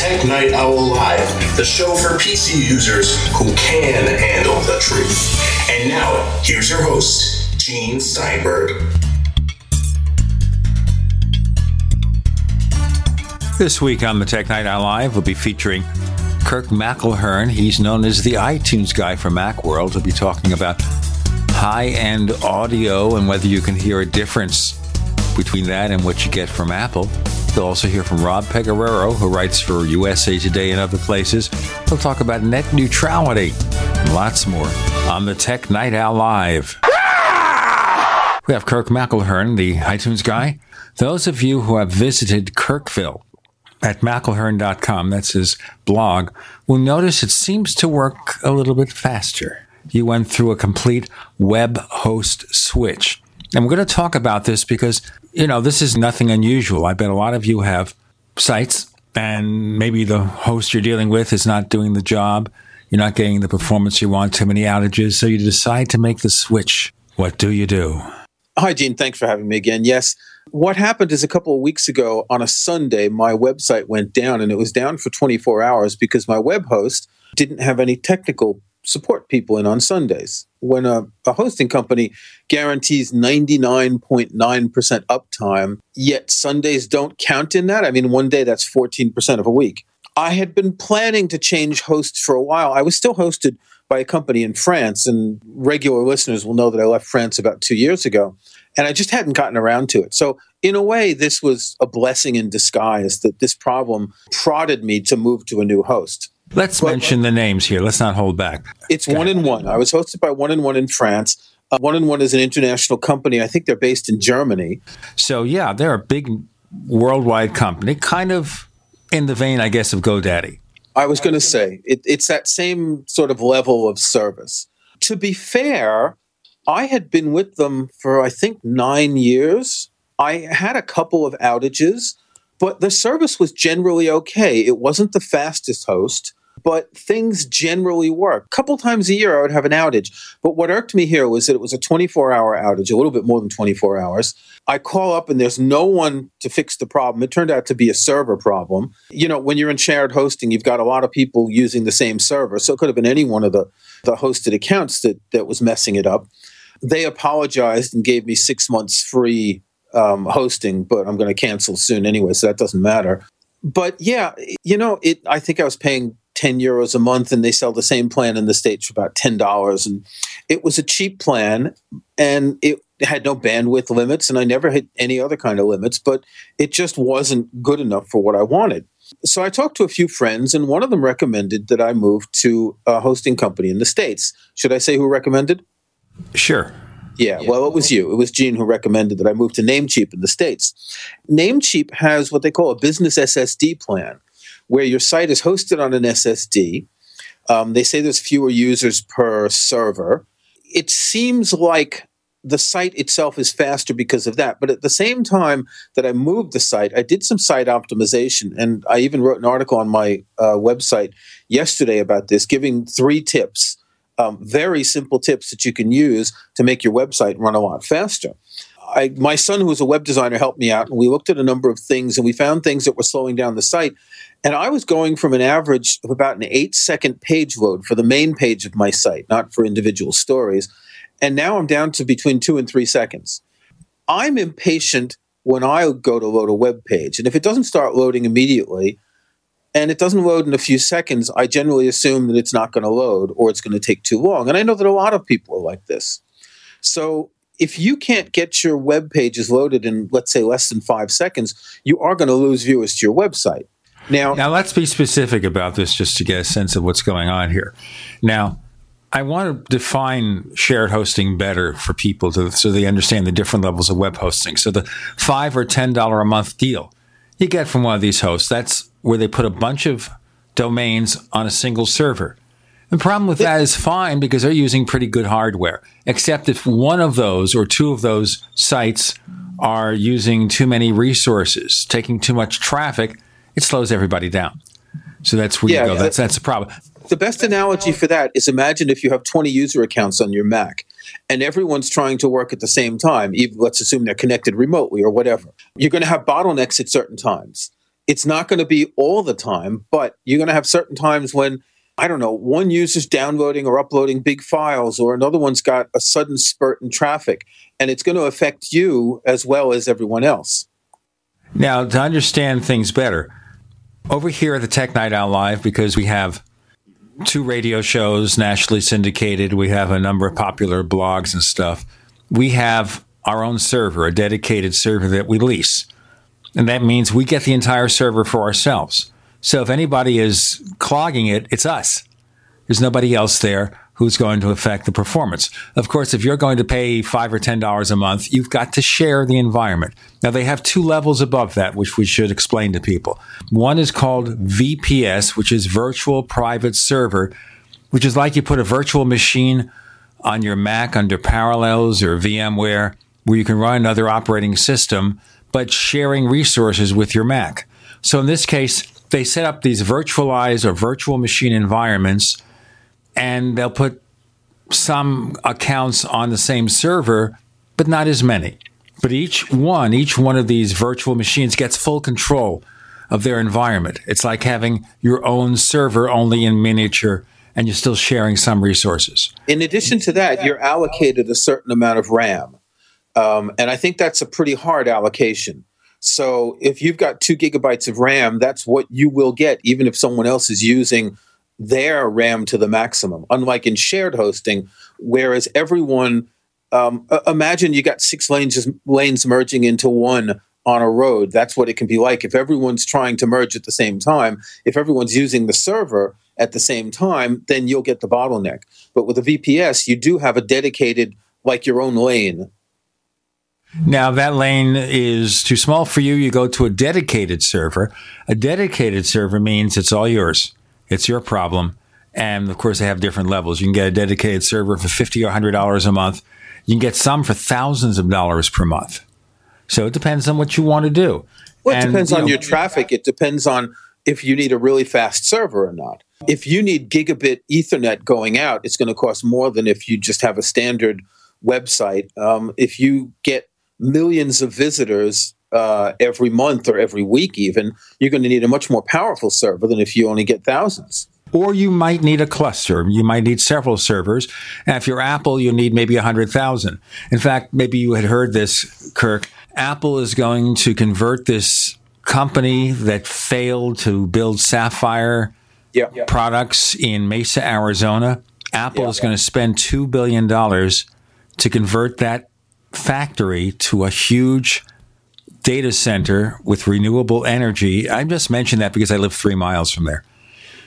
Tech Night Owl Live, the show for PC users who can handle the truth. And now, here's your host, Gene Steinberg. This week on the Tech Night Out Live, we'll be featuring Kirk McElhearn. He's known as the iTunes guy for Macworld. We'll be talking about high-end audio and whether you can hear a difference between that and what you get from Apple. You'll also hear from Rob Pegoraro, who writes for USA Today and other places. He'll talk about net neutrality and lots more on the Tech Night Out Live. We have Kirk McElhearn, the iTunes guy. Those of you who have visited Kirkville at McElhearn.com, that's his blog, will notice it seems to work a little bit faster. You went through a complete web host switch. And we're going to talk about this because, you know, this is nothing unusual. I bet a lot of you have sites and maybe the host you're dealing with is not doing the job. You're not getting the performance you want, too many outages. So you decide to make the switch. What do you do? Hi, Gene. Thanks for having me again. Yes. What happened is a couple of weeks ago on a Sunday, my website went down, and it was down for 24 hours because my web host didn't have any technical support people in on Sundays. When a hosting company guarantees 99.9% uptime, yet Sundays don't count in that. I mean, one day that's 14% of a week. I had been planning to change hosts for a while. I was still hosted by a company in France, and regular listeners will know that I left France about 2 years ago. And I just hadn't gotten around to it. So in a way, this was a blessing in disguise that this problem prodded me to move to a new host. Let's mention the names here. Let's not hold back. It's 1&1. I was hosted by 1&1 in France. 1&1 is an international company. I think they're based in Germany. So yeah, they're a big worldwide company, kind of in the vein, I guess, of GoDaddy. I was going to say, it's that same sort of level of service. To be fair, I had been with them for, I think, 9 years. I had a couple of outages, but the service was generally okay. It wasn't the fastest host, but things generally work. A couple times a year, I would have an outage. But what irked me here was that it was a 24-hour outage, a little bit more than 24 hours. I call up and there's no one to fix the problem. It turned out to be a server problem. You know, when you're in shared hosting, you've got a lot of people using the same server. So it could have been any one of the hosted accounts that was messing it up. They apologized and gave me 6 months free hosting, but I'm going to cancel soon anyway, so that doesn't matter. But yeah, you know, I think I was paying 10 euros a month, and they sell the same plan in the States for about $10. And it was a cheap plan, and it had no bandwidth limits, and I never hit any other kind of limits, but it just wasn't good enough for what I wanted. So I talked to a few friends, and one of them recommended that I move to a hosting company in the States. Should I say who recommended? Sure. Yeah, well, it was you. It was Gene who recommended that I move to Namecheap in the States. Namecheap has what they call a business SSD plan, where your site is hosted on an SSD. They say there's fewer users per server. It seems like the site itself is faster because of that. But at the same time that I moved the site, I did some site optimization, and I even wrote an article on my website yesterday about this, giving 3 tips. Very simple tips that you can use to make your website run a lot faster. My son, who is a web designer, helped me out, and we looked at a number of things, and we found things that were slowing down the site. And I was going from an average of about an 8-second page load for the main page of my site, not for individual stories. And now I'm down to between 2 and 3 seconds. I'm impatient when I go to load a web page. And if it doesn't start loading immediately, and it doesn't load in a few seconds, I generally assume that it's not going to load or it's going to take too long. And I know that a lot of people are like this. So if you can't get your web pages loaded in, let's say, less than 5 seconds, you are going to lose viewers to your website. Now, let's be specific about this just to get a sense of what's going on here. Now, I want to define shared hosting better for people so they understand the different levels of web hosting. So the $5 or $10 a month deal you get from one of these hosts, that's where they put a bunch of domains on a single server. The problem with that is fine because they're using pretty good hardware, except if one of those or two of those sites are using too many resources, taking too much traffic, it slows everybody down. So that's where you go. That's a problem. The best analogy for that is imagine if you have 20 user accounts on your Mac and everyone's trying to work at the same time, even let's assume they're connected remotely or whatever. You're going to have bottlenecks at certain times. It's not going to be all the time, but you're going to have certain times when, I don't know, one user's downloading or uploading big files or another one's got a sudden spurt in traffic, and it's going to affect you as well as everyone else. Now, to understand things better, over here at the Tech Night Out Live, because we have two radio shows nationally syndicated, we have a number of popular blogs and stuff, we have our own server, a dedicated server that we lease. And that means we get the entire server for ourselves. So if anybody is clogging it, it's us. There's nobody else there who's going to affect the performance. Of course, if you're going to pay $5 or $10 a month, you've got to share the environment. Now, they have two levels above that, which we should explain to people. One is called VPS, which is Virtual Private Server, which is like you put a virtual machine on your Mac under Parallels or VMware, where you can run another operating system, but sharing resources with your Mac. So in this case, they set up these virtualized or virtual machine environments, and they'll put some accounts on the same server, but not as many. But each one of these virtual machines gets full control of their environment. It's like having your own server only in miniature, and you're still sharing some resources. In addition to that, you're allocated a certain amount of RAM. And I think that's a pretty hard allocation. So if you've got 2 gigabytes of RAM, that's what you will get, even if someone else is using their RAM to the maximum, unlike in shared hosting, whereas everyone, imagine you got six lanes merging into one on a road. That's what it can be like. If everyone's trying to merge at the same time, if everyone's using the server at the same time, then you'll get the bottleneck. But with a VPS, you do have a dedicated, like your own lane. Now, that lane is too small for you. You go to a dedicated server. A dedicated server means it's all yours. It's your problem. And, of course, they have different levels. You can get a dedicated server for $50 or $100 a month. You can get some for thousands of dollars per month. So it depends on what you want to do. Well, it depends on your traffic. It depends on if you need a really fast server or not. If you need gigabit Ethernet going out, it's going to cost more than if you just have a standard website. If you get millions of visitors every month or every week even, you're going to need a much more powerful server than if you only get thousands. Or you might need a cluster. You might need several servers. And if you're Apple, you need maybe 100,000. In fact, maybe you had heard this, Kirk. Apple is going to convert this company that failed to build Sapphire products in Mesa, Arizona. Apple is going to spend $2 billion to convert that factory to a huge data center with renewable energy. I just mentioned that because I live 3 miles from there.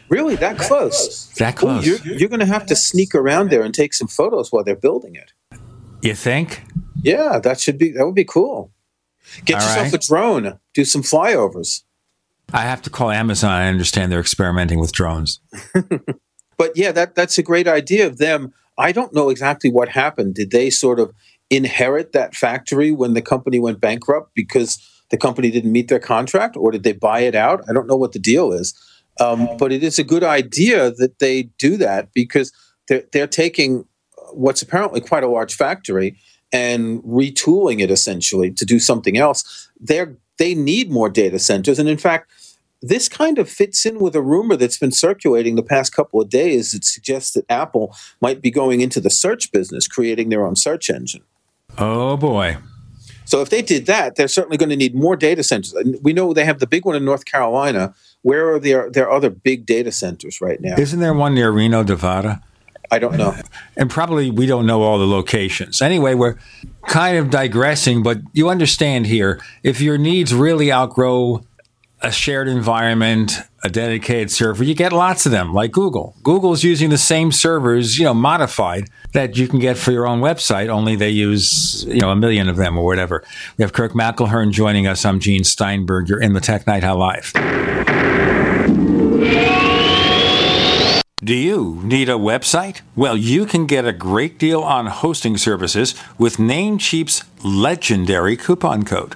Really? That close? You're going to have to sneak around there and take some photos while they're building it. You think? Yeah, that would be cool. Get yourself a drone. Do some flyovers. I have to call Amazon. I understand they're experimenting with drones. But yeah, that's a great idea of them. I don't know exactly what happened. Did they sort of inherit that factory when the company went bankrupt because the company didn't meet their contract, or did they buy it out? I don't know what the deal is, but it is a good idea that they do that because they're taking what's apparently quite a large factory and retooling it essentially to do something else. They need more data centers, and in fact, this kind of fits in with a rumor that's been circulating the past couple of days that suggests that Apple might be going into the search business, creating their own search engine. Oh, boy. So if they did that, they're certainly going to need more data centers. We know they have the big one in North Carolina. Where are their other big data centers right now? Isn't there one near Reno, Nevada? I don't know. And probably we don't know all the locations. Anyway, we're kind of digressing, but you understand here, if your needs really outgrow a shared environment, a dedicated server, you get lots of them, like Google. Google's using the same servers, modified, that you can get for your own website, only they use, a million of them or whatever. We have Kirk McElhearn joining us. I'm Gene Steinberg. You're in the Tech Night Owl Live. Do you need a website? Well, you can get a great deal on hosting services with Namecheap's legendary coupon code.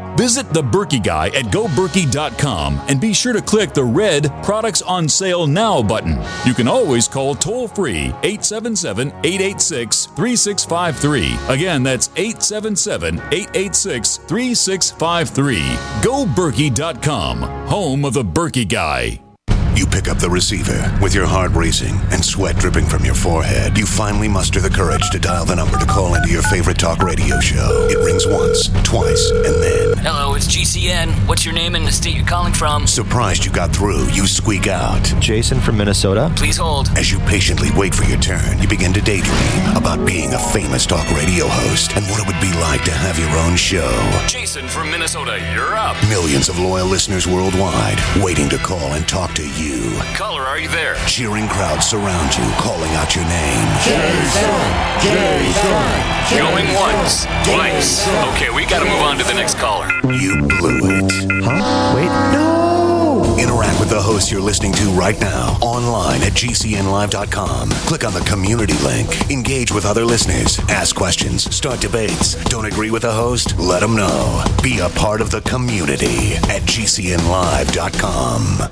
Visit the Berkey Guy at GoBerkey.com and be sure to click the red Products on Sale Now button. You can always call toll-free 877-886-3653. Again, that's 877-886-3653. GoBerkey.com, home of the Berkey Guy. You pick up the receiver. With your heart racing and sweat dripping from your forehead, you finally muster the courage to dial the number to call into your favorite talk radio show. It rings once, twice, and then... Hello, it's GCN. What's your name and the state you're calling from? Surprised you got through, you squeak out. Jason from Minnesota. Please hold. As you patiently wait for your turn, you begin to daydream about being a famous talk radio host and what it would be like to have your own show. Jason from Minnesota, you're up. Millions of loyal listeners worldwide waiting to call and talk to you. Caller, are you there? Cheering crowds surround you, calling out your name. Jason. Going once, twice. Okay, we gotta move on to the next caller. You blew it. Huh? Wait, no! Interact with the hosts you're listening to right now, online at GCNlive.com. Click on the community link. Engage with other listeners. Ask questions. Start debates. Don't agree with the host? Let them know. Be a part of the community at GCNlive.com.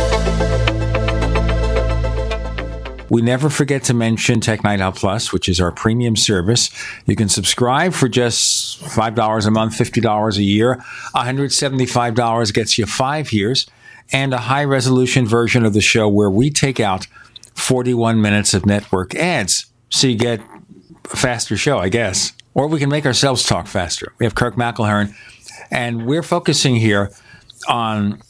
We never forget to mention Tech Night Out Plus, which is our premium service. You can subscribe for just $5 a month, $50 a year. $175 gets you 5 years and a high-resolution version of the show where we take out 41 minutes of network ads. So you get a faster show, I guess. Or we can make ourselves talk faster. We have Kirk McElhearn, and we're focusing here on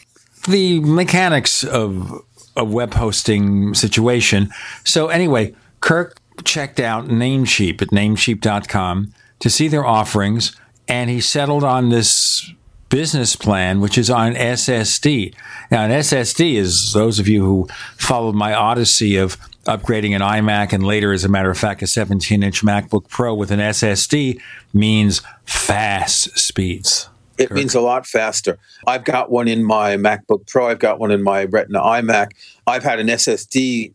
the mechanics of a web hosting situation. So anyway, Kirk checked out Namecheap at Namecheap.com to see their offerings, and he settled on this business plan, which is on SSD. Now, an SSD is, those of you who followed my odyssey of upgrading an iMac and later, as a matter of fact, a 17-inch MacBook Pro with an SSD means fast speeds. It Kirk. Means a lot faster. I've got one in my MacBook Pro. I've got one in my Retina iMac. I've had an SSD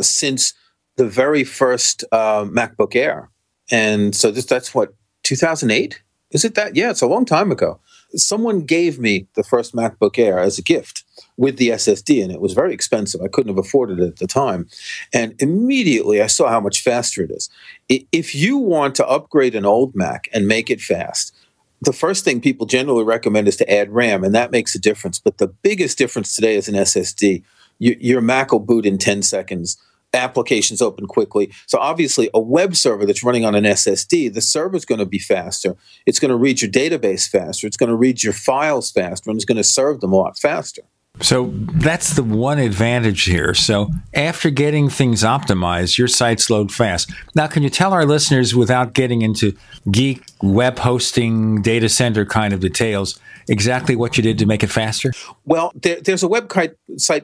since the very first MacBook Air. And so that's what, 2008? Is it that? Yeah, it's a long time ago. Someone gave me the first MacBook Air as a gift with the SSD, and it was very expensive. I couldn't have afforded it at the time. And immediately I saw how much faster it is. If you want to upgrade an old Mac and make it fast, the first thing people generally recommend is to add RAM, and that makes a difference. But the biggest difference today is an SSD. Your Mac will boot in 10 seconds. Applications open quickly. So obviously a web server that's running on an SSD, the server's going to be faster. It's going to read your database faster. It's going to read your files faster, and it's going to serve them a lot faster. So that's the one advantage here. So after getting things optimized, your sites load fast. Now, can you tell our listeners, without getting into geek web hosting data center kind of details, exactly what you did to make it faster? Well, there's a website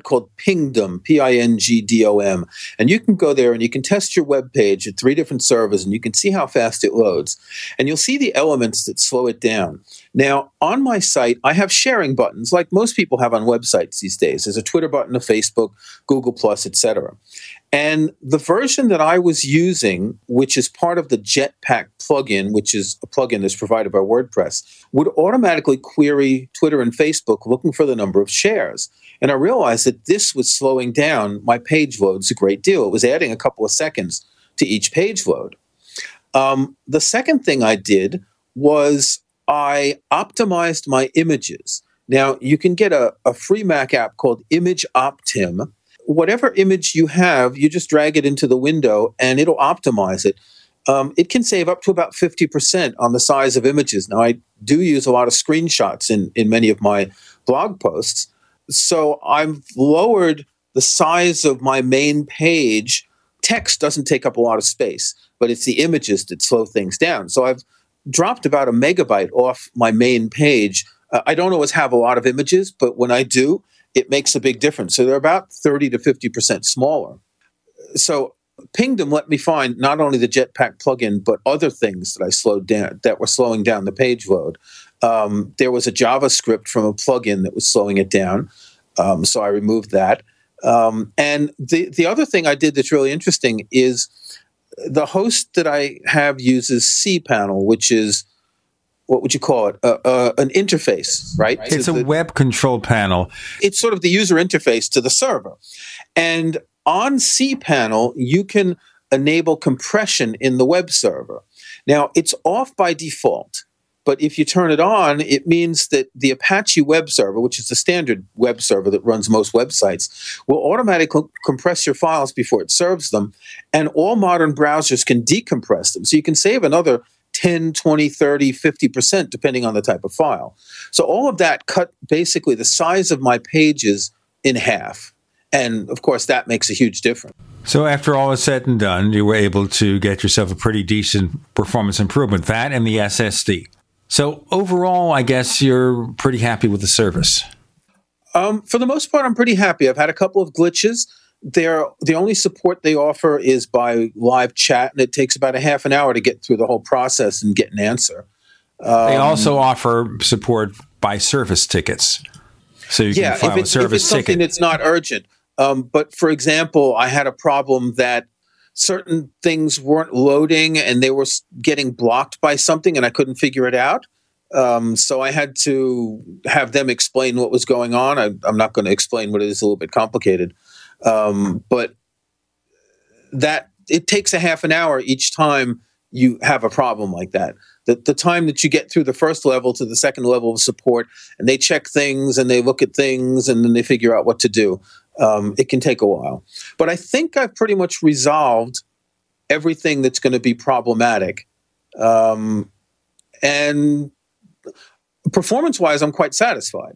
called Pingdom, Pingdom, and you can go there and you can test your web page at 3 different servers, and you can see how fast it loads. And you'll see the elements that slow it down. Now, on my site, I have sharing buttons like most people have on websites these days. There's a Twitter button, a Facebook, Google+, etc. And the version that I was using, which is part of the Jetpack plugin, which is a plugin that's provided by WordPress, would automatically query Twitter and Facebook looking for the number of shares. And I realized that this was slowing down my page loads a great deal. It was adding a couple of seconds to each page load. The second thing I did was I optimized my images. Now, you can get a free Mac app called Image Optim. Whatever image you have, you just drag it into the window and it'll optimize it. It can save up to about 50% on the size of images. Now, I do use a lot of screenshots in many of my blog posts. So I've lowered the size of my main page. Text doesn't take up a lot of space, but it's the images that slow things down. So I've dropped about a megabyte off my main page. I don't always have a lot of images, but when I do, it makes a big difference. So they're about 30 to 50% smaller. So Pingdom let me find not only the Jetpack plugin, but other things that I slowed down, that were slowing down the page load. There was a JavaScript from a plugin that was slowing it down. So I removed that. And the other thing I did that's really interesting is the host that I have uses cPanel, which is, what would you call it? An interface, right? It's a web control panel. It's sort of the user interface to the server. And on cPanel, you can enable compression in the web server. Now, it's off by default, but if you turn it on, it means that the Apache web server, which is the standard web server that runs most websites, will automatically compress your files before it serves them, and all modern browsers can decompress them. So you can save another 10, 20, 30, 50%, depending on the type of file. So all of that cut basically the size of my pages in half. And, of course, that makes a huge difference. So after all is said and done, you were able to get yourself a pretty decent performance improvement, that and the SSD. So overall, I guess you're pretty happy with the service. For the most part, I'm pretty happy. I've had a couple of glitches. The only support they offer is by live chat, and it takes about a half an hour to get through the whole process and get an answer. They also offer support by service tickets. So you can file a service ticket. If it's something that's not urgent. But, for example, I had a problem that certain things weren't loading and they were getting blocked by something, and I couldn't figure it out. So I had to have them explain what was going on. I'm not going to explain what it is. A little bit complicated. But that it takes a half an hour each time you have a problem like that. The time that you get through the first level to the second level of support, and they check things and they look at things and then they figure out what to do. It can take a while. But I think I've pretty much resolved everything that's going to be problematic. And performance-wise, I'm quite satisfied.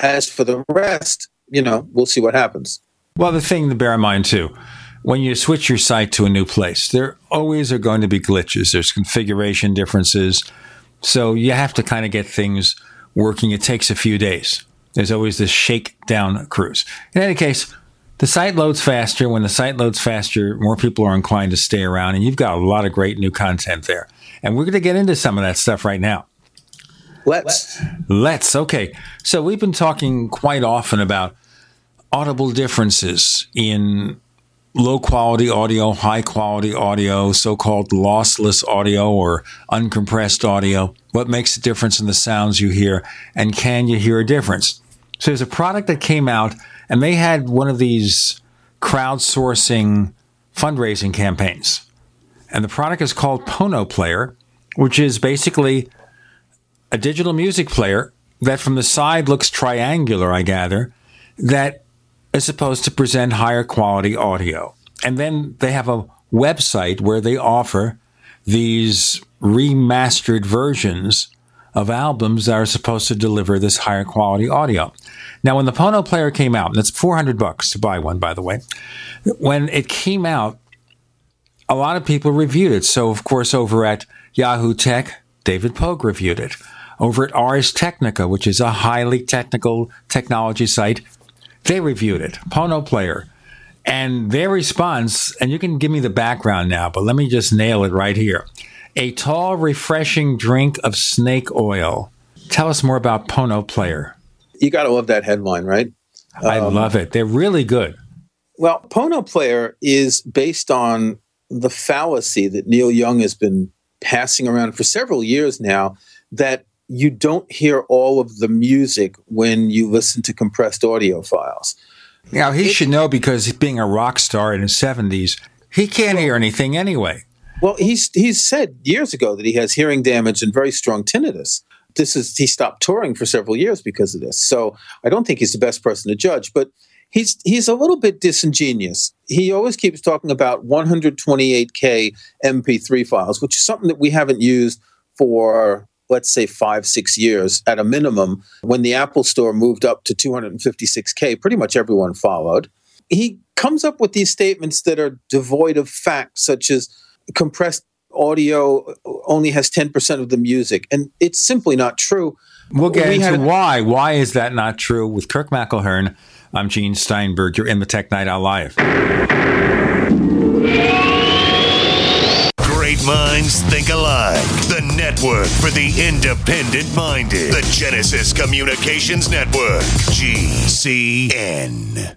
As for the rest, we'll see what happens. Well, the thing to bear in mind, too, when you switch your site to a new place, there always are going to be glitches. There's configuration differences. So you have to kind of get things working, it takes a few days. There's always this shakedown cruise. In any case, the site loads faster. When the site loads faster, more people are inclined to stay around, and you've got a lot of great new content there. And we're going to get into some of that stuff right now. Let's. Okay. So we've been talking quite often about audible differences in low-quality audio, high-quality audio, so-called lossless audio or uncompressed audio. What makes the difference in the sounds you hear, and can you hear a difference? So there's a product that came out, and they had one of these crowdsourcing fundraising campaigns. And the product is called Pono Player, which is basically a digital music player that from the side looks triangular, I gather, that is supposed to present higher quality audio. And then they have a website where they offer these remastered versions of albums that are supposed to deliver this higher quality audio. Now, when the Pono Player came out, and it's $400 to buy one, by the way, when it came out, a lot of people reviewed it. So, of course, over at Yahoo Tech, David Pogue reviewed it. Over at Ars Technica, which is a highly technical technology site, they reviewed it, Pono Player. And their response, and you can give me the background now, but let me just nail it right here. A tall, refreshing drink of snake oil. Tell us more about Pono Player. You got to love that headline, right? I love it. They're really good. Well, Pono Player is based on the fallacy that Neil Young has been passing around for several years now, that you don't hear all of the music when you listen to compressed audio files. Now, he should know, because being a rock star in his 70s, he can't hear anything anyway. Well, he's said years ago that he has hearing damage and very strong tinnitus. He stopped touring for several years because of this. So I don't think he's the best person to judge, but he's a little bit disingenuous. He always keeps talking about 128K MP3 files, which is something that we haven't used for, let's say, 5-6 years at a minimum. When the Apple Store moved up to 256K, pretty much everyone followed. He comes up with these statements that are devoid of fact, such as compressed audio only has 10% of the music. And it's simply not true. We'll get into why. Why is that not true? With Kirk McElhearn, I'm Gene Steinberg. You're in the Tech Night Out Live. Minds think alike. The network for the independent-minded. The Genesis Communications Network, GCN.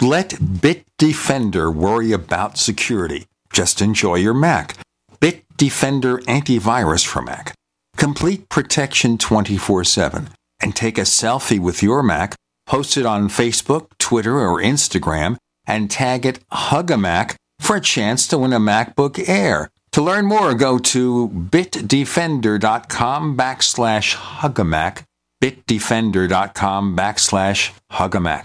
let Bitdefender worry about security. Just enjoy your Mac. Bitdefender antivirus for Mac. Complete protection 24/7. And take a selfie with your Mac, post it on Facebook, Twitter, or Instagram, and tag it Hug a Mac for a chance to win a MacBook Air. To learn more, go to bitdefender.com/hugamac. bitdefender.com/hugamac.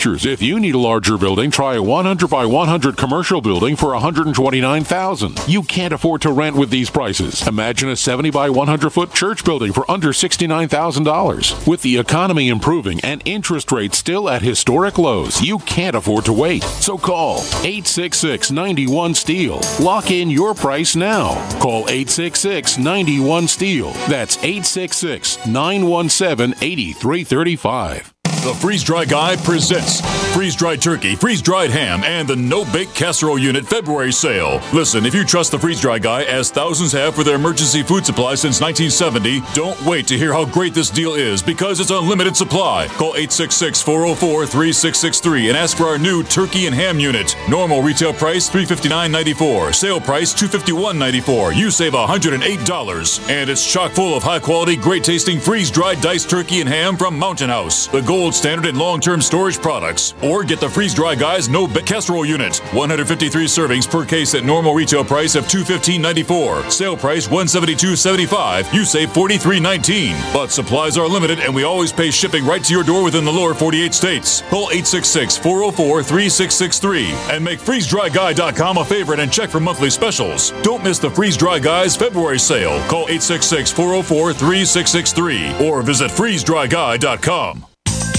if you need a larger building, try a 100 by 100 commercial building for $129,000. You can't afford to rent with these prices. Imagine a 70 by 100 foot church building for under $69,000. With the economy improving and interest rates still at historic lows, you can't afford to wait. So call 866-91-STEEL. Lock in your price now. Call 866-91-STEEL. That's 866-917-8335. The Freeze Dry Guy presents freeze-dried turkey, freeze-dried ham, and the no-bake casserole unit February sale. Listen, if you trust the Freeze Dry Guy, as thousands have for their emergency food supply since 1970, don't wait to hear how great this deal is, because it's unlimited supply. Call 866-404-3663 and ask for our new turkey and ham unit. Normal retail price $359.94, sale price $251.94. You save $108. And it's chock full of high-quality, great-tasting freeze-dried diced turkey and ham from Mountain House, the gold standard in long-term storage products. Or get the Freeze Dry Guy's no-bake casserole unit, 153 servings per case at normal retail price of $215.94, sale price $172.75. You save $43.19. But supplies are limited, and we always pay shipping right to your door within the lower 48 states. Call 866-404-3663 and make freezedryguy.com a favorite and check for monthly specials. Don't miss the Freeze Dry Guy's February sale. Call 866-404-3663 or visit freezedryguy.com.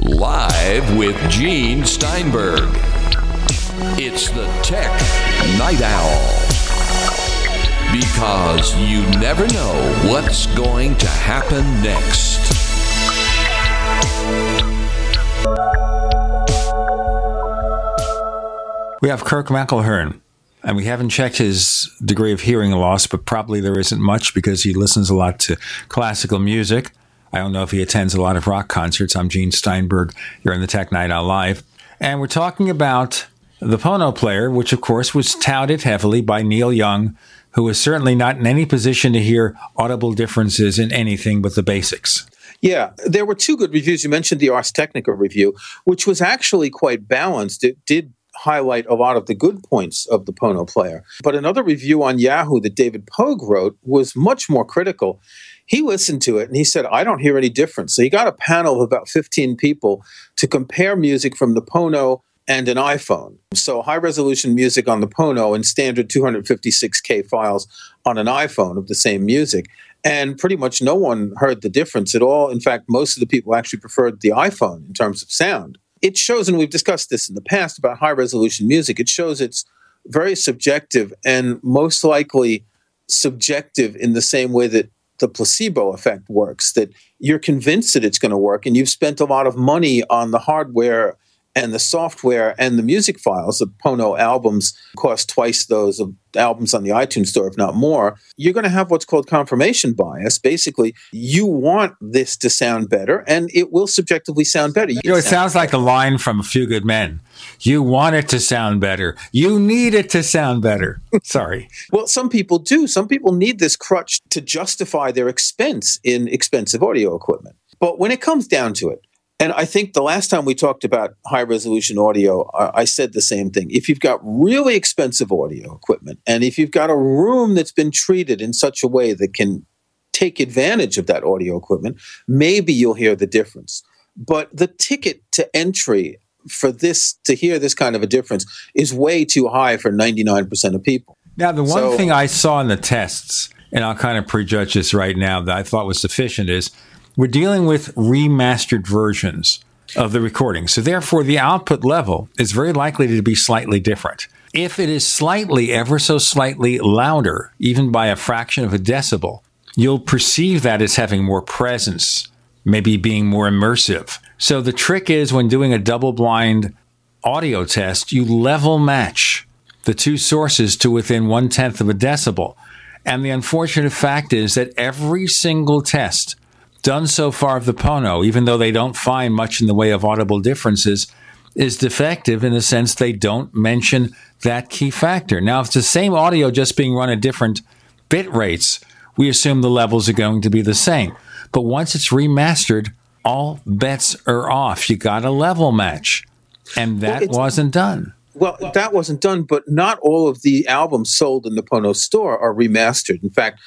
Live with Gene Steinberg. It's the Tech Night Owl, because you never know what's going to happen next. We have Kirk McElhearn, and we haven't checked his degree of hearing loss, but probably there isn't much because he listens a lot to classical music. I don't know if he attends a lot of rock concerts. I'm Gene Steinberg. You're in the Tech Night Out Live. And we're talking about the Pono Player, which, of course, was touted heavily by Neil Young, who was certainly not in any position to hear audible differences in anything but the basics. Yeah, there were two good reviews. You mentioned the Ars Technica review, which was actually quite balanced. It did highlight a lot of the good points of the Pono Player. But another review on Yahoo that David Pogue wrote was much more critical. He listened to it and he said, I don't hear any difference. So he got a panel of about 15 people to compare music from the Pono and an iPhone. So high-resolution music on the Pono and standard 256K files on an iPhone of the same music. And pretty much no one heard the difference at all. In fact, most of the people actually preferred the iPhone in terms of sound. It shows, and we've discussed this in the past about high-resolution music, it shows it's very subjective and most likely subjective in the same way that the placebo effect works, that you're convinced that it's going to work, and you've spent a lot of money on the hardware and the software and the music files. The Pono albums cost twice those of albums on the iTunes store, if not more. You're going to have what's called confirmation bias. Basically, you want this to sound better, and it will subjectively sound better. It sounds like a line from A Few Good Men. You want it to sound better. You need it to sound better. Sorry. Well, some people do. Some people need this crutch to justify their expense in expensive audio equipment. But when it comes down to it, and I think the last time we talked about high-resolution audio, I said the same thing. If you've got really expensive audio equipment, and if you've got a room that's been treated in such a way that can take advantage of that audio equipment, maybe you'll hear the difference. But the ticket to entry for this, to hear this kind of a difference, is way too high for 99% of people. Now, the one thing I saw in the tests, and I'll kind of prejudge this right now, that I thought was sufficient is, we're dealing with remastered versions of the recording. So therefore, the output level is very likely to be slightly different. If it is slightly, ever so slightly louder, even by a fraction of a decibel, you'll perceive that as having more presence, maybe being more immersive. So the trick is, when doing a double-blind audio test, you level match the two sources to within 1/10 of a decibel. And the unfortunate fact is that every single test done so far of the Pono, even though they don't find much in the way of audible differences, is defective in the sense they don't mention that key factor. Now, if it's the same audio just being run at different bit rates, we assume the levels are going to be the same. But once it's remastered, all bets are off. You got a level match. And that wasn't done. Well, that wasn't done, but not all of the albums sold in the Pono store are remastered. In fact,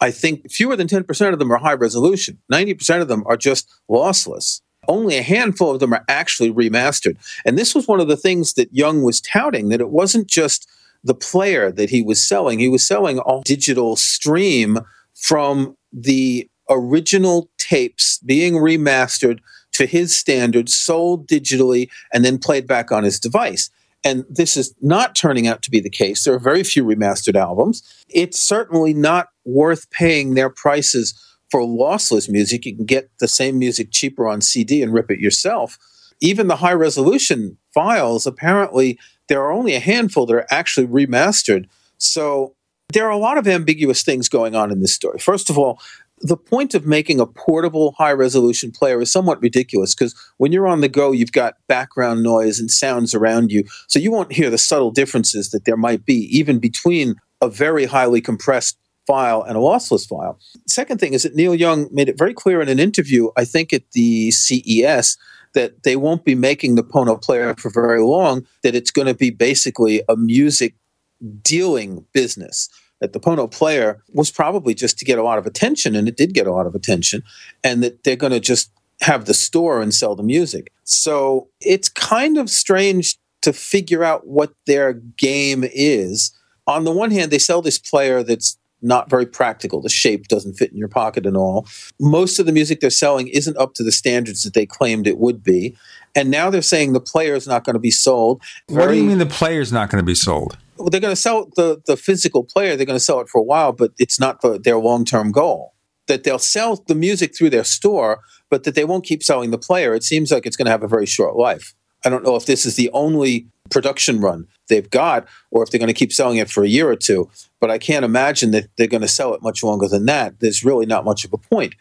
I think fewer than 10% of them are high resolution. 90% of them are just lossless. Only a handful of them are actually remastered. And this was one of the things that Young was touting, that it wasn't just the player that he was selling. He was selling a digital stream from the original tapes being remastered to his standards, sold digitally, and then played back on his device. And this is not turning out to be the case. There are very few remastered albums. It's certainly not worth paying their prices for lossless music. You can get the same music cheaper on CD and rip it yourself. Even the high-resolution files, apparently, there are only a handful that are actually remastered. So there are a lot of ambiguous things going on in this story. First of all, the point of making a portable high-resolution player is somewhat ridiculous because when you're on the go, you've got background noise and sounds around you, so you won't hear the subtle differences that there might be even between a very highly compressed file and a lossless file. Second thing is that Neil Young made it very clear in an interview, I think at the CES, that they won't be making the Pono Player for very long, that it's going to be basically a music dealing business. That the Pono Player was probably just to get a lot of attention, and it did get a lot of attention, and that they're going to just have the store and sell the music. So it's kind of strange to figure out what their game is. On the one hand, they sell this player that's not very practical. The shape doesn't fit in your pocket and all. Most of the music they're selling isn't up to the standards that they claimed it would be. And now they're saying the player is not going to be sold. What do you mean the player is not going to be sold? Well, they're going to sell the physical player. They're going to sell it for a while, but it's not their long-term goal. That they'll sell the music through their store, but that they won't keep selling the player. It seems like it's going to have a very short life. I don't know if this is the only production run they've got or if they're going to keep selling it for a year or two, but I can't imagine that they're going to sell it much longer than that. There's really not much of a point.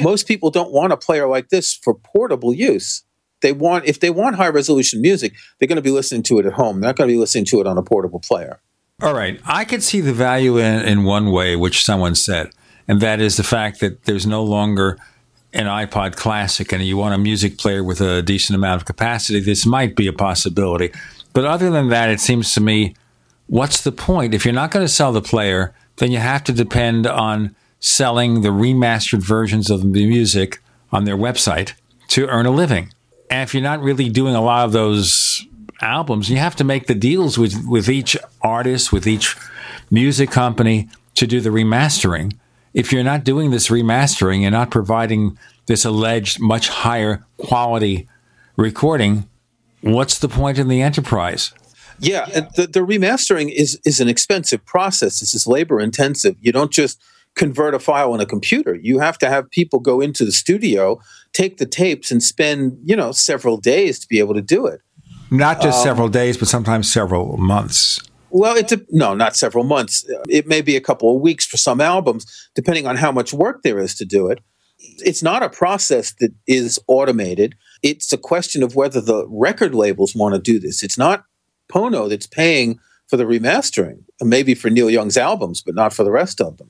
Most people don't want a player like this for portable use. If they want high-resolution music, they're going to be listening to it at home. They're not going to be listening to it on a portable player. All right. I could see the value in one way, which someone said, and that is the fact that there's no longer an iPod Classic and you want a music player with a decent amount of capacity. This might be a possibility. But other than that, it seems to me, what's the point? If you're not going to sell the player, then you have to depend on selling the remastered versions of the music on their website to earn a living. And if you're not really doing a lot of those albums, you have to make the deals with each artist, with each music company to do the remastering. If you're not doing this remastering and not providing this alleged much higher quality recording, what's the point in the enterprise? Yeah, yeah. The remastering is an expensive process. This is labor intensive. You don't just convert a file on a computer. You have to have people go into the studio, take the tapes, and spend, several days to be able to do it. Not just several days, but sometimes several months. Well, not several months. It may be a couple of weeks for some albums, depending on how much work there is to do it. It's not a process that is automated. It's a question of whether the record labels want to do this. It's not Pono that's paying for the remastering, maybe for Neil Young's albums, but not for the rest of them.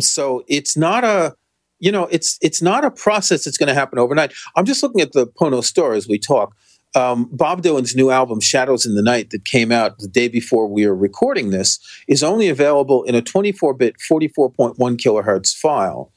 So it's not it's not a process that's going to happen overnight. I'm just looking at the Pono store as we talk. Bob Dylan's new album, Shadows in the Night, that came out the day before we were recording this, is only available in a 24-bit, 44.1 kilohertz file.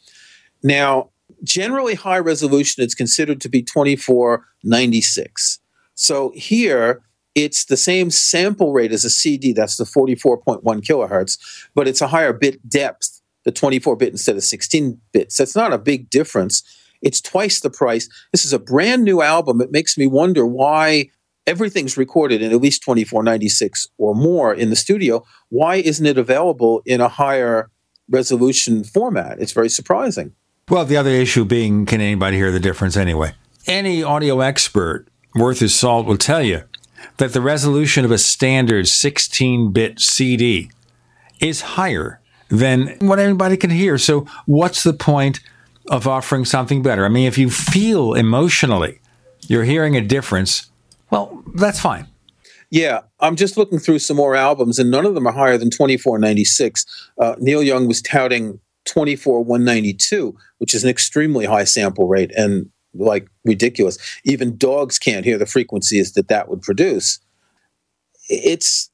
Now, generally high resolution is considered to be 2496. So here, it's the same sample rate as a CD, that's the 44.1 kilohertz, but it's a higher bit depth. The 24-bit instead of 16 bits. That's not a big difference. It's twice the price. This is a brand new album. It makes me wonder why everything's recorded in at least 2496 or more in the studio. Why isn't it available in a higher resolution format? It's very surprising. Well, the other issue being, can anybody hear the difference anyway? Any audio expert worth his salt will tell you that the resolution of a standard 16-bit CD is higher than what anybody can hear. So what's the point of offering something better. I mean, if you feel emotionally you're hearing a difference, well, that's fine. Yeah, I'm just looking through some more albums, and none of them are higher than $24.96. Neil Young was touting $24,192, which is an extremely high sample rate and, like, ridiculous. Even dogs can't hear the frequencies that that would produce. It's,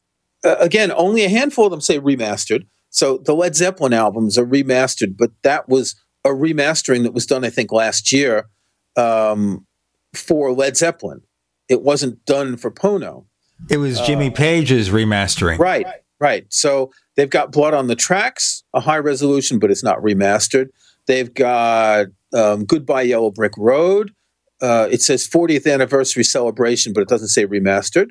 again, only a handful of them say remastered. So the Led Zeppelin albums are remastered, but that was a remastering that was done, I think, last year for Led Zeppelin. It wasn't done for Pono. It was Jimmy Page's remastering. Right. So they've got Blood on the Tracks, a high resolution, but it's not remastered. They've got Goodbye Yellow Brick Road. It says 40th Anniversary Celebration, but it doesn't say remastered.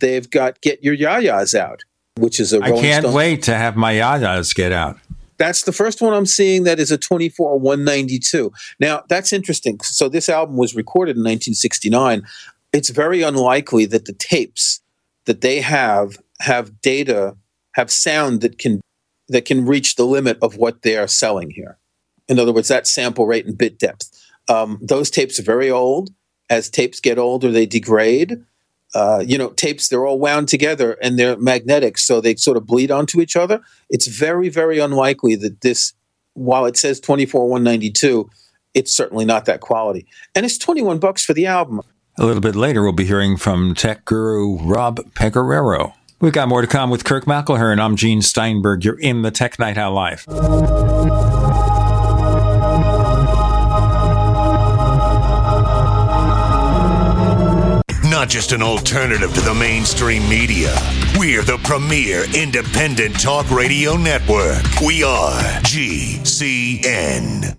They've got Get Your Yayas Out, which is a Rolling Stone. I can't wait to have my Yayas get out. That's the first one I'm seeing that is a $24,192. Now, that's interesting. So this album was recorded in 1969. It's very unlikely that the tapes that they have data, have sound that can reach the limit of what they are selling here. In other words, that sample rate and bit depth. Those tapes are very old. As tapes get older, they degrade. Tapes, they're all wound together and they're magnetic, so they sort of bleed onto each other. It's very, very unlikely that this, while it says $24,192, it's certainly not that quality. And it's $21 for the album. A little bit later, we'll be hearing from tech guru Rob Pegoraro. We've got more to come with Kirk McElhearn. I'm Gene Steinberg. You're in the Tech Night Out Live. Not just an alternative to the mainstream media. We're the premier independent talk radio network. We are GCN.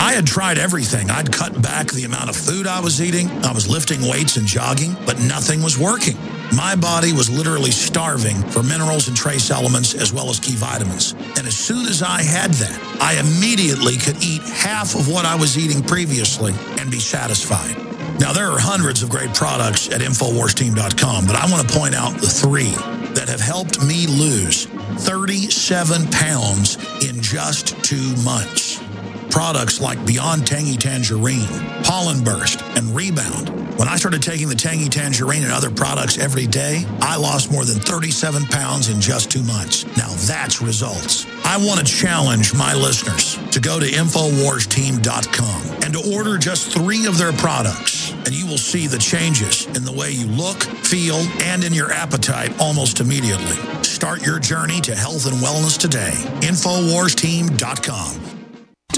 I had tried everything. I'd cut back the amount of food I was eating. I was lifting weights and jogging, but nothing was working. My body was literally starving for minerals and trace elements as well as key vitamins. And as soon as I had that, I immediately could eat half of what I was eating previously and be satisfied. Now, there are hundreds of great products at InfoWarsTeam.com, but I want to point out the three that have helped me lose 37 pounds in just 2 months. Products like Beyond Tangy Tangerine, Pollen Burst, and Rebound. When I started taking the Tangy Tangerine and other products every day, I lost more than 37 pounds in just 2 months. Now that's results. I want to challenge my listeners to go to InfoWarsTeam.com and to order just 3 of their products, and you will see the changes in the way you look, feel, and in your appetite almost immediately. Start your journey to health and wellness today. InfoWarsTeam.com.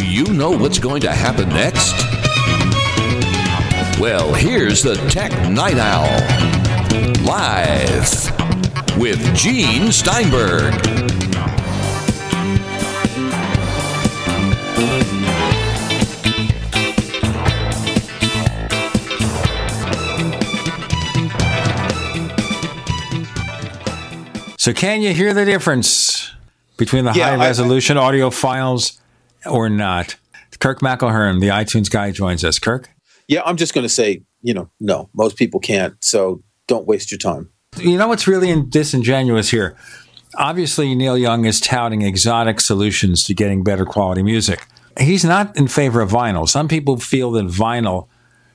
You know what's going to happen next? Well, here's the Tech Night Owl Live with Gene Steinberg. So can you hear the difference between the high-resolution audio files or not? Kirk McElhearn, the iTunes guy, joins us. Kirk? Yeah, I'm just going to say, no, most people can't, so don't waste your time. You know what's really disingenuous here? Obviously, Neil Young is touting exotic solutions to getting better quality music. He's not in favor of vinyl. Some people feel that vinyl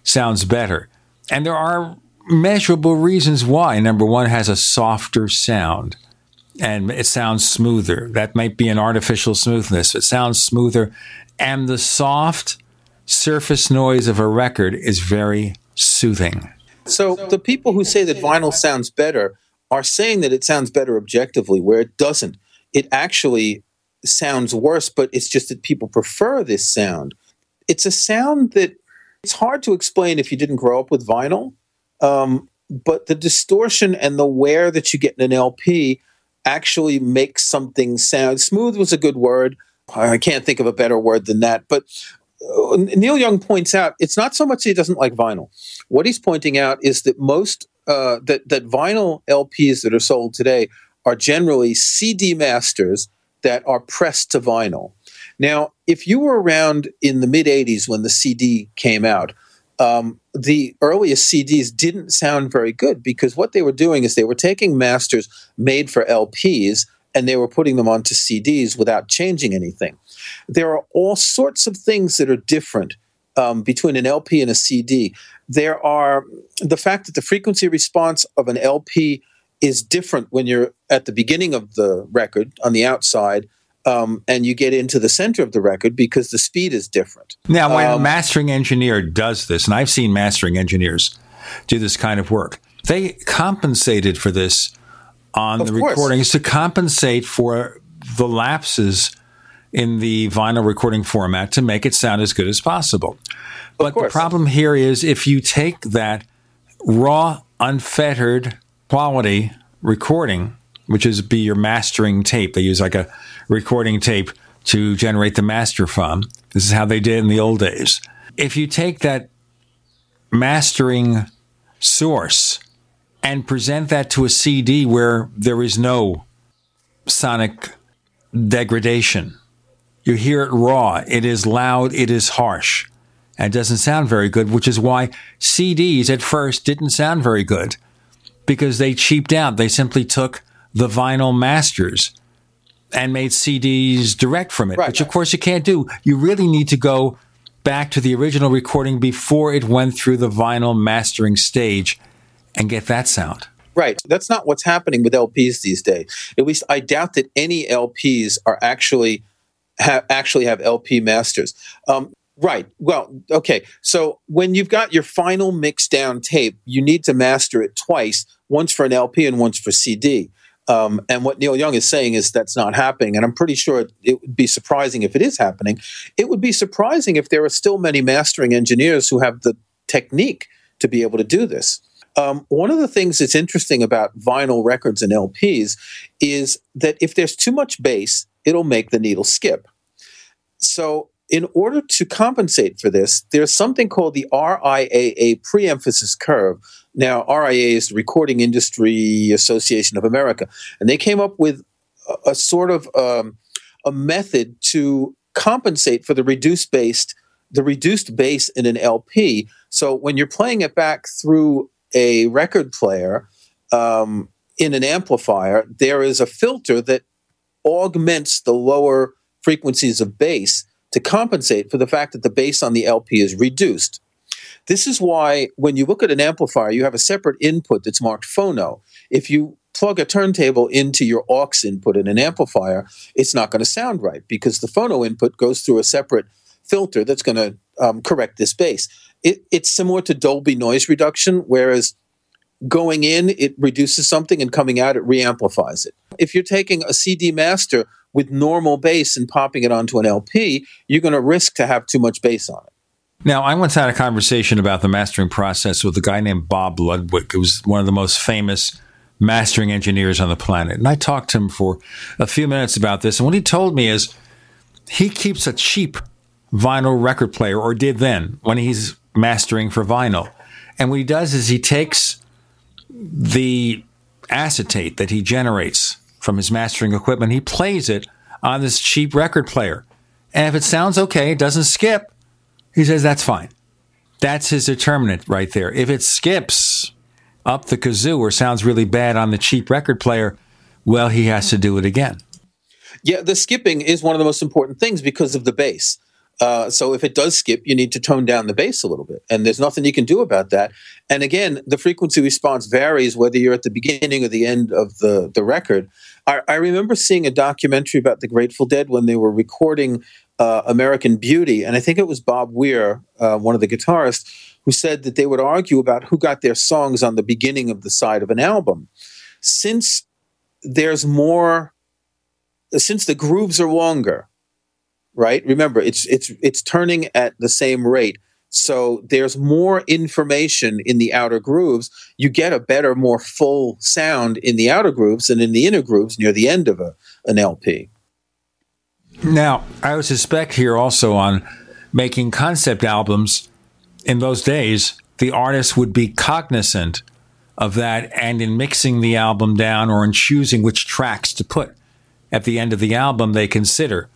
sounds better, and there are measurable reasons why. Number one, it has a softer sound, and it sounds smoother. That might be an artificial smoothness. It sounds smoother, and the soft surface noise of a record is very soothing. So the people who say that vinyl sounds better are saying that it sounds better objectively, where it doesn't. It actually sounds worse, but it's just that people prefer this sound. It's a sound that it's hard to explain if you didn't grow up with vinyl, but the distortion and the wear that you get in an LP actually makes something sound. Smooth was a good word. I can't think of a better word than that. But Neil Young points out, it's not so much that he doesn't like vinyl. What he's pointing out is that most that vinyl LPs that are sold today are generally CD masters that are pressed to vinyl. Now, if you were around in the mid-'80s when the CD came out, the earliest CDs didn't sound very good, because what they were doing is they were taking masters made for LPs and they were putting them onto CDs without changing anything. There are all sorts of things that are different between an LP and a CD. There are the fact that the frequency response of an LP is different when you're at the beginning of the record on the outside, and you get into the center of the record because the speed is different. Now, when a mastering engineer does this, and I've seen mastering engineers do this kind of work, they compensated for this on the recordings to compensate for the lapses in the vinyl recording format to make it sound as good as possible. But the problem here is if you take that raw, unfettered quality recording, which is be your mastering tape. They use like a recording tape to generate the master from. This is how they did in the old days. If you take that mastering source and present that to a CD where there is no sonic degradation, you hear it raw, it is loud, it is harsh, and doesn't sound very good, which is why CDs at first didn't sound very good, because they cheaped out. They simply took the vinyl masters and made CDs direct from it, which of course you can't do. You really need to go back to the original recording before it went through the vinyl mastering stage and get that sound. Right. That's not what's happening with LPs these days. At least I doubt that any LPs are actually have LP masters. Right. Well, okay. So when you've got your final mixed down tape, you need to master it twice, once for an LP and once for CD. And what Neil Young is saying is that's not happening. And I'm pretty sure it would be surprising if it is happening. It would be surprising if there are still many mastering engineers who have the technique to be able to do this. One of the things that's interesting about vinyl records and LPs is that if there's too much bass, it'll make the needle skip. So in order to compensate for this, there's something called the RIAA pre-emphasis curve. Now, RIAA is the Recording Industry Association of America, and they came up with a sort of a method to compensate for the reduced bass in an LP. So when you're playing it back through a record player in an amplifier, there is a filter that augments the lower frequencies of bass to compensate for the fact that the bass on the LP is reduced. This is why when you look at an amplifier, you have a separate input that's marked phono. If you plug a turntable into your aux input in an amplifier, it's not going to sound right because the phono input goes through a separate filter that's going to correct this bass. It's similar to Dolby noise reduction, whereas going in, it reduces something, and coming out, it reamplifies it. If you're taking a CD master with normal bass and popping it onto an LP, you're going to risk to have too much bass on it. Now, I once had a conversation about the mastering process with a guy named Bob Ludwig, who was one of the most famous mastering engineers on the planet. And I talked to him for a few minutes about this. And what he told me is he keeps a cheap vinyl record player, or did then, when he's mastering for vinyl. And what he does is he takes the acetate that he generates from his mastering equipment, he plays it on this cheap record player. And if it sounds okay, it doesn't skip, he says that's fine. That's his determinant right there. If it skips up the kazoo or sounds really bad on the cheap record player, well, he has to do it again. Yeah, the skipping is one of the most important things because of the bass. So if it does skip, you need to tone down the bass a little bit. And there's nothing you can do about that. And again, the frequency response varies whether you're at the beginning or the end of the record. I remember seeing a documentary about the Grateful Dead when they were recording American Beauty. And I think it was Bob Weir, one of the guitarists, who said that they would argue about who got their songs on the beginning of the side of an album. Since the grooves are longer, right? Remember, it's turning at the same rate. So there's more information in the outer grooves. You get a better, more full sound in the outer grooves than in the inner grooves near the end of an LP. Now, I would suspect here also on making concept albums, in those days, the artist would be cognizant of that, and in mixing the album down or in choosing which tracks to put at the end of the album, they consider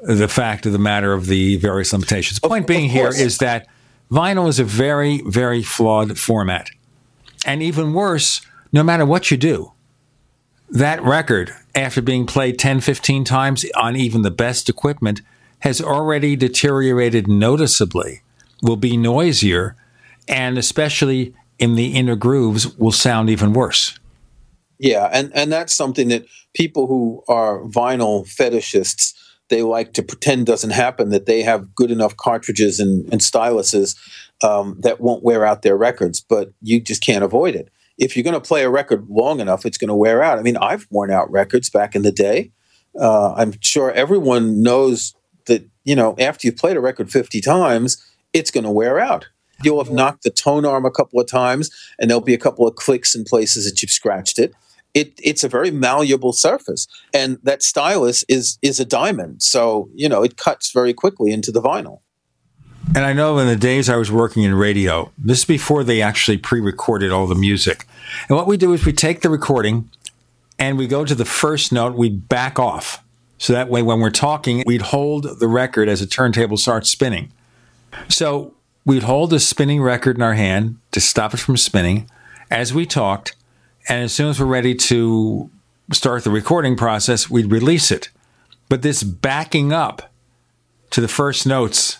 the fact of the matter of the various limitations. The point being here is that vinyl is a very, very flawed format. And even worse, no matter what you do, that record, after being played 10, 15 times on even the best equipment, has already deteriorated noticeably, will be noisier, and especially in the inner grooves will sound even worse. Yeah, and that's something that people who are vinyl fetishists, they like to pretend doesn't happen, that they have good enough cartridges and styluses that won't wear out their records, but you just can't avoid it. If you're going to play a record long enough, it's going to wear out. I mean, I've worn out records back in the day. I'm sure everyone knows that, you know, after you've played a record 50 times, it's going to wear out. You'll have knocked the tone arm a couple of times, and there'll be a couple of clicks in places that you've scratched it. It's a very malleable surface, and that stylus is a diamond. So, you know, it cuts very quickly into the vinyl. And I know in the days I was working in radio, this is before they actually pre-recorded all the music. And what we do is we take the recording and we go to the first note, we back off. So that way when we're talking, we'd hold the record as a turntable starts spinning. So we'd hold a spinning record in our hand to stop it from spinning as we talked. And as soon as we're ready to start the recording process, we'd release it. But this backing up to the first notes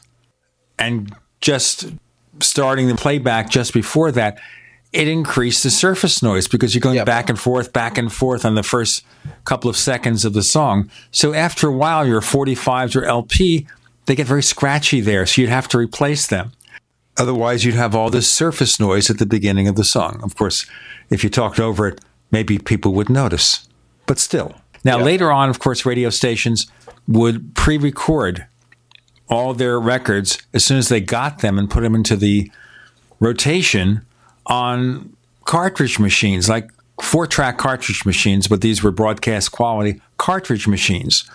and just starting the playback just before that, it increased the surface noise because you're going back and forth on the first couple of seconds of the song. So after a while, your 45s or LP, they get very scratchy there, so you'd have to replace them. Otherwise, you'd have all this surface noise at the beginning of the song. Of course, if you talked over it, maybe people would notice, but still. Now, later on, of course, radio stations would pre-record all their records as soon as they got them and put them into the rotation on cartridge machines, like 4-track cartridge machines, but these were broadcast quality cartridge machines.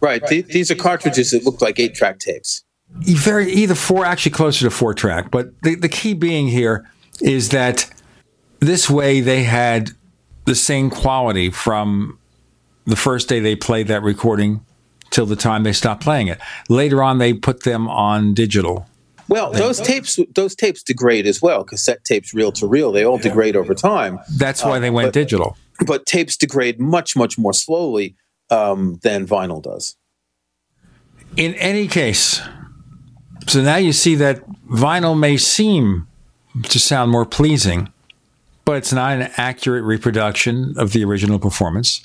Right. These are cartridges that look like 8-track tapes. Actually closer to 4-track. But the key being here is that this way they had the same quality from the first day they played that recording till the time they stopped playing it. Later on, they put them on digital. Well, those tapes degrade as well. Cassette tapes, reel to reel, they all degrade over time. That's why they went digital. But tapes degrade much, much more slowly than vinyl does. In any case, so now you see that vinyl may seem to sound more pleasing, but it's not an accurate reproduction of the original performance.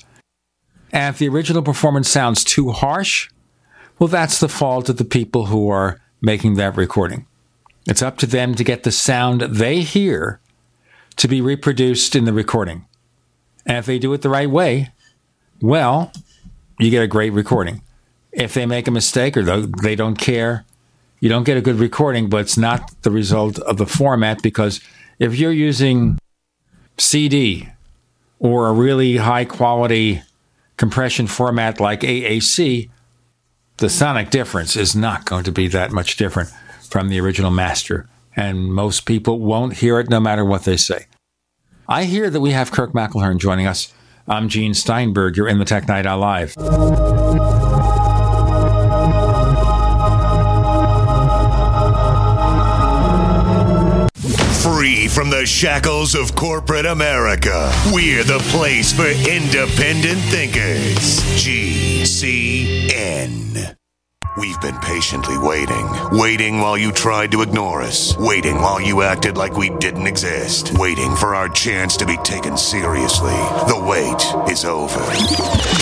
And if the original performance sounds too harsh, well, that's the fault of the people who are making that recording. It's up to them to get the sound they hear to be reproduced in the recording. And if they do it the right way, well, you get a great recording. If they make a mistake or they don't care, you don't get a good recording, but it's not the result of the format, because if you're using CD or a really high-quality compression format like AAC, the sonic difference is not going to be that much different from the original master, and most people won't hear it no matter what they say. I hear that we have Kirk McElhearn joining us. I'm Gene Steinberg. You're in the Tech Night Owl Live. Free from the shackles of corporate America, we're the place for independent thinkers. GCN. We've been patiently waiting while you tried to ignore us, waiting while you acted like we didn't exist, waiting for our chance to be taken seriously. The wait is over.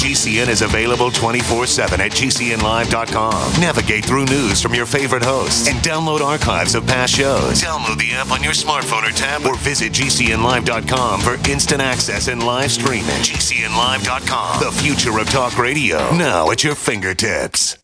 GCN is available 24/7 at GCNlive.com. Navigate through news from your favorite hosts and download archives of past shows. Download the app on your smartphone or tablet, or visit GCNlive.com for instant access and live streaming. GCNlive.com, the future of talk radio, now at your fingertips.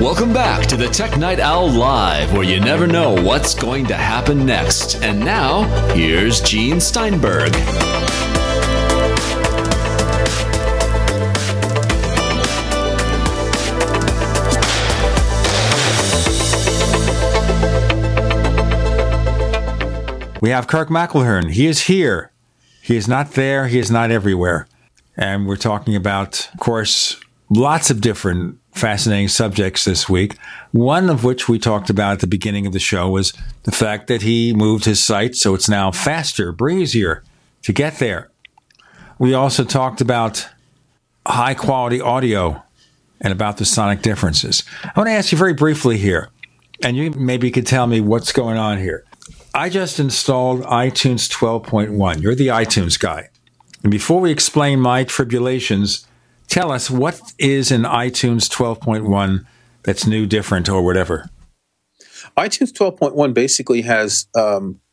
Welcome back to the Tech Night Owl Live, where you never know what's going to happen next. And now, here's Gene Steinberg. We have Kirk McElhearn. He is here. He is not there. He is not everywhere. And we're talking about, of course, lots of different fascinating subjects this week. One of which we talked about at the beginning of the show was the fact that he moved his site, so it's now faster, breezier to get there. We also talked about high quality audio and about the sonic differences. I want to ask you very briefly here, and you maybe could tell me what's going on here. I just installed iTunes 12.1. You're the iTunes guy. And before we explain my tribulations, tell us, what is in iTunes 12.1 that's new, different, or whatever? iTunes 12.1 basically has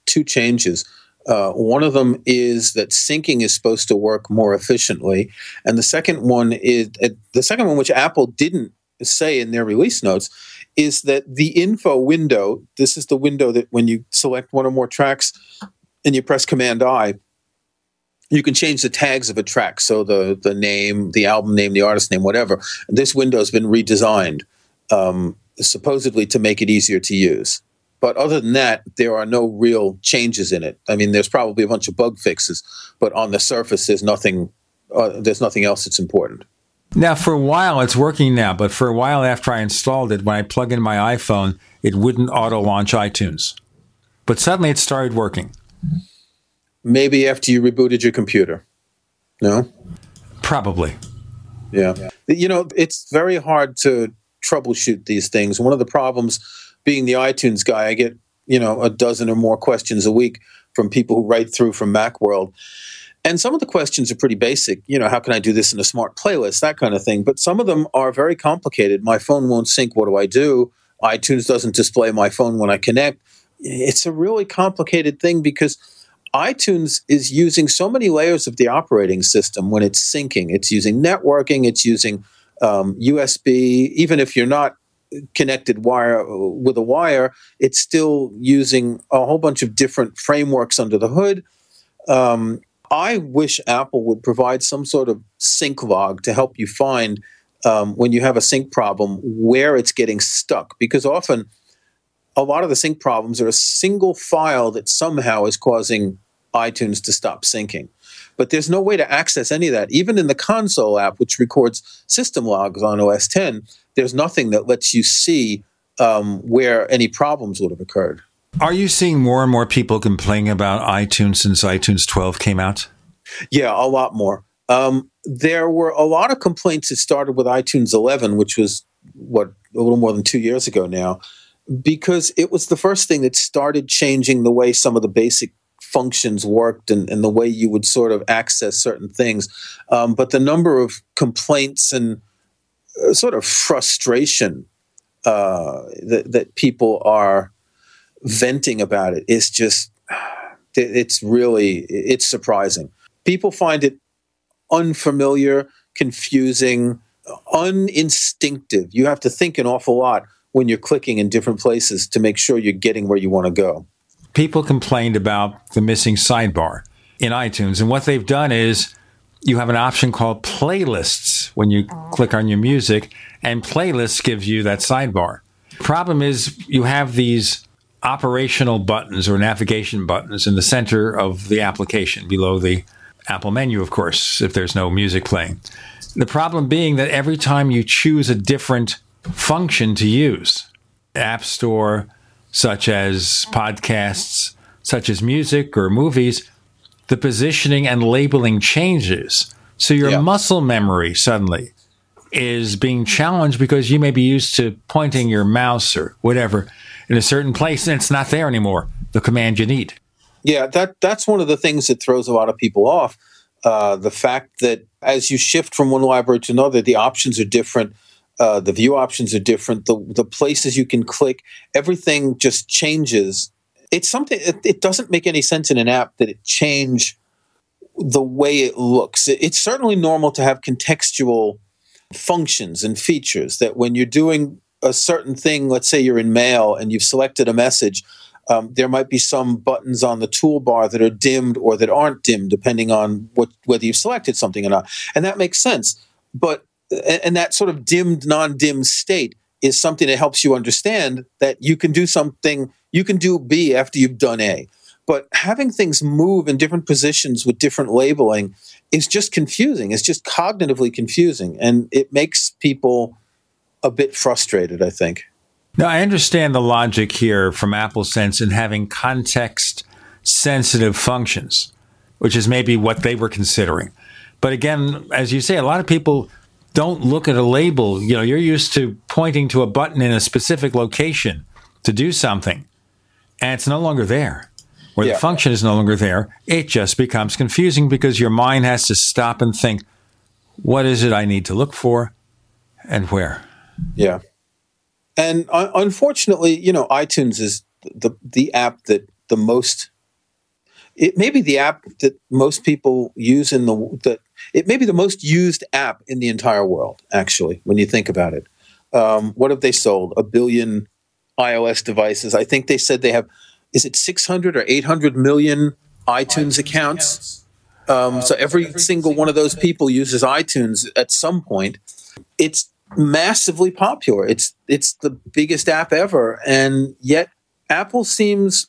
two changes. One of them is that syncing is supposed to work more efficiently, and the second one is which Apple didn't say in their release notes, is that the info window. This is the window that when you select one or more tracks and you press Command I, you can change the tags of a track, so the name, the album name, the artist name, whatever. This window has been redesigned, supposedly to make it easier to use. But other than that, there are no real changes in it. I mean, there's probably a bunch of bug fixes, but on the surface, there's nothing. There's nothing else that's important. Now, for a while, it's working now. But for a while after I installed it, when I plug in my iPhone, it wouldn't auto-launch iTunes. But suddenly, it started working. Maybe after you rebooted your computer. No? Probably. Yeah. You know, it's very hard to troubleshoot these things. One of the problems, being the iTunes guy, I get, you know, a dozen or more questions a week from people who write through from Macworld. And some of the questions are pretty basic. You know, how can I do this in a smart playlist? That kind of thing. But some of them are very complicated. My phone won't sync. What do I do? iTunes doesn't display my phone when I connect. It's a really complicated thing because iTunes is using so many layers of the operating system when it's syncing. It's using networking. It's using USB. Even if you're not connected wire with a wire, it's still using a whole bunch of different frameworks under the hood. I wish Apple would provide some sort of sync log to help you find, when you have a sync problem, where it's getting stuck. Because often, a lot of the sync problems are a single file that somehow is causing iTunes to stop syncing. But there's no way to access any of that. Even in the console app, which records system logs on OS X, there's nothing that lets you see where any problems would have occurred. Are you seeing more and more people complaining about iTunes since iTunes 12 came out? Yeah, a lot more. There were a lot of complaints that started with iTunes 11, which was, a little more than 2 years ago now, because it was the first thing that started changing the way some of the basic functions worked and the way you would sort of access certain things. But the number of complaints and sort of frustration that people are venting about it is just, it's surprising. People find it unfamiliar, confusing, uninstinctive. You have to think an awful lot when you're clicking in different places to make sure you're getting where you want to go. People complained about the missing sidebar in iTunes. And what they've done is you have an option called playlists when you click on your music, and playlists gives you that sidebar. Problem is you have these operational buttons or navigation buttons in the center of the application below the Apple menu, of course, if there's no music playing. The problem being that every time you choose a different function to use, App Store, such as podcasts, such as music or movies, the positioning and labeling changes. So your muscle memory suddenly is being challenged because you may be used to pointing your mouse or whatever in a certain place, and it's not there anymore, the command you need. Yeah, that's one of the things that throws a lot of people off, the fact that as you shift from one library to another, the options are different. The view options are different. The places you can click, everything just changes. It's something. It doesn't make any sense in an app that it change the way it looks. It's certainly normal to have contextual functions and features that when you're doing a certain thing, let's say you're in Mail and you've selected a message, there might be some buttons on the toolbar that are dimmed or that aren't dimmed, depending on whether you've selected something or not. And that makes sense. And that sort of dimmed, non-dimmed state is something that helps you understand that you can do something, you can do B after you've done A. But having things move in different positions with different labeling is just confusing. It's just cognitively confusing. And it makes people a bit frustrated, I think. Now, I understand the logic here from Apple's sense in having context-sensitive functions, which is maybe what they were considering. But again, as you say, a lot of people don't look at a label. You know, you're used to pointing to a button in a specific location to do something, and it's no longer there, or the function is no longer there. It just becomes confusing because your mind has to stop and think, what is it I need to look for and where? Yeah. And unfortunately, you know, iTunes is the app that the most. It may be the app that most people use in that it may be the most used app in the entire world. Actually, when you think about it, what have they sold? 1 billion iOS devices. I think they said they have. Is it 600 or 800 million iTunes accounts? So every single one of those people uses iTunes at some point. It's massively popular. It's the biggest app ever, and yet Apple seems.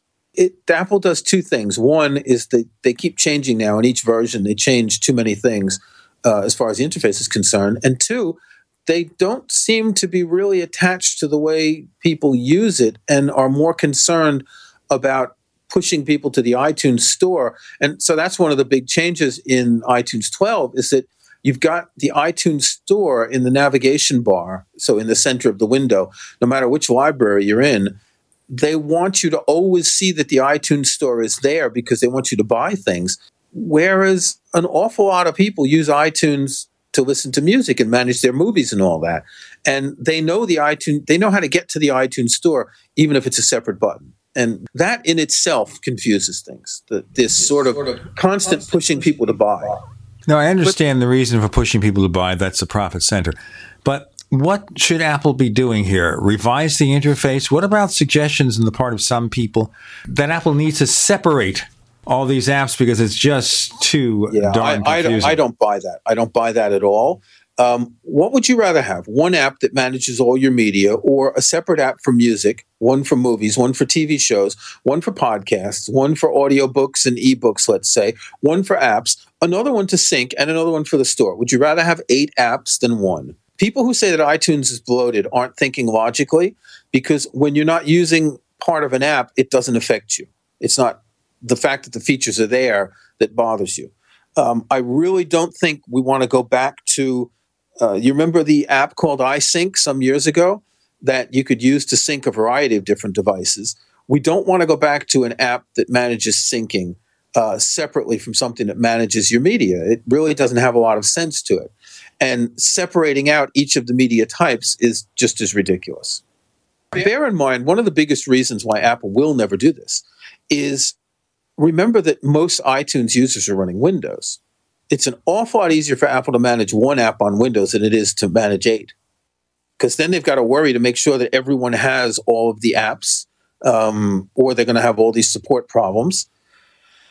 Apple does two things. One is they keep changing now. In each version, they change too many things as far as the interface is concerned. And two, they don't seem to be really attached to the way people use it and are more concerned about pushing people to the iTunes store. And so that's one of the big changes in iTunes 12 is that you've got the iTunes store in the navigation bar, so in the center of the window, no matter which library you're in. They want you to always see that the iTunes store is there because they want you to buy things. Whereas an awful lot of people use iTunes to listen to music and manage their movies and all that. And they know they know how to get to the iTunes store, even if it's a separate button. And that in itself confuses things. This sort of constant pushing people to buy. No, I understand the reason for pushing people to buy. That's the profit center. But what should Apple be doing here? Revise the interface? What about suggestions on the part of some people that Apple needs to separate all these apps because it's just too darn confusing? I don't buy that. I don't buy that at all. What would you rather have? One app that manages all your media or a separate app for music, one for movies, one for TV shows, one for podcasts, one for audiobooks and ebooks, let's say, one for apps, another one to sync, and another one for the store. Would you rather have 8 apps than one? People who say that iTunes is bloated aren't thinking logically, because when you're not using part of an app, it doesn't affect you. It's not the fact that the features are there that bothers you. I really don't think we want to go back to, you remember the app called iSync some years ago that you could use to sync a variety of different devices. We don't want to go back to an app that manages syncing separately from something that manages your media. It really doesn't have a lot of sense to it. And separating out each of the media types is just as ridiculous. Bear in mind, one of the biggest reasons why Apple will never do this is remember that most iTunes users are running Windows. It's an awful lot easier for Apple to manage one app on Windows than it is to manage 8. Because then they've got to worry to make sure that everyone has all of the apps, or they're going to have all these support problems.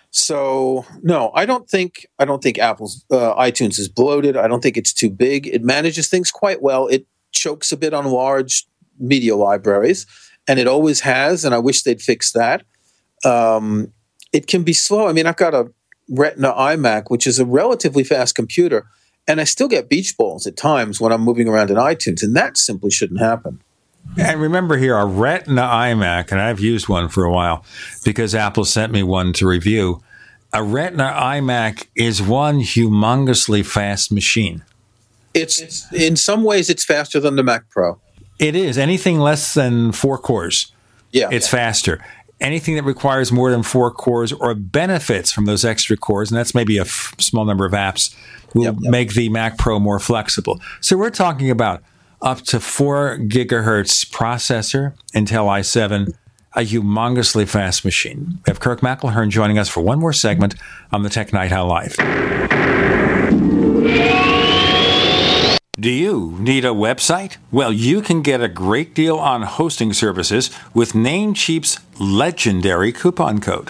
So no, I don't think Apple's iTunes is bloated. I don't think it's too big. It manages things quite well. It chokes a bit on large media libraries, and it always has. And I wish they'd fix that. It can be slow. I mean, I've got a Retina iMac, which is a relatively fast computer, and I still get beach balls at times when I'm moving around in iTunes, and that simply shouldn't happen. And remember here, a Retina iMac, and I've used one for a while because Apple sent me one to review. A Retina iMac is one humongously fast machine. It's in some ways, it's faster than the Mac Pro. It is. Anything less than 4 cores, it's faster. Anything that requires more than 4 cores or benefits from those extra cores, and that's maybe a small number of apps, will make the Mac Pro more flexible. So we're talking about up to 4 gigahertz processor, Intel i7, a humongously fast machine. We have Kirk McElhearn joining us for one more segment on the Tech Night Owl Live. Do you need a website? Well, you can get a great deal on hosting services with Namecheap's legendary coupon code.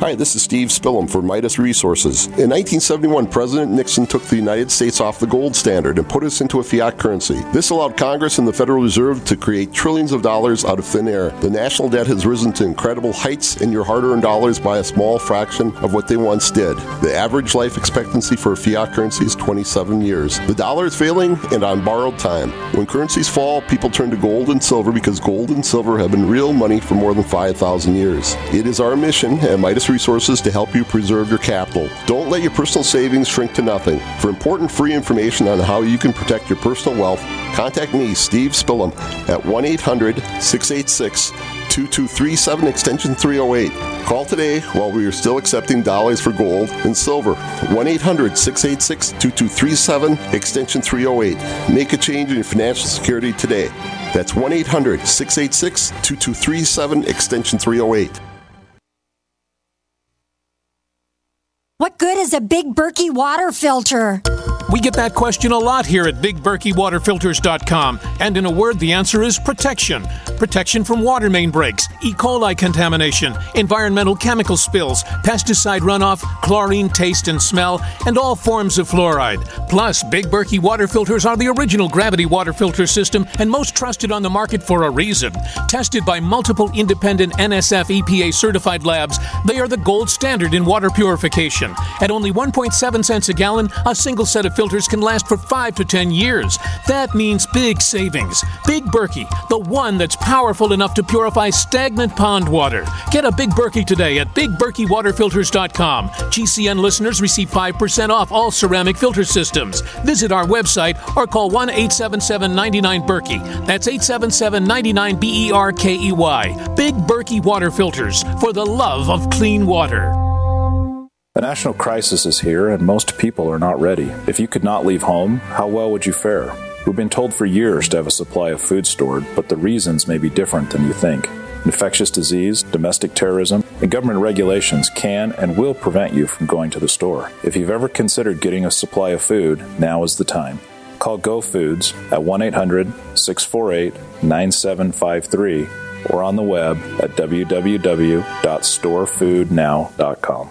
Hi, this is Steve Spillum for Midas Resources. In 1971, President Nixon took the United States off the gold standard and put us into a fiat currency. This allowed Congress and the Federal Reserve to create trillions of dollars out of thin air. The national debt has risen to incredible heights, and your hard-earned dollars by a small fraction of what they once did. The average life expectancy for a fiat currency is 27 years. The dollar is failing and on borrowed time. When currencies fall, people turn to gold and silver because gold and silver have been real money for more than 5,000 years. It is our mission at Midas Resources to help you preserve your capital. Don't let your personal savings shrink to nothing. For important free information on how you can protect your personal wealth, contact me, Steve Spillum, at 1-800-686-2237 extension 308. Call today while we are still accepting dollars for gold and silver. 1-800-686-2237 extension 308. Make a change in your financial security today. That's 1-800-686-2237 extension 308. What good is a Big Berkey water filter? We get that question a lot here at BigBerkeyWaterFilters.com. And in a word, the answer is protection. Protection from water main breaks, E. coli contamination, environmental chemical spills, pesticide runoff, chlorine taste and smell, and all forms of fluoride. Plus, Big Berkey water filters are the original gravity water filter system and most trusted on the market for a reason. Tested by multiple independent NSF EPA certified labs, they are the gold standard in water purification. At only 1.7 cents a gallon, a single set of filters can last for 5 to 10 years. That means big savings. Big Berkey, the one that's powerful enough to purify stagnant pond water. Get a Big Berkey today at BigBerkeyWaterFilters.com. GCN listeners receive 5% off all ceramic filter systems. Visit our website or call 1-877-99-BERKEY. That's 877-99-BERKEY. Big Berkey Water Filters, for the love of clean water. The national crisis is here, and most people are not ready. If you could not leave home, how well would you fare? We've been told for years to have a supply of food stored, but the reasons may be different than you think. Infectious disease, domestic terrorism, and government regulations can and will prevent you from going to the store. If you've ever considered getting a supply of food, now is the time. Call Go Foods at 1-800-648-9753 or on the web at www.storefoodnow.com.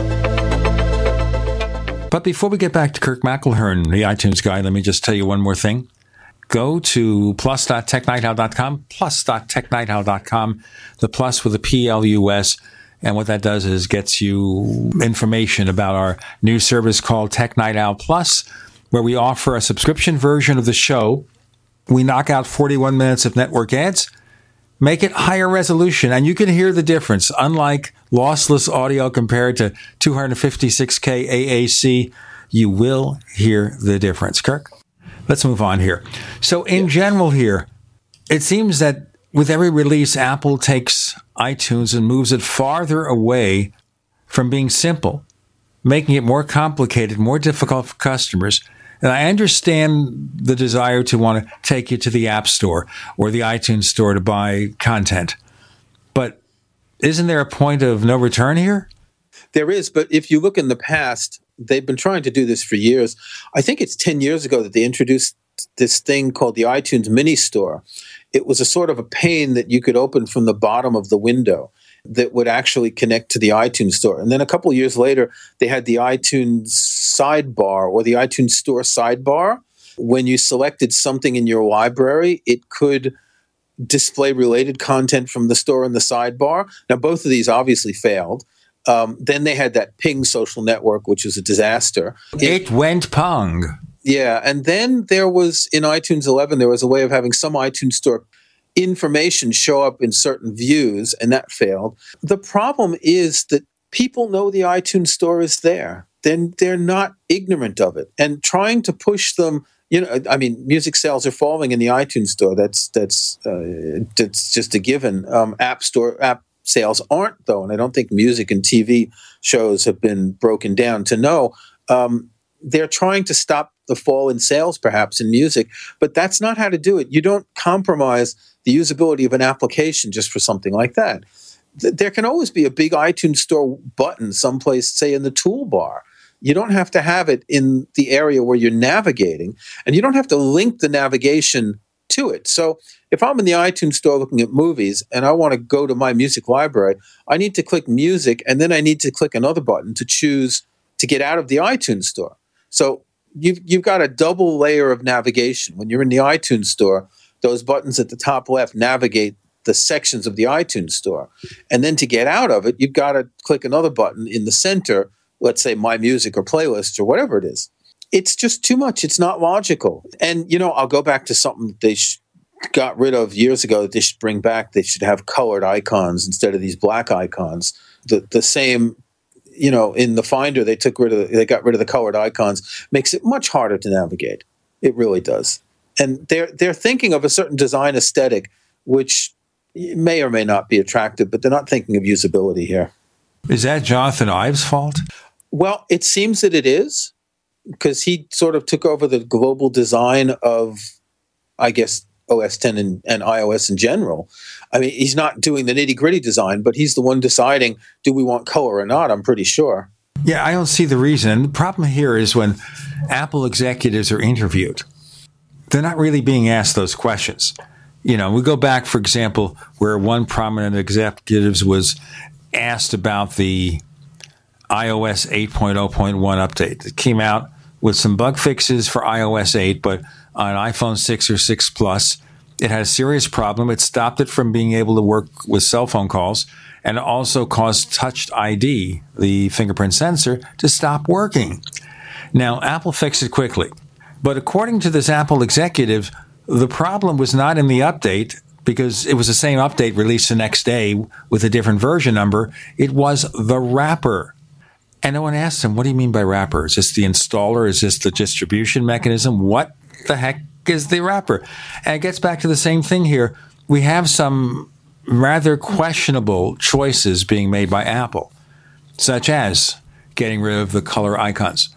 But before we get back to Kirk McElhearn, the iTunes guy, let me just tell you one more thing. Go to plus.technightowl.com, plus.technightowl.com, the plus with a P-L-U-S, and what that does is gets you information about our new service called Tech Night Owl Plus, where we offer a subscription version of the show. We knock out 41 minutes of network ads, make it higher resolution, and you can hear the difference, unlike lossless audio compared to 256K AAC. You will hear the difference. Kirk, let's move on here. So in general here, it seems that with every release, Apple takes iTunes and moves it farther away from being simple, making it more complicated, more difficult for customers. And I understand the desire to want to take you to the App Store or the iTunes Store to buy content. But isn't there a point of no return here? There is, but if you look in the past, they've been trying to do this for years. I think it's 10 years ago that they introduced this thing called the iTunes Mini Store. It was a sort of a pane that you could open from the bottom of the window that would actually connect to the iTunes Store. And then a couple of years later, they had the iTunes sidebar or the iTunes Store sidebar. When you selected something in your library, it could display related content from the store in the sidebar. Now, both of these obviously failed. Then they had that Ping social network, which was a disaster. It went pong. Yeah. And then there was, in iTunes 11, there was a way of having some iTunes Store information show up in certain views, and that failed. The problem is that people know the iTunes Store is there. Then they're not ignorant of it. And trying to push them, you know, I mean, music sales are falling in the iTunes Store. That's just a given. App sales aren't, though, and I don't think music and TV shows have been broken down to know. They're trying to stop the fall in sales, perhaps, in music, but that's not how to do it. You don't compromise the usability of an application just for something like that. There can always be a big iTunes Store button someplace, say, in the toolbar. You don't have to have it in the area where you're navigating, and you don't have to link the navigation to it. So if I'm in the iTunes Store looking at movies and I want to go to my music library, I need to click music, and then I need to click another button to choose to get out of the iTunes Store. So you've got a double layer of navigation. When you're in the iTunes Store, those buttons at the top left navigate the sections of the iTunes Store. And then to get out of it, you've got to click another button in the center, let's say My Music or Playlists or whatever it is. It's just too much. It's not logical. And, you know, I'll go back to something they got rid of years ago that they should bring back. They should have colored icons instead of these black icons. The same, you know, in the Finder, they got rid of the colored icons. Makes it much harder to navigate. It really does. And they're thinking of a certain design aesthetic, which may or may not be attractive, but they're not thinking of usability here. Is that Jonathan Ives' fault? Well, it seems that it is, because he sort of took over the global design of, I guess, OS X and iOS in general. I mean, he's not doing the nitty-gritty design, but he's the one deciding, do we want color or not, I'm pretty sure. Yeah, I don't see the reason. And the problem here is when Apple executives are interviewed, they're not really being asked those questions. You know, we go back, for example, where one prominent executive was asked about the iOS 8.0.1 update that came out with some bug fixes for iOS 8, but on iPhone 6 or 6 Plus, it had a serious problem. It stopped it from being able to work with cell phone calls, and also caused Touch ID, the fingerprint sensor, to stop working. Now, Apple fixed it quickly, but according to this Apple executive, the problem was not in the update, because it was the same update released the next day with a different version number. It was the wrapper. And no one asked him, what do you mean by wrapper? Is this the installer? Is this the distribution mechanism? What the heck is the wrapper? And it gets back to the same thing here. We have some rather questionable choices being made by Apple, such as getting rid of the color icons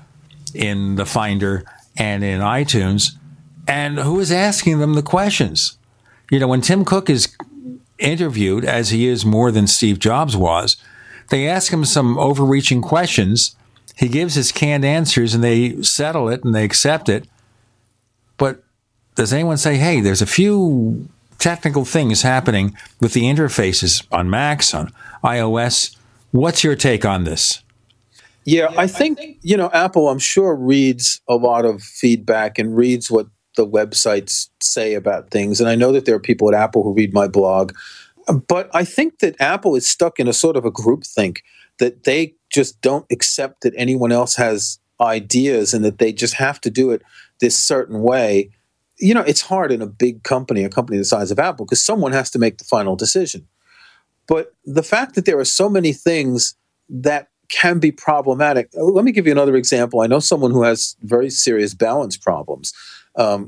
in the Finder and in iTunes. And who is asking them the questions? You know, when Tim Cook is interviewed, as he is more than Steve Jobs was, they ask him some overreaching questions. He gives his canned answers, and they settle it, and they accept it. But does anyone say, hey, there's a few technical things happening with the interfaces on Macs, on iOS. What's your take on this? Yeah, I think, you know, Apple, I'm sure, reads a lot of feedback and reads what the websites say about things. And I know that there are people at Apple who read my blog, but I think that Apple is stuck in a sort of a groupthink, that they just don't accept that anyone else has ideas and that they just have to do it this certain way. You know, it's hard in a big company, a company the size of Apple, because someone has to make the final decision. But the fact that there are so many things that can be problematic. Let me give you another example. I know someone who has very serious balance problems.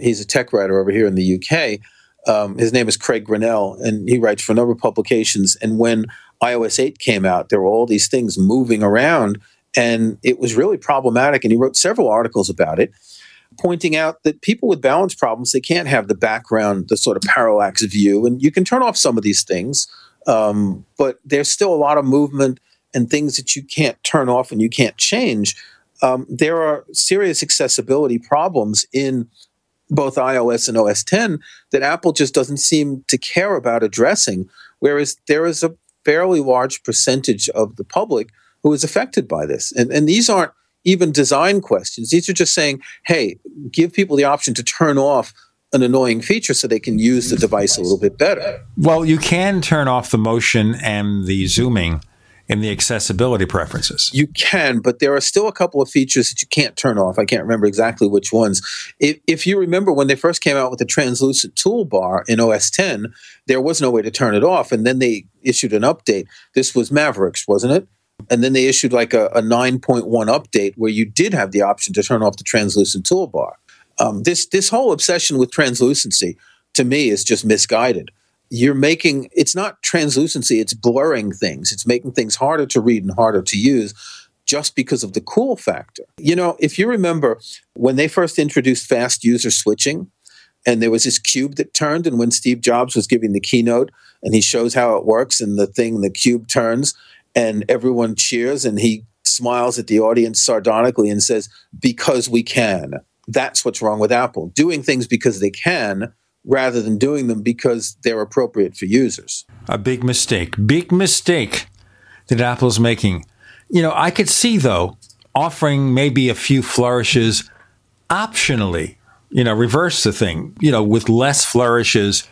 He's a tech writer over here in the UK. His name is Craig Grinnell, and he writes for a number of publications. And when iOS 8 came out, there were all these things moving around, and it was really problematic. And he wrote several articles about it, pointing out that people with balance problems, they can't have the background, the sort of parallax view. And you can turn off some of these things, but there's still a lot of movement and things that you can't turn off and you can't change. There are serious accessibility problems in both iOS and OS X that Apple just doesn't seem to care about addressing, whereas there is a fairly large percentage of the public who is affected by this. And these aren't even design questions. These are just saying, hey, give people the option to turn off an annoying feature so they can use the device a little bit better. Well, you can turn off the motion and the zooming in the accessibility preferences. You can, but there are still a couple of features that you can't turn off. I can't remember exactly which ones. If you remember when they first came out with the translucent toolbar in OS X, there was no way to turn it off, and then they issued an update. This was Mavericks, wasn't it? And then they issued like a 9.1 update where you did have the option to turn off the translucent toolbar. This whole obsession with translucency, to me, is just misguided. You're making, it's not translucency, it's blurring things. It's making things harder to read and harder to use just because of the cool factor. You know, if you remember, when they first introduced fast user switching, and there was this cube that turned, and when Steve Jobs was giving the keynote, and he shows how it works, and the cube turns, and everyone cheers, and he smiles at the audience sardonically and says, "Because we can." That's what's wrong with Apple. Doing things because they can, rather than doing them because they're appropriate for users. A big mistake. Big mistake that Apple's making. You know, I could see, though, offering maybe a few flourishes optionally, you know, reverse the thing, you know, with less flourishes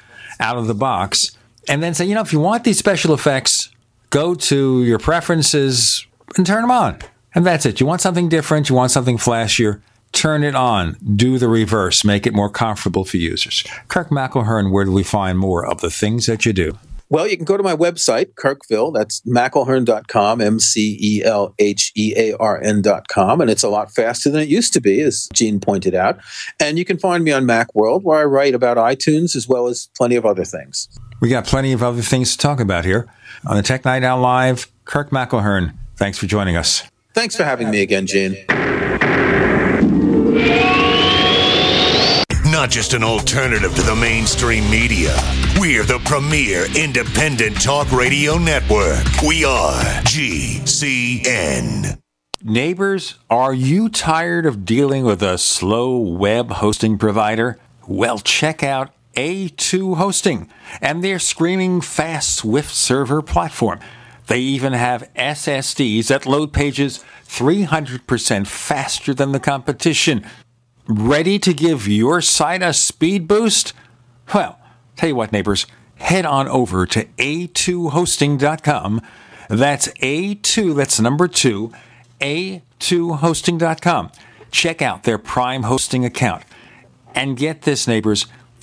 out of the box. And then say, you know, if you want these special effects, go to your preferences and turn them on. And that's it. You want something different, you want something flashier, turn it on, do the reverse, make it more comfortable for users. Kirk McElhearn, where do we find more of the things that you do? Well, you can go to my website, Kirkville. That's McElhearn.com, McElhearn.com. And it's a lot faster than it used to be, as Gene pointed out. And you can find me on Macworld, where I write about iTunes as well as plenty of other things. We got plenty of other things to talk about here on the Tech Night Out Live. Kirk McElhearn, thanks for joining us. Thanks for having me again, Gene. Not just an alternative to the mainstream media. We're the premier independent talk radio network. We are GCN. Neighbors, are you tired of dealing with a slow web hosting provider? Well, check out A2 Hosting and their screaming fast Swift server platform. They even have SSDs that load pages 300% faster than the competition. Ready to give your site a speed boost? Well, tell you what, neighbors, head on over to a2hosting.com. That's A2, that's number 2, a2hosting.com. Check out their Prime Hosting account. And get this, neighbors,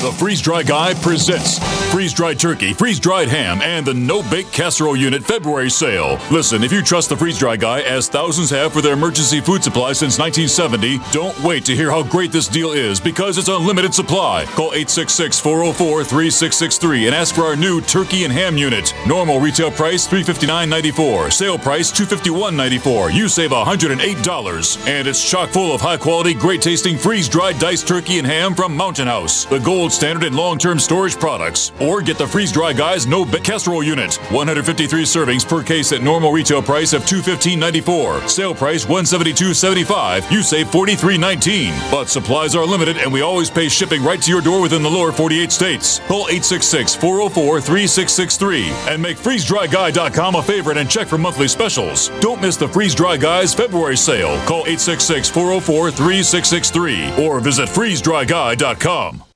The Freeze Dry Guy presents freeze-dried turkey, freeze-dried ham, and the no-bake casserole unit February sale. Listen, if you trust the Freeze Dry Guy, as thousands have for their emergency food supply since 1970, don't wait to hear how great this deal is, because it's unlimited supply. Call 866-404-3663 and ask for our new turkey and ham unit. Normal retail price $359.94, sale price $251.94. You save $108. And it's chock full of high-quality, great-tasting freeze-dried diced turkey and ham from Mountain House, the gold standard and long-term storage products. Or get the Freeze-Dry Guys No Bake Casserole Unit. 153 servings per case at normal retail price of $215.94. Sale price $172.75. You save $43.19. But supplies are limited and we always pay shipping right to your door within the lower 48 states. Call 866-404-3663 and make freezedryguy.com a favorite and check for monthly specials. Don't miss the Freeze-Dry Guys February sale. Call 866-404-3663 or visit freezedryguy.com.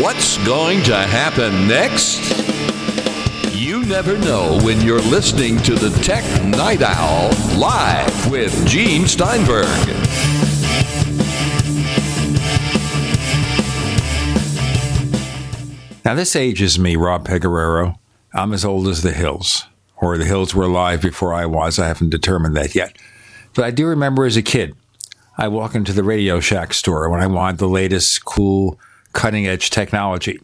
What's going to happen next? You never know when you're listening to the Tech Night Owl Live with Gene Steinberg. Now this ages me, Rob Pegoraro. I'm as old as the hills, or the hills were alive before I was. I haven't determined that yet. But I do remember as a kid, I walked into the Radio Shack store when I wanted the latest cool cutting-edge technology.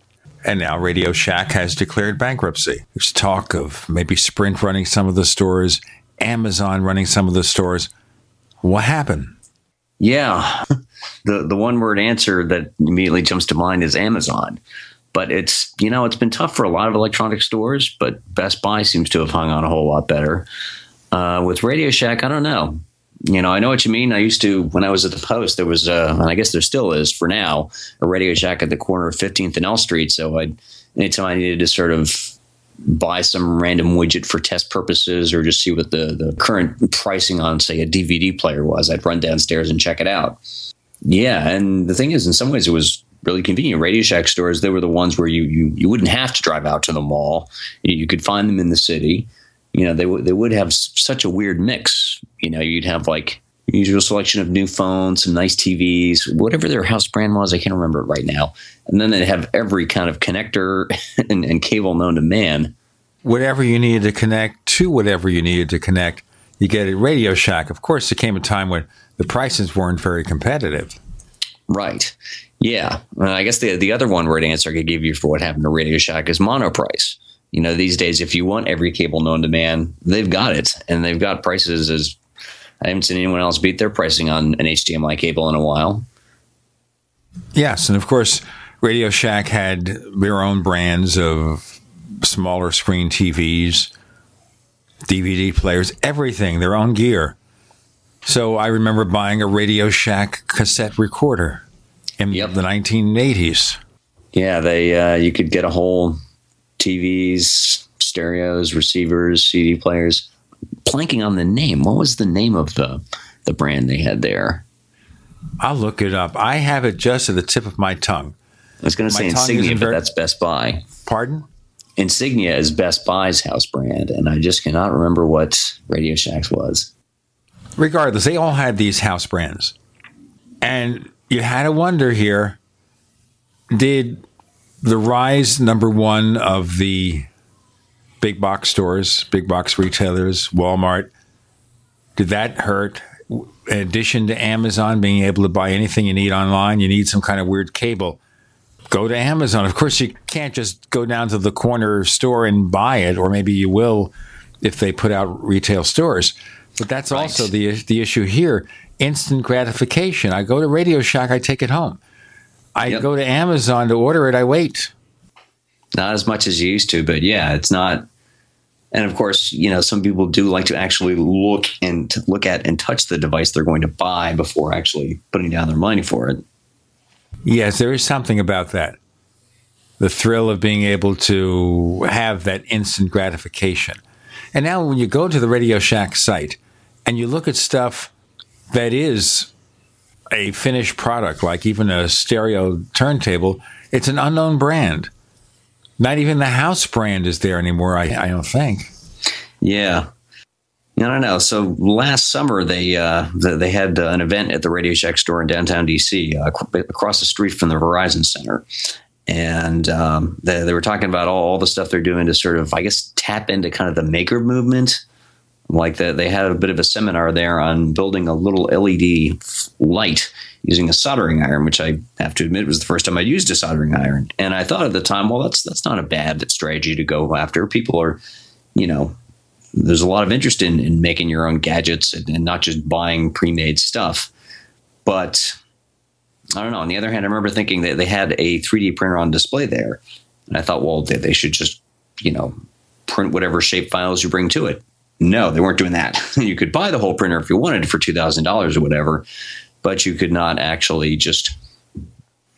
And now Radio Shack has declared bankruptcy. There's talk of maybe Sprint running some of the stores, Amazon running some of the stores. What happened? Yeah. The one-word answer that immediately jumps to mind is Amazon. But it's, you know, it's been tough for a lot of electronic stores, but Best Buy seems to have hung on a whole lot better. With Radio Shack, I don't know. You know, I know what you mean. I used to, when I was at the Post, there was, and I guess there still is for now, a Radio Shack at the corner of 15th and L Street. So anytime I needed to sort of buy some random widget for test purposes or just see what the current pricing on, say, a DVD player was, I'd run downstairs and check it out. Yeah, and the thing is, in some ways, it was really convenient. Radio Shack stores, they were the ones where you wouldn't have to drive out to the mall. You could find them in the city. You know, they would have such a weird mix. You know, you'd have like usual selection of new phones, some nice TVs, whatever their house brand was. I can't remember it right now. And then they'd have every kind of connector and cable known to man. Whatever you needed to connect to whatever you needed to connect, you get at Radio Shack. Of course, there came a time when the prices weren't very competitive. Right. Yeah. And I guess the other one-word answer I could give you for what happened to Radio Shack is monoprice. You know, these days, if you want every cable known to man, they've got it. And they've got prices as I haven't seen anyone else beat their pricing on an HDMI cable in a while. Yes. And of course, Radio Shack had their own brands of smaller screen TVs, DVD players, everything, their own gear. So I remember buying a Radio Shack cassette recorder in the 1980s. Yeah, they you could get a whole TVs, stereos, receivers, CD players. Blanking on the name. What was the name of the brand they had there? I'll look it up. I have it just at the tip of my tongue. I was going to say Insignia, but that's Best Buy. Pardon? Insignia is Best Buy's house brand, and I just cannot remember what Radio Shack's was. Regardless, they all had these house brands. And you had to wonder here, did the rise, number one, of the big box stores, big box retailers, Walmart, did that hurt? In addition to Amazon being able to buy anything you need online, you need some kind of weird cable. Go to Amazon. Of course, you can't just go down to the corner store and buy it, or maybe you will if they put out retail stores. But that's right. Also the issue here, instant gratification. I go to Radio Shack, I take it home. I go to Amazon to order it. I wait. Not as much as you used to, but yeah, it's not. And of course, you know, some people do like to actually look at and touch the device they're going to buy before actually putting down their money for it. Yes, there is something about that. The thrill of being able to have that instant gratification. And now when you go to the Radio Shack site and you look at stuff that is a finished product, like even a stereo turntable, it's an unknown brand. Not even the house brand is there anymore, I don't think. Yeah. I don't know. So last summer, they had an event at the Radio Shack store in downtown D.C., across the street from the Verizon Center. And they were talking about all the stuff they're doing to sort of, I guess, tap into kind of the maker movement. Like they had a bit of a seminar there on building a little LED light using a soldering iron, which I have to admit was the first time I used a soldering iron. And I thought at the time, well, that's not a bad strategy to go after. People are, you know, there's a lot of interest in making your own gadgets and not just buying pre-made stuff. But I don't know. On the other hand, I remember thinking that they had a 3D printer on display there. And I thought, well, they should just, you know, print whatever shape files you bring to it. No, they weren't doing that. You could buy the whole printer if you wanted for $2,000 or whatever, but you could not actually just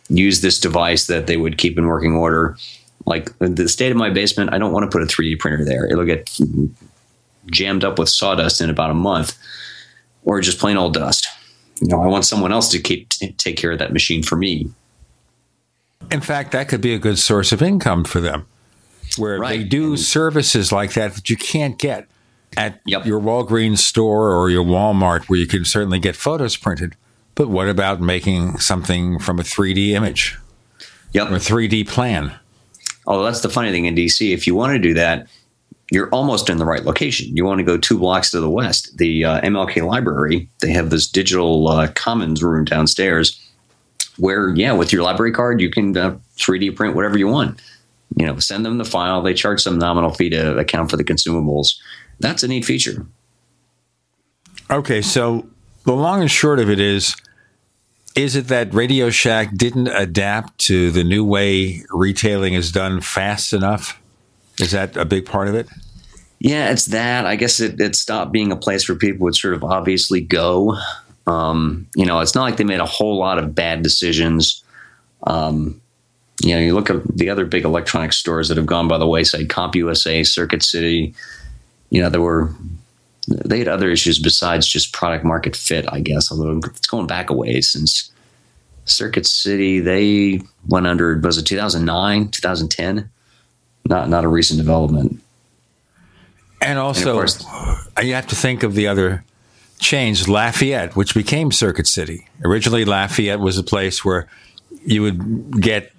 use this device that they would keep in working order. Like the state of my basement, I don't want to put a 3D printer there. It'll get jammed up with sawdust in about a month, or just plain old dust. You know, I want someone else to take care of that machine for me. In fact, that could be a good source of income for them, where right. They do services like that that you can't get at your Walgreens store or your Walmart, where you can certainly get photos printed. But what about making something from a 3D image? Yep. From a 3D plan? Oh, that's the funny thing in D.C. If you want to do that, you're almost in the right location. You want to go 2 blocks to the west. The MLK Library, they have this digital commons room downstairs where, yeah, with your library card, you can 3D print whatever you want. You know, send them the file. They charge some nominal fee to account for the consumables. That's a neat feature. Okay, so the long and short of it is it that Radio Shack didn't adapt to the new way retailing is done fast enough? Is that a big part of it? Yeah, it's that. I guess it stopped being a place where people would sort of obviously go. You know, it's not like they made a whole lot of bad decisions. You know, you look at the other big electronic stores that have gone by the wayside, CompUSA, Circuit City. You know, they had other issues besides just product market fit, I guess, although it's going back a ways since Circuit City. They went under, was it 2009, 2010? Not a recent development. And also, and course, you have to think of the other chains, Lafayette, which became Circuit City. Originally, Lafayette was a place where you would get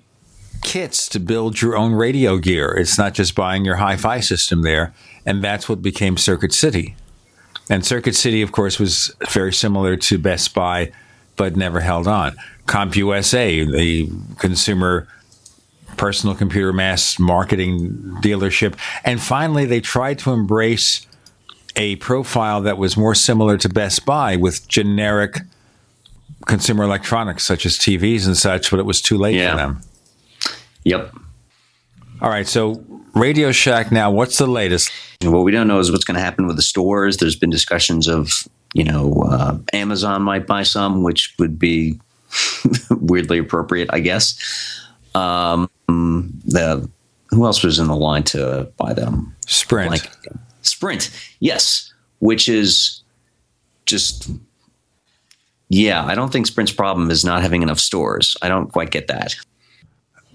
kits to build your own radio gear. It's not just buying your hi-fi system there. And that's what became Circuit City. And Circuit City, of course, was very similar to Best Buy, but never held on. CompUSA, the consumer personal computer mass marketing dealership. And finally, they tried to embrace a profile that was more similar to Best Buy with generic consumer electronics, such as TVs and such, but it was too late for them. Yep. All right. So Radio Shack now, what's the latest? What we don't know is what's going to happen with the stores. There's been discussions of, you know, Amazon might buy some, which would be weirdly appropriate, I guess. Who else was in the line to buy them? Sprint. Sprint. Yes. Which is just, yeah, I don't think Sprint's problem is not having enough stores. I don't quite get that.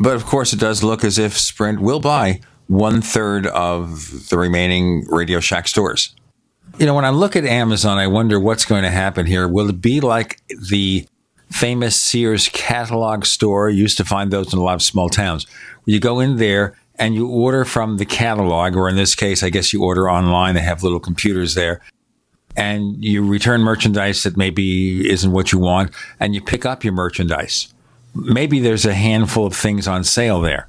But, of course, it does look as if Sprint will buy 1/3 of the remaining Radio Shack stores. You know, when I look at Amazon, I wonder what's going to happen here. Will it be like the famous Sears catalog store? You used to find those in a lot of small towns. You go in there and you order from the catalog, or in this case, I guess you order online. They have little computers there. And you return merchandise that maybe isn't what you want, and you pick up your merchandise. Maybe there's a handful of things on sale there,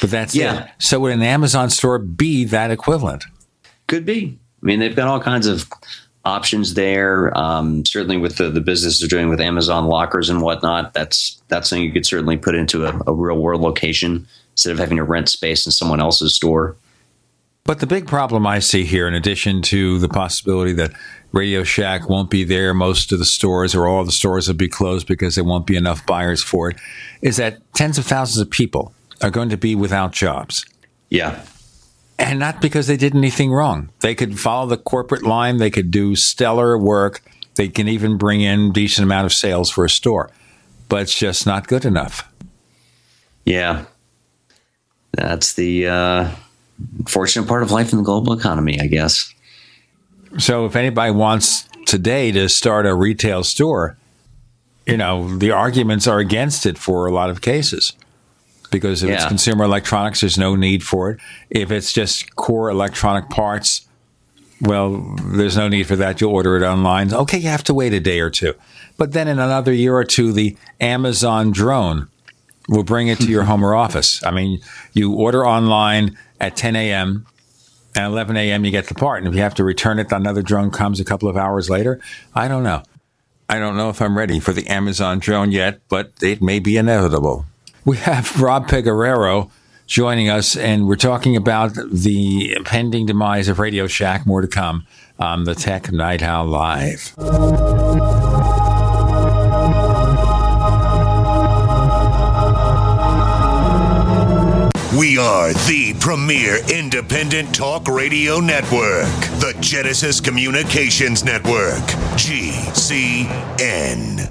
but that's it. So would an Amazon store be that equivalent? Could be. I mean, they've got all kinds of options there. Certainly with the business they're doing with Amazon lockers and whatnot, that's something you could certainly put into a real world location instead of having to rent space in someone else's store. But the big problem I see here, in addition to the possibility that Radio Shack won't be there, most of the stores or all the stores will be closed because there won't be enough buyers for it, is that tens of thousands of people are going to be without jobs. Yeah. And not because they did anything wrong. They could follow the corporate line. They could do stellar work. They can even bring in a decent amount of sales for a store. But it's just not good enough. Yeah. That's the unfortunate part of life in the global economy, I guess. So if anybody wants today to start a retail store, you know, the arguments are against it for a lot of cases. Because if it's consumer electronics, there's no need for it. If it's just core electronic parts, well, there's no need for that. You'll order it online. Okay, you have to wait a day or two. But then in another year or two, the Amazon drone will bring it to your home or office. I mean, you order online at 10 a.m. and 11 a.m. you get the part. And if you have to return it, another drone comes a couple of hours later. I don't know. I don't know if I'm ready for the Amazon drone yet, but it may be inevitable. We have Rob Pegoraro joining us, and we're talking about the impending demise of Radio Shack. More to come on the Tech Night Owl Live. We are the premier independent talk radio network, the Genesis Communications Network, GCN.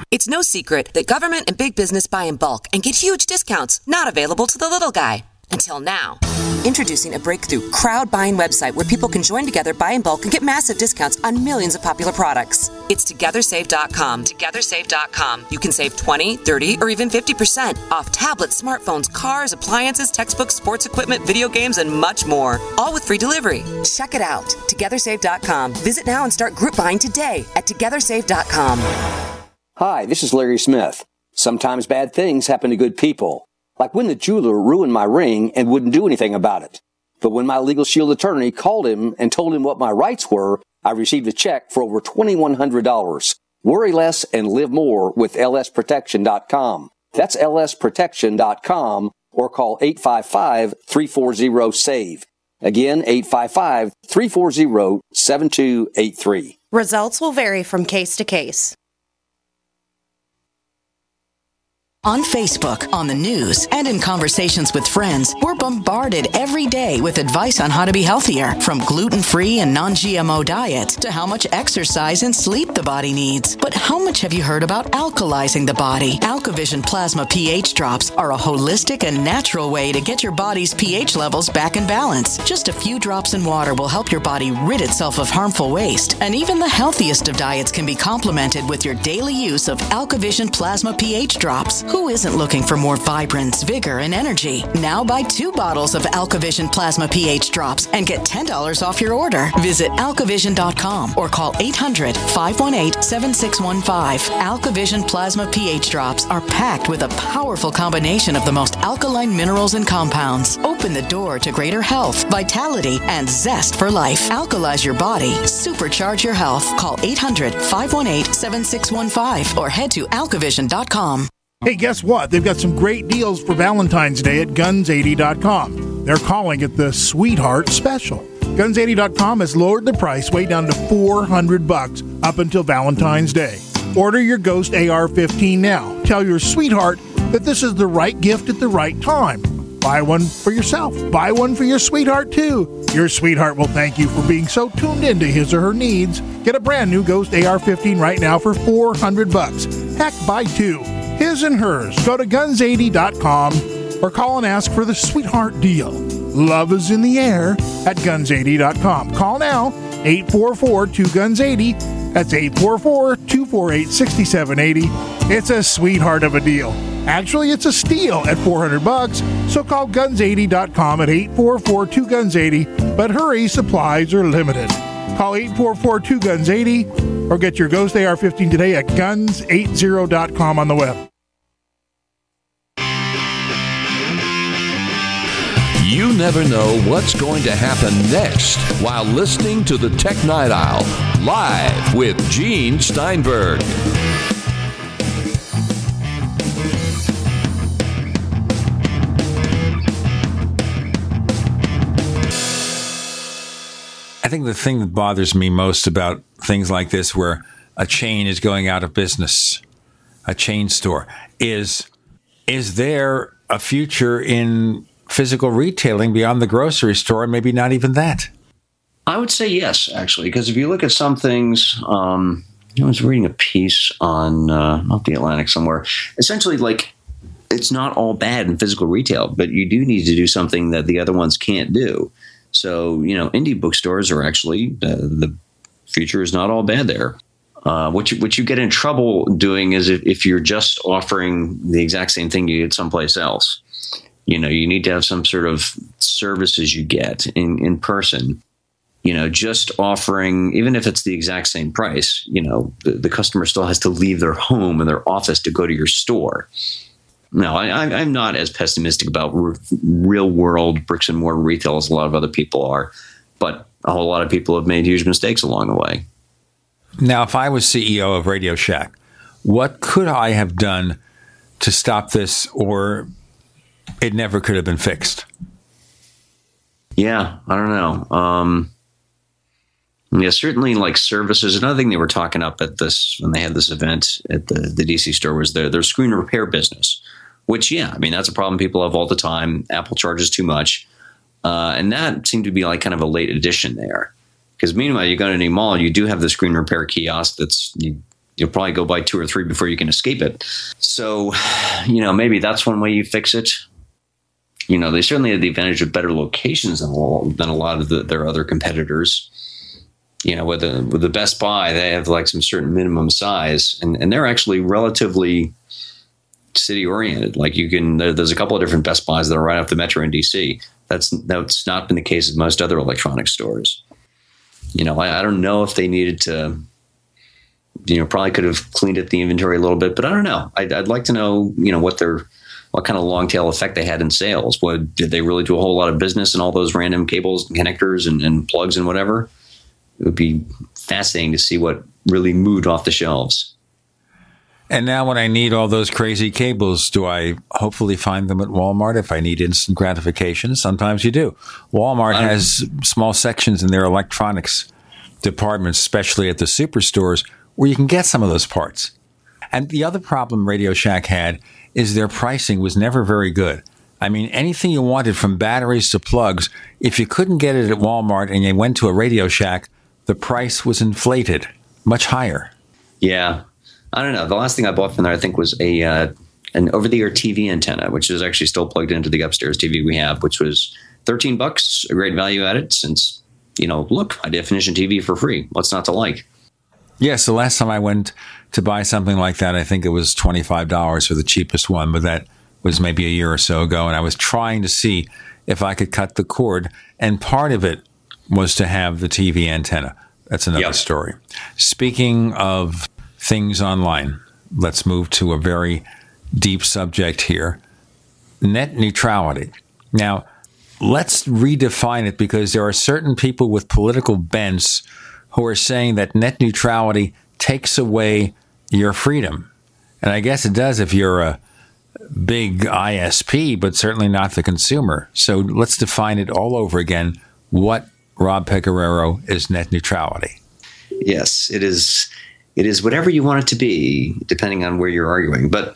It's no secret that government and big business buy in bulk and get huge discounts not available to the little guy. Until now. Introducing a breakthrough crowd buying website where people can join together, buy in bulk, and get massive discounts on millions of popular products. It's togethersave.com. Togethersave.com. You can save 20, 30, or even 50% off tablets, smartphones, cars, appliances, textbooks, sports equipment, video games, and much more. All with free delivery. Check it out. Togethersave.com. Visit now and start group buying today at togethersave.com. Hi, this is Larry Smith. Sometimes bad things happen to good people, like when the jeweler ruined my ring and wouldn't do anything about it. But when my Legal Shield attorney called him and told him what my rights were, I received a check for over $2,100. Worry less and live more with lsprotection.com. That's lsprotection.com, or call 855-340-SAVE. Again, 855-340-7283. Results will vary from case to case. On Facebook, on the news, and in conversations with friends, we're bombarded every day with advice on how to be healthier, from gluten-free and non-GMO diets to how much exercise and sleep the body needs. But how much have you heard about alkalizing the body? AlkaVision Plasma pH drops are a holistic and natural way to get your body's pH levels back in balance. Just a few drops in water will help your body rid itself of harmful waste. And even the healthiest of diets can be complemented with your daily use of AlkaVision Plasma pH drops. Who isn't looking for more vibrance, vigor, and energy? Now buy 2 bottles of AlkaVision Plasma pH drops and get $10 off your order. Visit AlkaVision.com or call 800-518-7615. AlkaVision Plasma pH drops are packed with a powerful combination of the most alkaline minerals and compounds. Open the door to greater health, vitality, and zest for life. Alkalize your body. Supercharge your health. Call 800-518-7615 or head to AlkaVision.com. Hey, guess what? They've got some great deals for Valentine's Day at Guns80.com. They're calling it the Sweetheart Special. Guns80.com has lowered the price way down to $400 up until Valentine's Day. Order your Ghost AR-15 now. Tell your sweetheart that this is the right gift at the right time. Buy one for yourself. Buy one for your sweetheart, too. Your sweetheart will thank you for being so tuned into his or her needs. Get a brand new Ghost AR-15 right now for $400. Heck, buy two. His and hers. Go to guns80.com or call and ask for the sweetheart deal. Love is in the air at guns80.com. Call now, 844-2GUNS80. That's 844-248-6780. It's a sweetheart of a deal. Actually, it's a steal at $400, so call guns80.com at 844-2GUNS80, but hurry, supplies are limited. Call 844-2GUNS80 or get your Ghost AR-15 today at guns80.com on the web. You never know what's going to happen next while listening to the Tech Night Owl live with Gene Steinberg. I think the thing that bothers me most about things like this where a chain is going out of business, a chain store, is there a future in physical retailing beyond the grocery store? Maybe not even that. I would say yes, actually, because if you look at some things, I was reading a piece on off the Atlantic somewhere, essentially like it's not all bad in physical retail, but you do need to do something that the other ones can't do. So, you know, indie bookstores are actually the future is not all bad there. What you get in trouble doing is if you're just offering the exact same thing you get someplace else. You know, you need to have some sort of services you get in person. You know, just offering, even if it's the exact same price, you know, the customer still has to leave their home and their office to go to your store. No, I'm not as pessimistic about real-world bricks-and-mortar retail as a lot of other people are, but a whole lot of people have made huge mistakes along the way. Now, if I was CEO of Radio Shack, what could I have done to stop this, or it never could have been fixed? Yeah, I don't know. Yeah, certainly like services. Another thing they were talking up at this when they had this event at the DC store was their screen repair business. Which, yeah, I mean, that's a problem people have all the time. Apple charges too much. And that seemed to be like kind of a late addition there. Because meanwhile, you go to any mall, you do have the screen repair kiosk that's you'll probably go buy two or three before you can escape it. So, you know, maybe that's one way you fix it. You know, they certainly had the advantage of better locations than a lot of their other competitors. You know, with the Best Buy, they have like some certain minimum size, and they're actually relatively city oriented. Like you can, there's a couple of different Best Buys that are right off the metro in DC. That's not been the case of most other electronic stores. You know, I don't know if they needed to, you know, probably could have cleaned up the inventory a little bit, but I don't know. I'd like to know, you know, what kind of long tail effect they had in sales. Did they really do a whole lot of business and all those random cables and connectors and plugs and whatever? It would be fascinating to see what really moved off the shelves. And now when I need all those crazy cables, do I hopefully find them at Walmart if I need instant gratification? Sometimes you do. Walmart has small sections in their electronics departments, especially at the superstores, where you can get some of those parts. And the other problem Radio Shack had is their pricing was never very good. I mean, anything you wanted from batteries to plugs, if you couldn't get it at Walmart and you went to a Radio Shack, the price was inflated, much higher. Yeah. I don't know. The last thing I bought from there, I think, was an over-the-air TV antenna, which is actually still plugged into the upstairs TV we have, which was $13, a great value at it since, you know, look, high-definition TV for free. What's not to like? Yeah, so last time I went to buy something like that, I think it was $25 for the cheapest one, but that was maybe a year or so ago, and I was trying to see if I could cut the cord, and part of it was to have the TV antenna. That's another story. Speaking of things online, let's move to a very deep subject here. Net neutrality. Now, let's redefine it because there are certain people with political bents who are saying that net neutrality takes away your freedom. And I guess it does if you're a big ISP, but certainly not the consumer. So let's define it all over again. What, Rob Pegoraro, is net neutrality? Yes, it is whatever you want it to be, depending on where you're arguing. But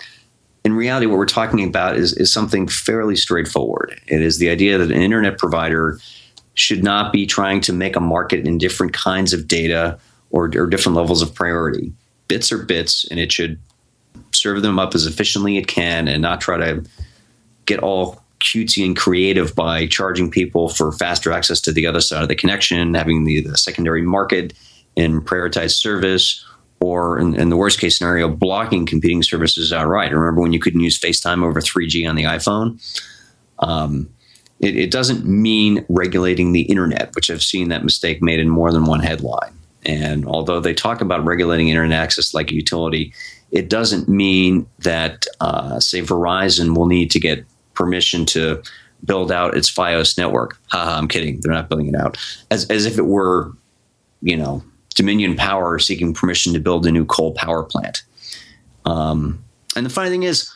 in reality, what we're talking about is something fairly straightforward. It is the idea that an internet provider should not be trying to make a market in different kinds of data or different levels of priority. Bits are bits, and it should serve them up as efficiently it can and not try to get all cutesy and creative by charging people for faster access to the other side of the connection, having the secondary market in prioritized service, or in the worst case scenario, blocking competing services outright. Remember when you couldn't use FaceTime over 3G on the iPhone? It doesn't mean regulating the internet, which I've seen that mistake made in more than one headline. And although they talk about regulating internet access like a utility, it doesn't mean that, say, Verizon will need to get permission to build out its FiOS network. I'm kidding. They're not building it out. As if it were, Dominion Power seeking permission to build a new coal power plant. And the funny thing is,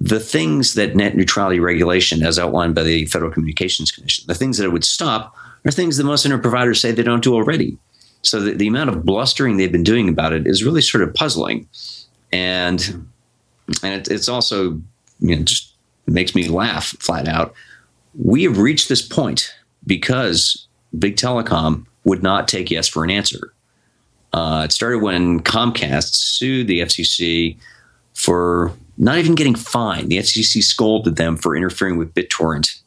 the things that net neutrality regulation, as outlined by the Federal Communications Commission, the things that it would stop are things that most internet providers say they don't do already. So the amount of blustering they've been doing about it is really sort of puzzling. And it's also, just makes me laugh flat out. We have reached this point because big telecom would not take yes for an answer. It started when Comcast sued the FCC for not even getting fined. The FCC scolded them for interfering with BitTorrent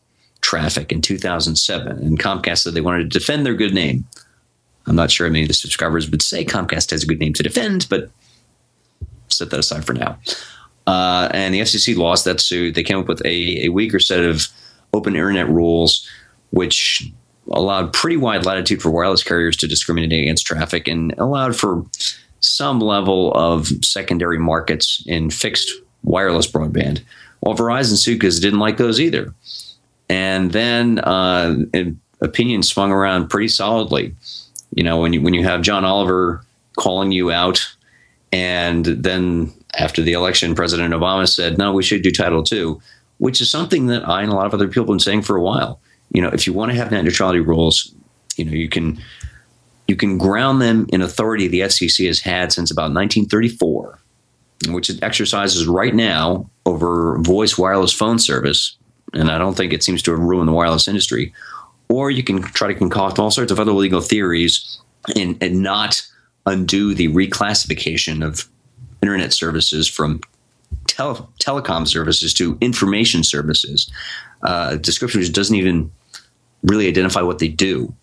traffic in 2007. And Comcast said they wanted to defend their good name. I'm not sure how many of the subscribers would say Comcast has a good name to defend, but set that aside for now. And the FCC lost that suit. They came up with a weaker set of open internet rules, which allowed pretty wide latitude for wireless carriers to discriminate against traffic and allowed for some level of secondary markets in fixed wireless broadband. Well, Verizon sued because didn't like those either. And then an opinion swung around pretty solidly. When you have John Oliver calling you out, and then after the election, President Obama said, no, we should do Title II, which is something that I and a lot of other people have been saying for a while. If you want to have net neutrality rules, you can ground them in authority the FCC has had since about 1934, which it exercises right now over voice wireless phone service. And I don't think it seems to have ruined the wireless industry. Or you can try to concoct all sorts of other legal theories and not undo the reclassification of internet services from telecom services to information services. A description which doesn't even really identify what they do.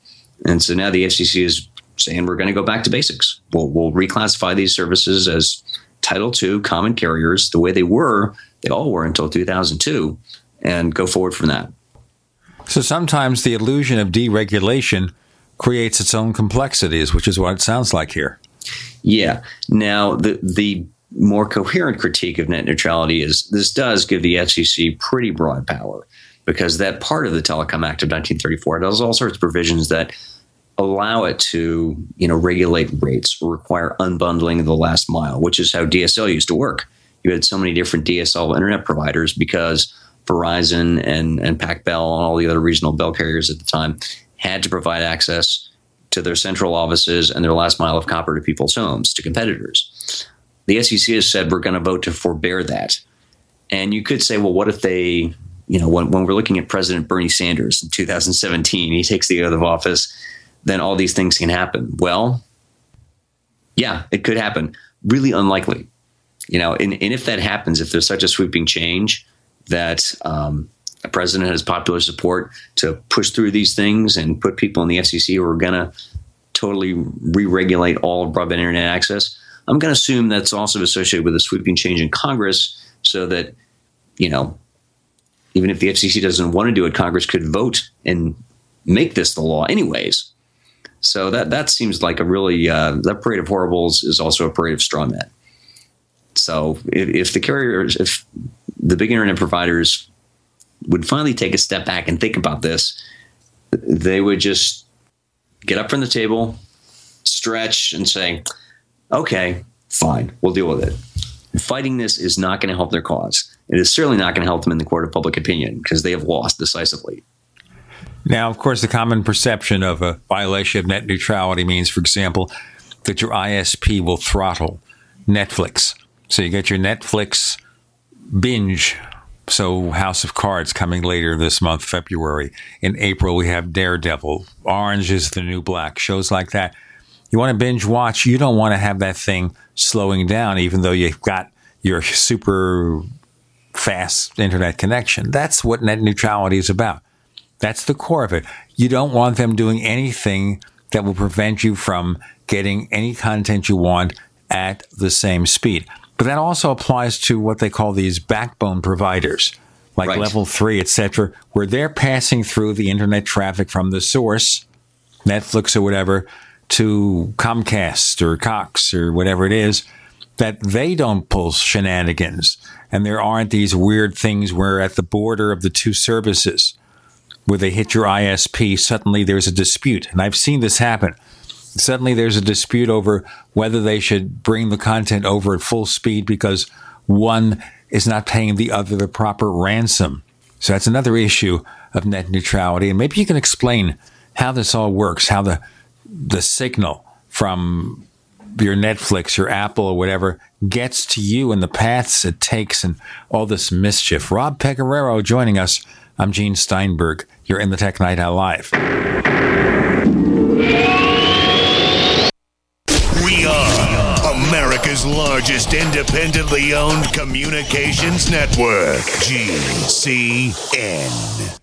And so now the FCC is saying we're going to go back to basics. We'll reclassify these services as Title II common carriers the way they were. They all were until 2002, and go forward from that. So sometimes the illusion of deregulation creates its own complexities, which is what it sounds like here. Yeah. Now, the more coherent critique of net neutrality is this does give the FCC pretty broad power, because that part of the Telecom Act of 1934 does all sorts of provisions that allow it to, regulate rates or require unbundling of the last mile, which is how DSL used to work. You had so many different DSL internet providers because Verizon and PacBell and all the other regional bell carriers at the time had to provide access to their central offices and their last mile of copper to people's homes, to competitors. The SEC has said we're going to vote to forbear that. And you could say, well, what if they, when we're looking at President Bernie Sanders in 2017, he takes the oath of office, then all these things can happen. Well, yeah, it could happen. Really unlikely. And if that happens, if there's such a sweeping change that a president has popular support to push through these things and put people in the FCC who are going to totally re-regulate all of broadband internet access, I'm going to assume that's also associated with a sweeping change in Congress, so that, even if the FCC doesn't want to do it, Congress could vote and make this the law anyways. So that seems like a really that parade of horribles is also a parade of straw men. So if the carriers, if the big internet providers would finally take a step back and think about this, they would just get up from the table, stretch, and say, okay, fine, we'll deal with it. Fighting this is not going to help their cause. It is certainly not going to help them in the court of public opinion, because they have lost decisively. Now, of course, the common perception of a violation of net neutrality means, for example, that your ISP will throttle Netflix. So you get your Netflix binge. So House of Cards coming later this month, February. In April, we have Daredevil, Orange is the New Black, shows like that. You want to binge watch. You don't want to have that thing slowing down, even though you've got your super fast internet connection. That's what net neutrality is about. That's the core of it. You don't want them doing anything that will prevent you from getting any content you want at the same speed. But that also applies to what they call these backbone providers, like right. Level 3, et cetera, where they're passing through the internet traffic from the source, Netflix or whatever, to Comcast or Cox or whatever it is, that they don't pull shenanigans. And there aren't these weird things where at the border of the two services, where they hit your ISP, suddenly there's a dispute. And I've seen this happen. Suddenly there's a dispute over whether they should bring the content over at full speed because one is not paying the other the proper ransom. So that's another issue of net neutrality. And maybe you can explain how this all works, how the signal from your Netflix, your Apple or whatever gets to you and the paths it takes and all this mischief. Rob Pegoraro joining us. I'm Gene Steinberg. You're in the Tech Night Out Live. America's largest independently owned communications network, GCN.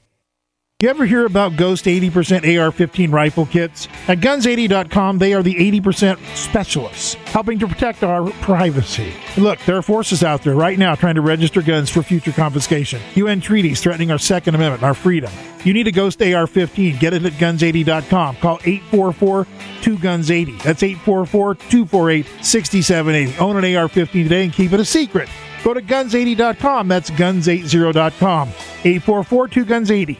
You ever hear about Ghost 80% AR-15 rifle kits? At guns80.com, they are the 80% specialists, helping to protect our privacy. Look, there are forces out there right now trying to register guns for future confiscation. UN treaties threatening our Second Amendment, our freedom. You need a Ghost AR-15. Get it at guns80.com. Call 844-2GUNS80. That's 844-248-6780. Own an AR-15 today and keep it a secret. Go to guns80.com. That's guns80.com. 844-2GUNS80.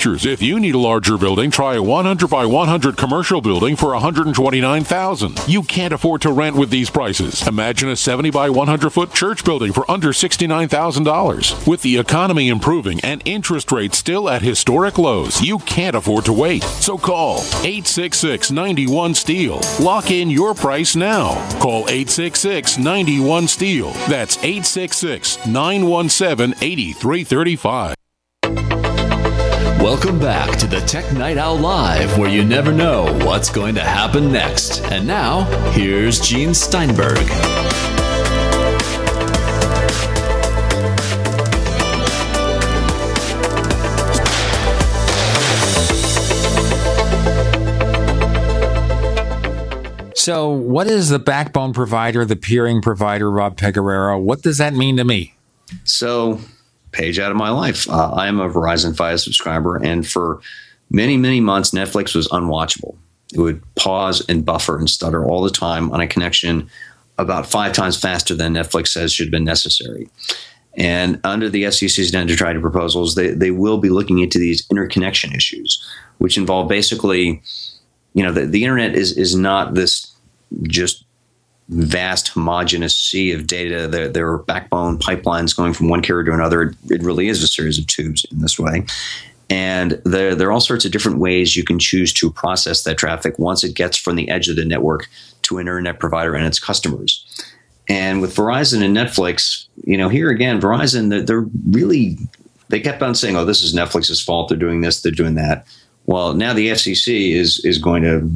if you need a larger building, try a 100 by 100 commercial building for $129,000. You can't afford to rent with these prices. Imagine a 70 by 100 foot church building for under $69,000. With the economy improving and interest rates still at historic lows, you can't afford to wait. So call 866-91-STEEL. Lock in your price now. Call 866-91-STEEL. That's 866-917-8335. Welcome back to the Tech Night Owl Live, where you never know what's going to happen next. And now, here's Gene Steinberg. So what is the backbone provider, the peering provider, Rob Pegoraro? What does that mean to me? So, page out of my life. I am a Verizon FiOS subscriber, and for many, many months, Netflix was unwatchable. It would pause and buffer and stutter all the time on a connection about 5 times faster than Netflix says should have been necessary. And under the FCC's net neutrality proposals, they will be looking into these interconnection issues, which involve basically, you know, the internet is not this just vast homogenous sea of data. There are backbone pipelines going from one carrier to another. It really is a series of tubes in this way. And there are all sorts of different ways you can choose to process that traffic once it gets from the edge of the network to an internet provider and its customers. And with Verizon and Netflix, you know, here again, Verizon, they kept on saying, oh, this is Netflix's fault. They're doing this, they're doing that. Well, now the FCC is going to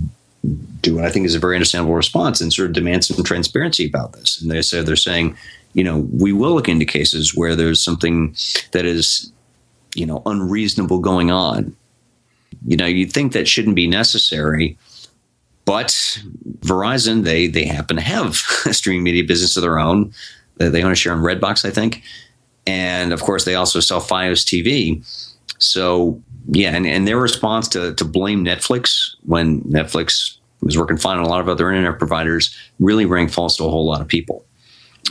do what I think is a very understandable response and sort of demand some transparency about this. And they're saying, you know, we will look into cases where there's something that is, you know, unreasonable going on. You know, you'd think that shouldn't be necessary, but Verizon, they happen to have a streaming media business of their own. They own a share in Redbox, I think. And, of course, they also sell FiOS TV. So, yeah, and their response to blame Netflix when Netflix was working fine on a lot of other internet providers really rang false to a whole lot of people.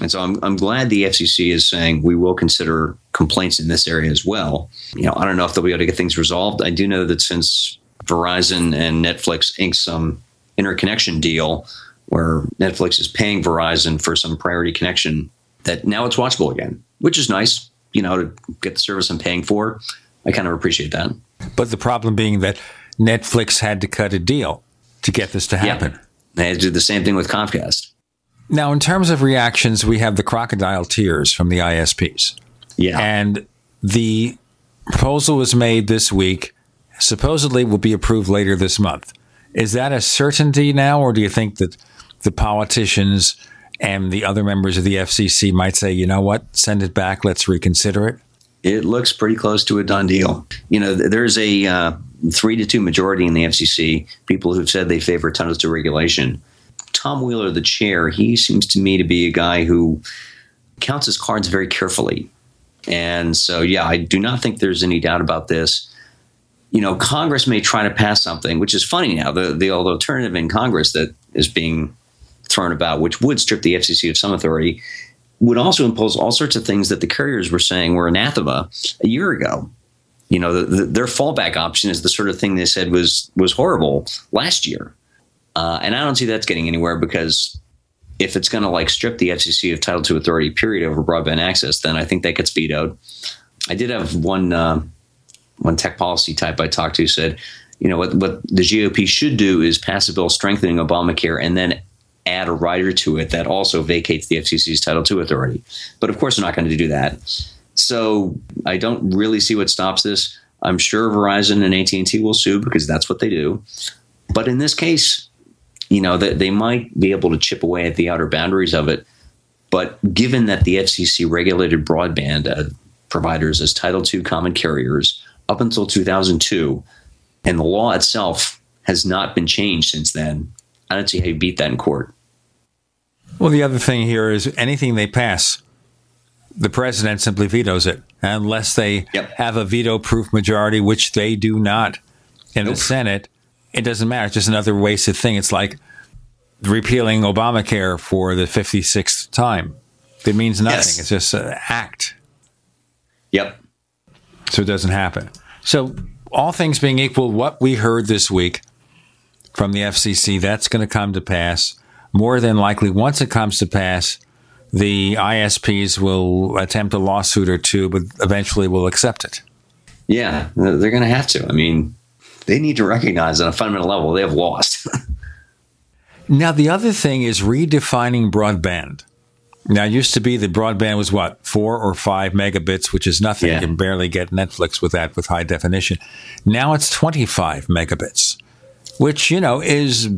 And so I'm glad the FCC is saying we will consider complaints in this area as well. You know, I don't know if they'll be able to get things resolved. I do know that since Verizon and Netflix inked some interconnection deal where Netflix is paying Verizon for some priority connection, that now it's watchable again, which is nice, you know, to get the service I'm paying for. I kind of appreciate that. But the problem being that Netflix had to cut a deal to get this to happen. Yeah. They had to do the same thing with Comcast. Now, in terms of reactions, we have the crocodile tears from the ISPs. Yeah. And the proposal was made this week, supposedly will be approved later this month. Is that a certainty now, or do you think that the politicians and the other members of the FCC might say, you know what, send it back, let's reconsider it? It looks pretty close to a done deal. You know, there's a 3-2 majority in the FCC, people who've said they favor tons of regulation. Tom Wheeler, the chair, he seems to me to be a guy who counts his cards very carefully. And so, yeah, I do not think there's any doubt about this. You know, Congress may try to pass something, which is funny now, the alternative in Congress that is being thrown about, which would strip the FCC of some authority, would also impose all sorts of things that the carriers were saying were anathema a year ago. You know, their fallback option is the sort of thing they said was horrible last year. And I don't see that's getting anywhere, because if it's going to like strip the FCC of Title II authority period over broadband access, then I think that gets vetoed. I did have one tech policy type I talked to said, you know, what the GOP should do is pass a bill strengthening Obamacare and then add a rider to it that also vacates the FCC's Title II authority. But of course, they're not going to do that. So I don't really see what stops this. I'm sure Verizon and AT&T will sue, because that's what they do. But in this case, you know, that they might be able to chip away at the outer boundaries of it. But given that the FCC regulated broadband providers as Title II common carriers up until 2002, and the law itself has not been changed since then, I don't see how you beat that in court. Well, the other thing here is anything they pass, the president simply vetoes it unless they have a veto-proof majority, which they do not in the Senate. It doesn't matter. It's just another wasted thing. It's like repealing Obamacare for the 56th time. It means nothing. Yes. It's just an act. Yep. So it doesn't happen. So all things being equal, what we heard this week from the FCC, that's going to come to pass. More than likely, once it comes to pass, the ISPs will attempt a lawsuit or two, but eventually will accept it. Yeah, they're going to have to. I mean, they need to recognize on a fundamental level they have lost. Now, the other thing is redefining broadband. Now, it used to be that broadband was, 4 or 5 megabits, which is nothing. Yeah. You can barely get Netflix with that, with high definition. Now it's 25 megabits, which, you know, is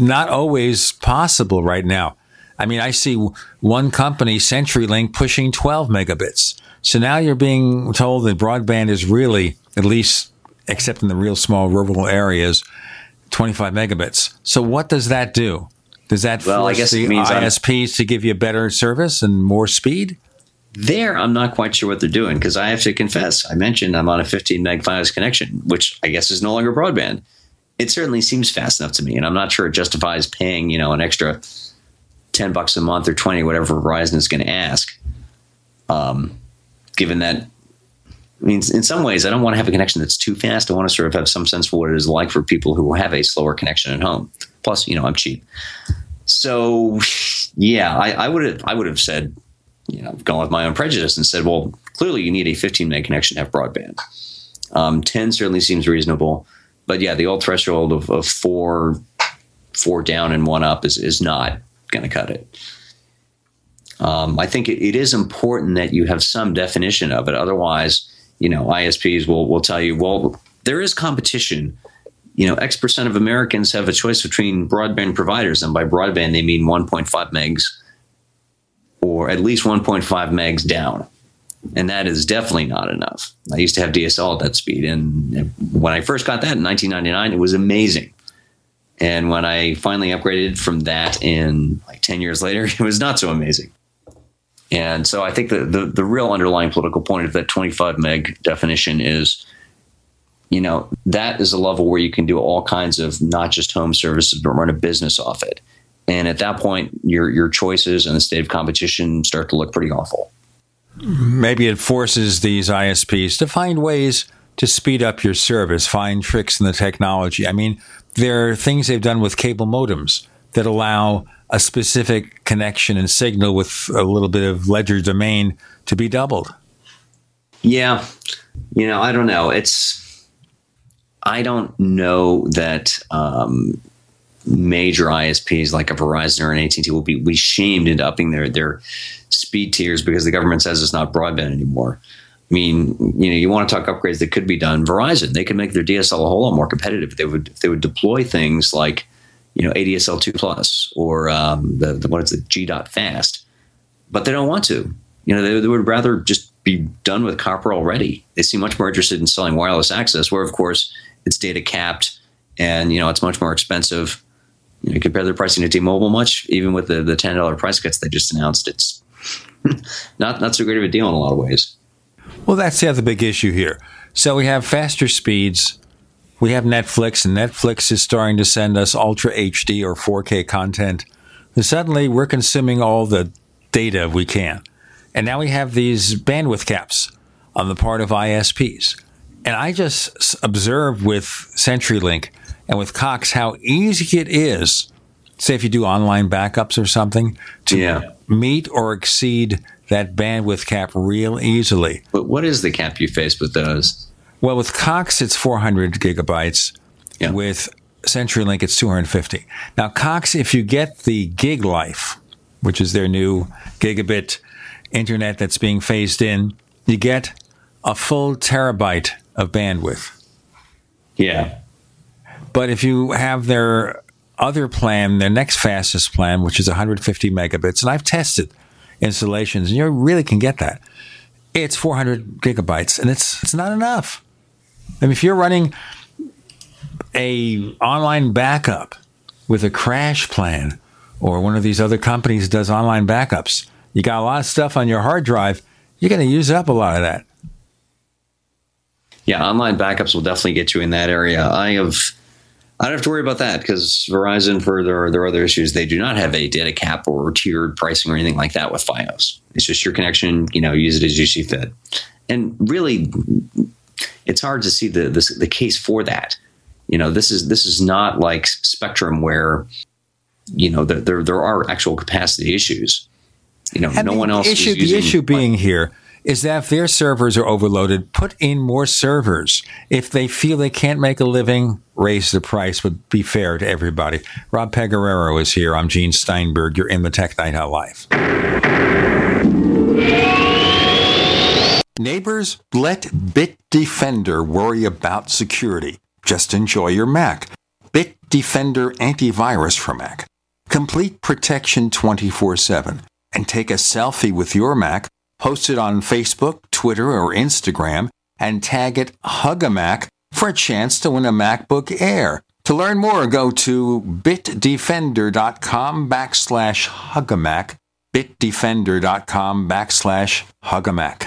not always possible right now. I mean, I see one company, CenturyLink, pushing 12 megabits. So now you're being told that broadband is really, at least except in the real small rural areas, 25 megabits. So what does that do? Does that force the ISPs to give you better service and more speed? There, I'm not quite sure what they're doing, because I have to confess, I mentioned I'm on a 15 meg FiOS connection, which I guess is no longer broadband. It certainly seems fast enough to me, and I'm not sure it justifies paying, you know, an extra $10 a month or 20, whatever Verizon is going to ask. Given that, I mean, in some ways, I don't want to have a connection that's too fast. I want to sort of have some sense for what it is like for people who have a slower connection at home. Plus, you know, I'm cheap. So, yeah, I would have said, you know, gone with my own prejudice and said, well, clearly you need a 15 meg connection to have broadband. 10 certainly seems reasonable. But, yeah, the old threshold of four down and one up is not going to cut it. I think it is important that you have some definition of it. Otherwise, you know, ISPs will tell you, well, there is competition. you know, X percent of Americans have a choice between broadband providers. And by broadband, they mean 1.5 megs or at least 1.5 megs down. And that is definitely not enough. I used to have DSL at that speed. And when I first got that in 1999, it was amazing. And when I finally upgraded from that in like 10 years later, it was not so amazing. And so I think the real underlying political point of that 25 meg definition is, you know, that is a level where you can do all kinds of not just home services, but run a business off it. And at that point, your choices and the state of competition start to look pretty awful. Maybe it forces these ISPs to find ways to speed up your service, find tricks in the technology. I mean, there are things they've done with cable modems that allow a specific connection and signal with a little bit of ledger domain to be doubled. Yeah. You know, I don't know. I don't know that major ISPs like a Verizon or an AT&T will be shamed into upping their speed tiers because the government says it's not broadband anymore. I mean, you know, you want to talk upgrades that could be done. Verizon, they could make their DSL a whole lot more competitive. They would deploy things like, you know, ADSL 2+ or the G.fast, but they don't want to. You know, they would rather just be done with copper already. They seem much more interested in selling wireless access, where of course it's data capped, and you know it's much more expensive. You know, compare their pricing to T-Mobile much, even with the $10 price cuts they just announced. It's not so great of a deal in a lot of ways. Well, that's the other big issue here. So we have faster speeds. We have Netflix, and Netflix is starting to send us Ultra HD or 4K content. And suddenly, we're consuming all the data we can. And now we have these bandwidth caps on the part of ISPs. And I just observed with CenturyLink and with Cox how easy it is, say if you do online backups or something, to meet or exceed that bandwidth cap real easily. But what is the cap you face with those? Well, with Cox, it's 400 gigabytes. Yeah. With CenturyLink, it's 250. Now, Cox, if you get the Gig Life, which is their new gigabit internet that's being phased in, you get a full terabyte of bandwidth. Yeah. But if you have their other plan, their next fastest plan, which is 150 megabits, and I've tested installations, and you really can get that. It's 400 gigabytes, and it's not enough. I mean, if you're running an online backup with a crash plan, or one of these other companies does online backups, you got a lot of stuff on your hard drive, you're going to use up a lot of that. Yeah, online backups will definitely get you in that area. I don't have to worry about that because Verizon, for their other issues, they do not have a data cap or tiered pricing or anything like that with FiOS. It's just your connection, you know, use it as you see fit. And really, it's hard to see the case for that. You know, this is not like Spectrum where, you know, there are actual capacity issues. You know, no one else is using. The issue being here is that if their servers are overloaded, put in more servers. If they feel they can't make a living, raise the price, but be fair to everybody. Rob Pegoraro is here. I'm Gene Steinberg. You're in the Tech Night Out Live. Neighbors, let Bitdefender worry about security. Just enjoy your Mac. Bitdefender antivirus for Mac. Complete protection 24/7. And take a selfie with your Mac, post it on Facebook, Twitter, or Instagram, and tag it Hugamac for a chance to win a MacBook Air. To learn more, go to bitdefender.com/Hugamac, bitdefender.com/Hugamac.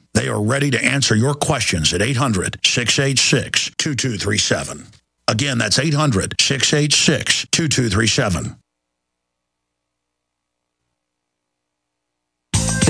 They are ready to answer your questions at 800-686-2237. Again, that's 800-686-2237.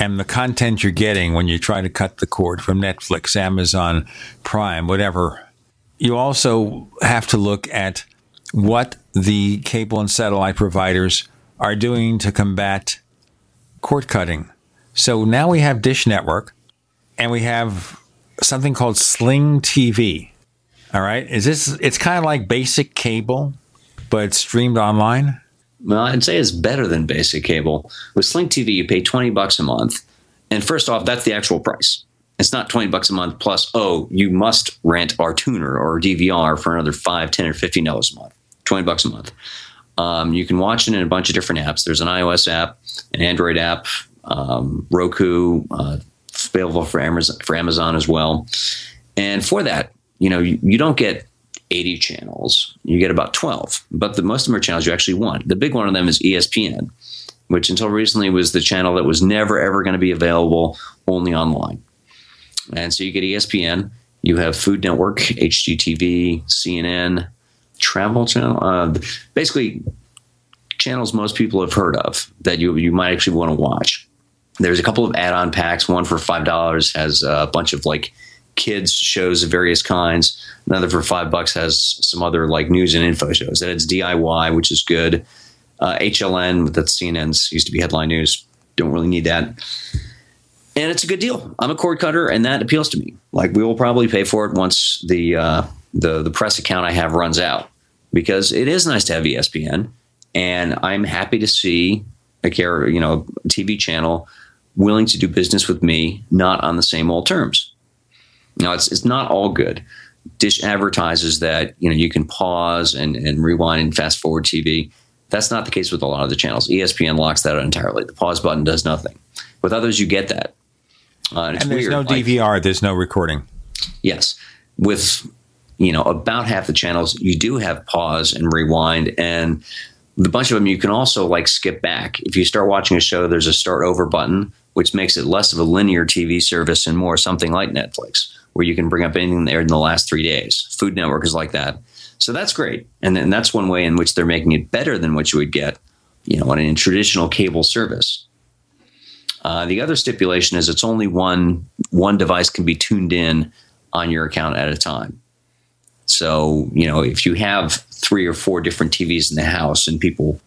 and the content you're getting when you try to cut the cord from Netflix, Amazon, Prime, whatever, you also have to look at what the cable and satellite providers are doing to combat cord cutting. So now we have Dish Network, and we have something called Sling TV. All right? It's kind of like basic cable, but it's streamed online. Well, I'd say it's better than basic cable. With Sling TV, you pay $20 a month. And first off, that's the actual price. It's not $20 a month plus, oh, you must rent our tuner or DVR for another $5, $10, or $15 a month. $20 a month. You can watch it in a bunch of different apps. There's an iOS app, an Android app, Roku, available for Amazon as well. And for that, you don't get 80 channels, you get about 12. But the most of them are channels you actually want. The big one of them is ESPN, which until recently was the channel that was never, ever going to be available, only online. And so you get ESPN, you have Food Network, HGTV, CNN, Travel Channel, basically channels most people have heard of that you might actually want to watch. There's a couple of add-on packs. One for $5 has a bunch of kids shows of various kinds. Another for $5 has some other news and info shows. That it's DIY, which is good. HLN, that's CNN's, used to be headline news. Don't really need that. And it's a good deal. I'm a cord cutter, and that appeals to me. We will probably pay for it once the press account I have runs out, because it is nice to have ESPN, and I'm happy to see TV channel willing to do business with me, not on the same old terms. Now, it's not all good. Dish advertises that, you can pause and rewind and fast forward TV. That's not the case with a lot of the channels. ESPN locks that out entirely. The pause button does nothing. With others, you get that. And there's no DVR. There's no recording. Yes. With, about half the channels, you do have pause and rewind. And the bunch of them, you can also skip back. If you start watching a show, there's a start over button, which makes it less of a linear TV service and more something like Netflix, where you can bring up anything there in the last 3 days. Food Network is like that. So that's great. And then that's one way in which they're making it better than what you would get, on a traditional cable service. The other stipulation is it's only one device can be tuned in on your account at a time. So, if you have 3 or 4 different TVs in the house and people,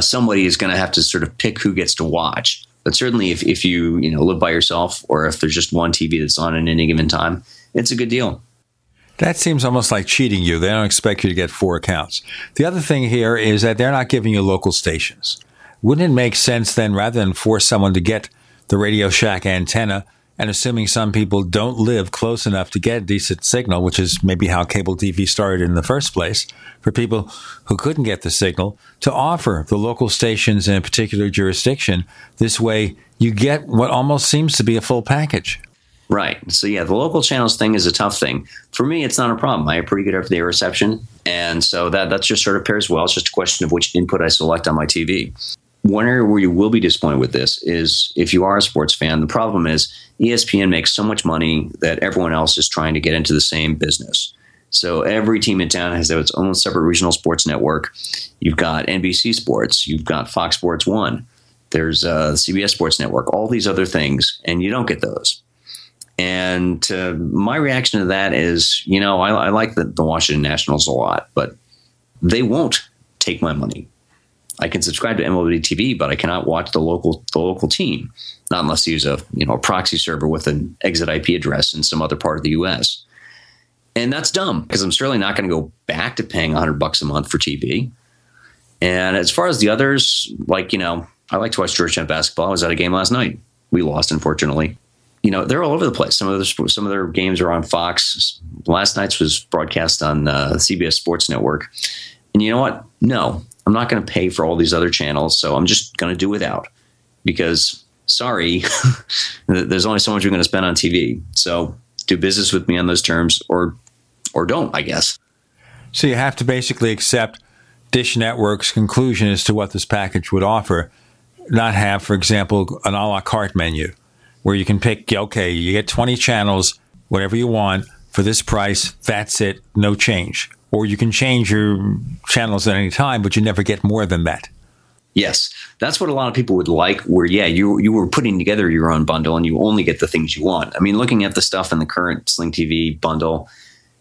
somebody is going to have to sort of pick who gets to watch. But certainly if you, live by yourself or if there's just one TV that's on at any given time, it's a good deal. That seems almost like cheating you. They don't expect you to get 4 accounts. The other thing here is that they're not giving you local stations. Wouldn't it make sense then, rather than force someone to get the Radio Shack antenna, and assuming some people don't live close enough to get a decent signal, which is maybe how cable TV started in the first place, for people who couldn't get the signal, to offer the local stations in a particular jurisdiction. This way you get what almost seems to be a full package. Right. So, the local channels thing is a tough thing. For me, it's not a problem. I have pretty good over-the-air reception. And so that just sort of pairs well. It's just a question of which input I select on my TV. One area where you will be disappointed with this is if you are a sports fan, the problem is ESPN makes so much money that everyone else is trying to get into the same business. So every team in town has its own separate regional sports network. You've got NBC Sports. You've got Fox Sports 1. There's CBS Sports Network, all these other things, and you don't get those. And my reaction to that is, I like the Washington Nationals a lot, but they won't take my money. I can subscribe to MLB TV, but I cannot watch the local team, not unless you use a proxy server with an exit IP address in some other part of the U.S. And that's dumb because I'm certainly not going to go back to paying $100 a month for TV. And as far as the others, I like to watch Georgetown basketball. I was at a game last night. We lost, unfortunately. They're all over the place. Some of their games are on Fox. Last night's was broadcast on CBS Sports Network. And you know what? No, I'm not going to pay for all these other channels, so I'm just going to do without. Because, sorry, there's only so much you're going to spend on TV. So do business with me on those terms or don't, I guess. So you have to basically accept Dish Network's conclusion as to what this package would offer, not have, for example, an a la carte menu, where you can pick, okay, you get 20 channels, whatever you want, for this price, that's it, no change. Or you can change your channels at any time, but you never get more than that. Yes, that's what a lot of people would like, where, you were putting together your own bundle and you only get the things you want. I mean, looking at the stuff in the current Sling TV bundle,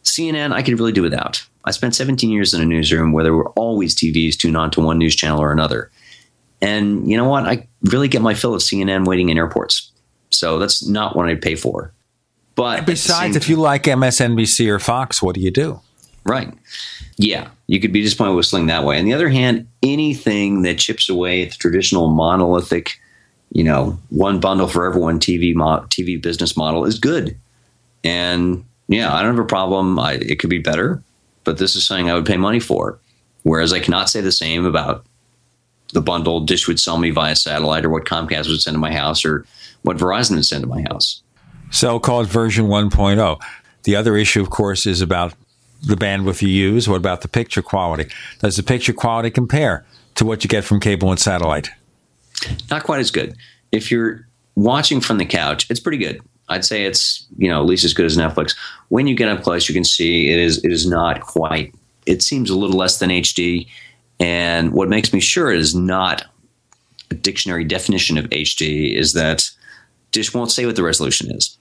CNN, I could really do without. I spent 17 years in a newsroom where there were always TVs tuned on to one news channel or another. And you know what? I really get my fill of CNN waiting in airports. So that's not what I pay for. But besides, if you like MSNBC or Fox, what do you do? Right. Yeah, you could be disappointed with Sling that way. On the other hand, anything that chips away at the traditional monolithic, one bundle for everyone TV business model is good. And yeah, I don't have a problem. It could be better, but this is something I would pay money for. Whereas I cannot say the same about the bundle Dish would sell me via satellite, or what Comcast would send to my house, or what Verizon would send to my house. So-called version 1.0. The other issue, of course, is about the bandwidth you use. What about the picture quality? Does the picture quality compare to what you get from cable and satellite? Not quite as good. If you're watching from the couch, it's pretty good. I'd say it's, at least as good as Netflix. When you get up close, you can see it is not quite. It seems a little less than HD. And what makes me sure it is not a dictionary definition of HD is that Dish won't say what the resolution is.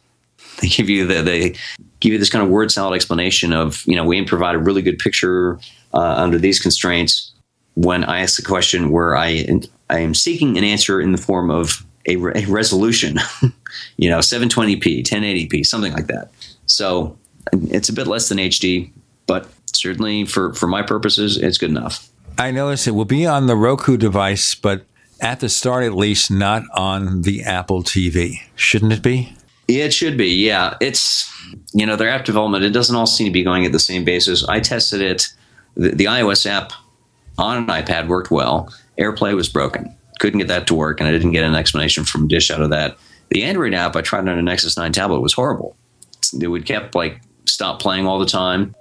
They give you this kind of word salad explanation of, we didn't provide a really good picture under these constraints. When I ask the question where I am seeking an answer in the form of a resolution, 720p, 1080p, something like that. So it's a bit less than HD, but certainly for my purposes, it's good enough. I notice it will be on the Roku device, but at the start at least, not on the Apple TV. Shouldn't it be? It should be, yeah. It's, you know, their app development, it doesn't all seem to be going at the same basis. I tested it. The iOS app on an iPad worked well. AirPlay was broken. Couldn't get that to work, and I didn't get an explanation from Dish out of that. The Android app I tried on a Nexus 9 tablet was horrible. It would kept, like, stop playing all the time.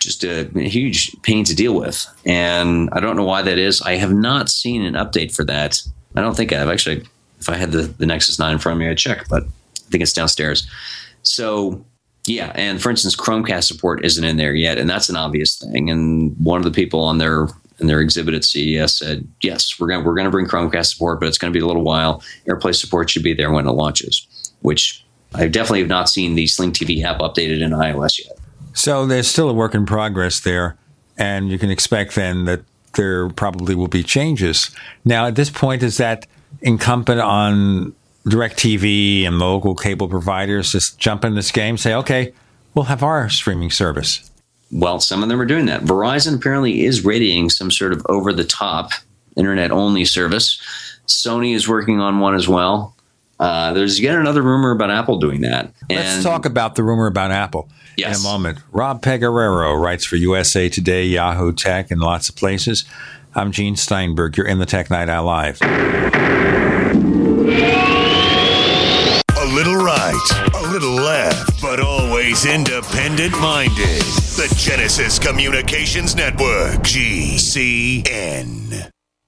Just a huge pain to deal with. And I don't know why that is. I have not seen an update for that. I don't think I have. Actually, if I had the Nexus 9 in front of me, I'd check, but I think it's downstairs. So, yeah. And for instance, Chromecast support isn't in there yet, and that's an obvious thing. And one of the people on their exhibit at CES said, yes, we're going to bring Chromecast support, but it's going to be a little while. AirPlay support should be there when it launches, which I definitely have not seen the Sling TV app updated in iOS yet. So there's still a work in progress there, and you can expect then that there probably will be changes. Now, at this point, is that incumbent on DirecTV and local cable providers just jump in this game, say, okay, we'll have our streaming service? Well, some of them are doing that. Verizon apparently is readying some sort of over-the-top internet-only service. Sony is working on one as well. There's yet another rumor about Apple doing that. Let's talk about the rumor about Apple in a moment. Rob Pegoraro writes for USA Today, Yahoo Tech, and lots of places. I'm Gene Steinberg. You're in the Tech Night Owl Live. A little right, a little left, but always independent-minded. The Genesis Communications Network, GCN.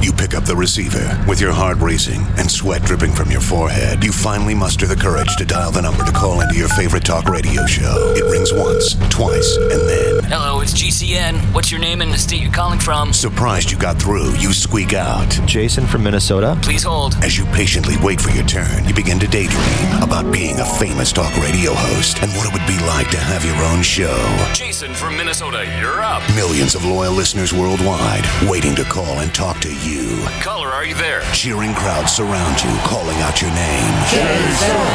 You pick up the receiver. With your heart racing and sweat dripping from your forehead, you finally muster the courage to dial the number to call into your favorite talk radio show. It rings once, twice, and then... Hello, it's GCN. What's your name and the state you're calling from? Surprised you got through, you squeak out, Jason from Minnesota. Please hold. As you patiently wait for your turn, you begin to daydream about being a famous talk radio host and what it would be like to have your own show. Jason from Minnesota, you're up. Millions of loyal listeners worldwide waiting to call and talk to you. Caller, are you there? Cheering crowds surround you, calling out your name. Jason.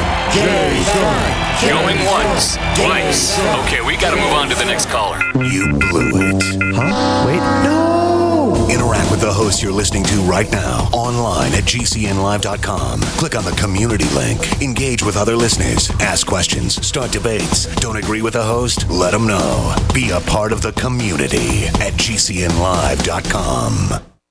Going once, twice. Okay, we gotta move on to the next caller. You blew it. Huh? Wait, no! Interact with the host you're listening to right now, online at GCNlive.com. Click on the community link. Engage with other listeners. Ask questions. Start debates. Don't agree with the host? Let them know. Be a part of the community at GCNlive.com.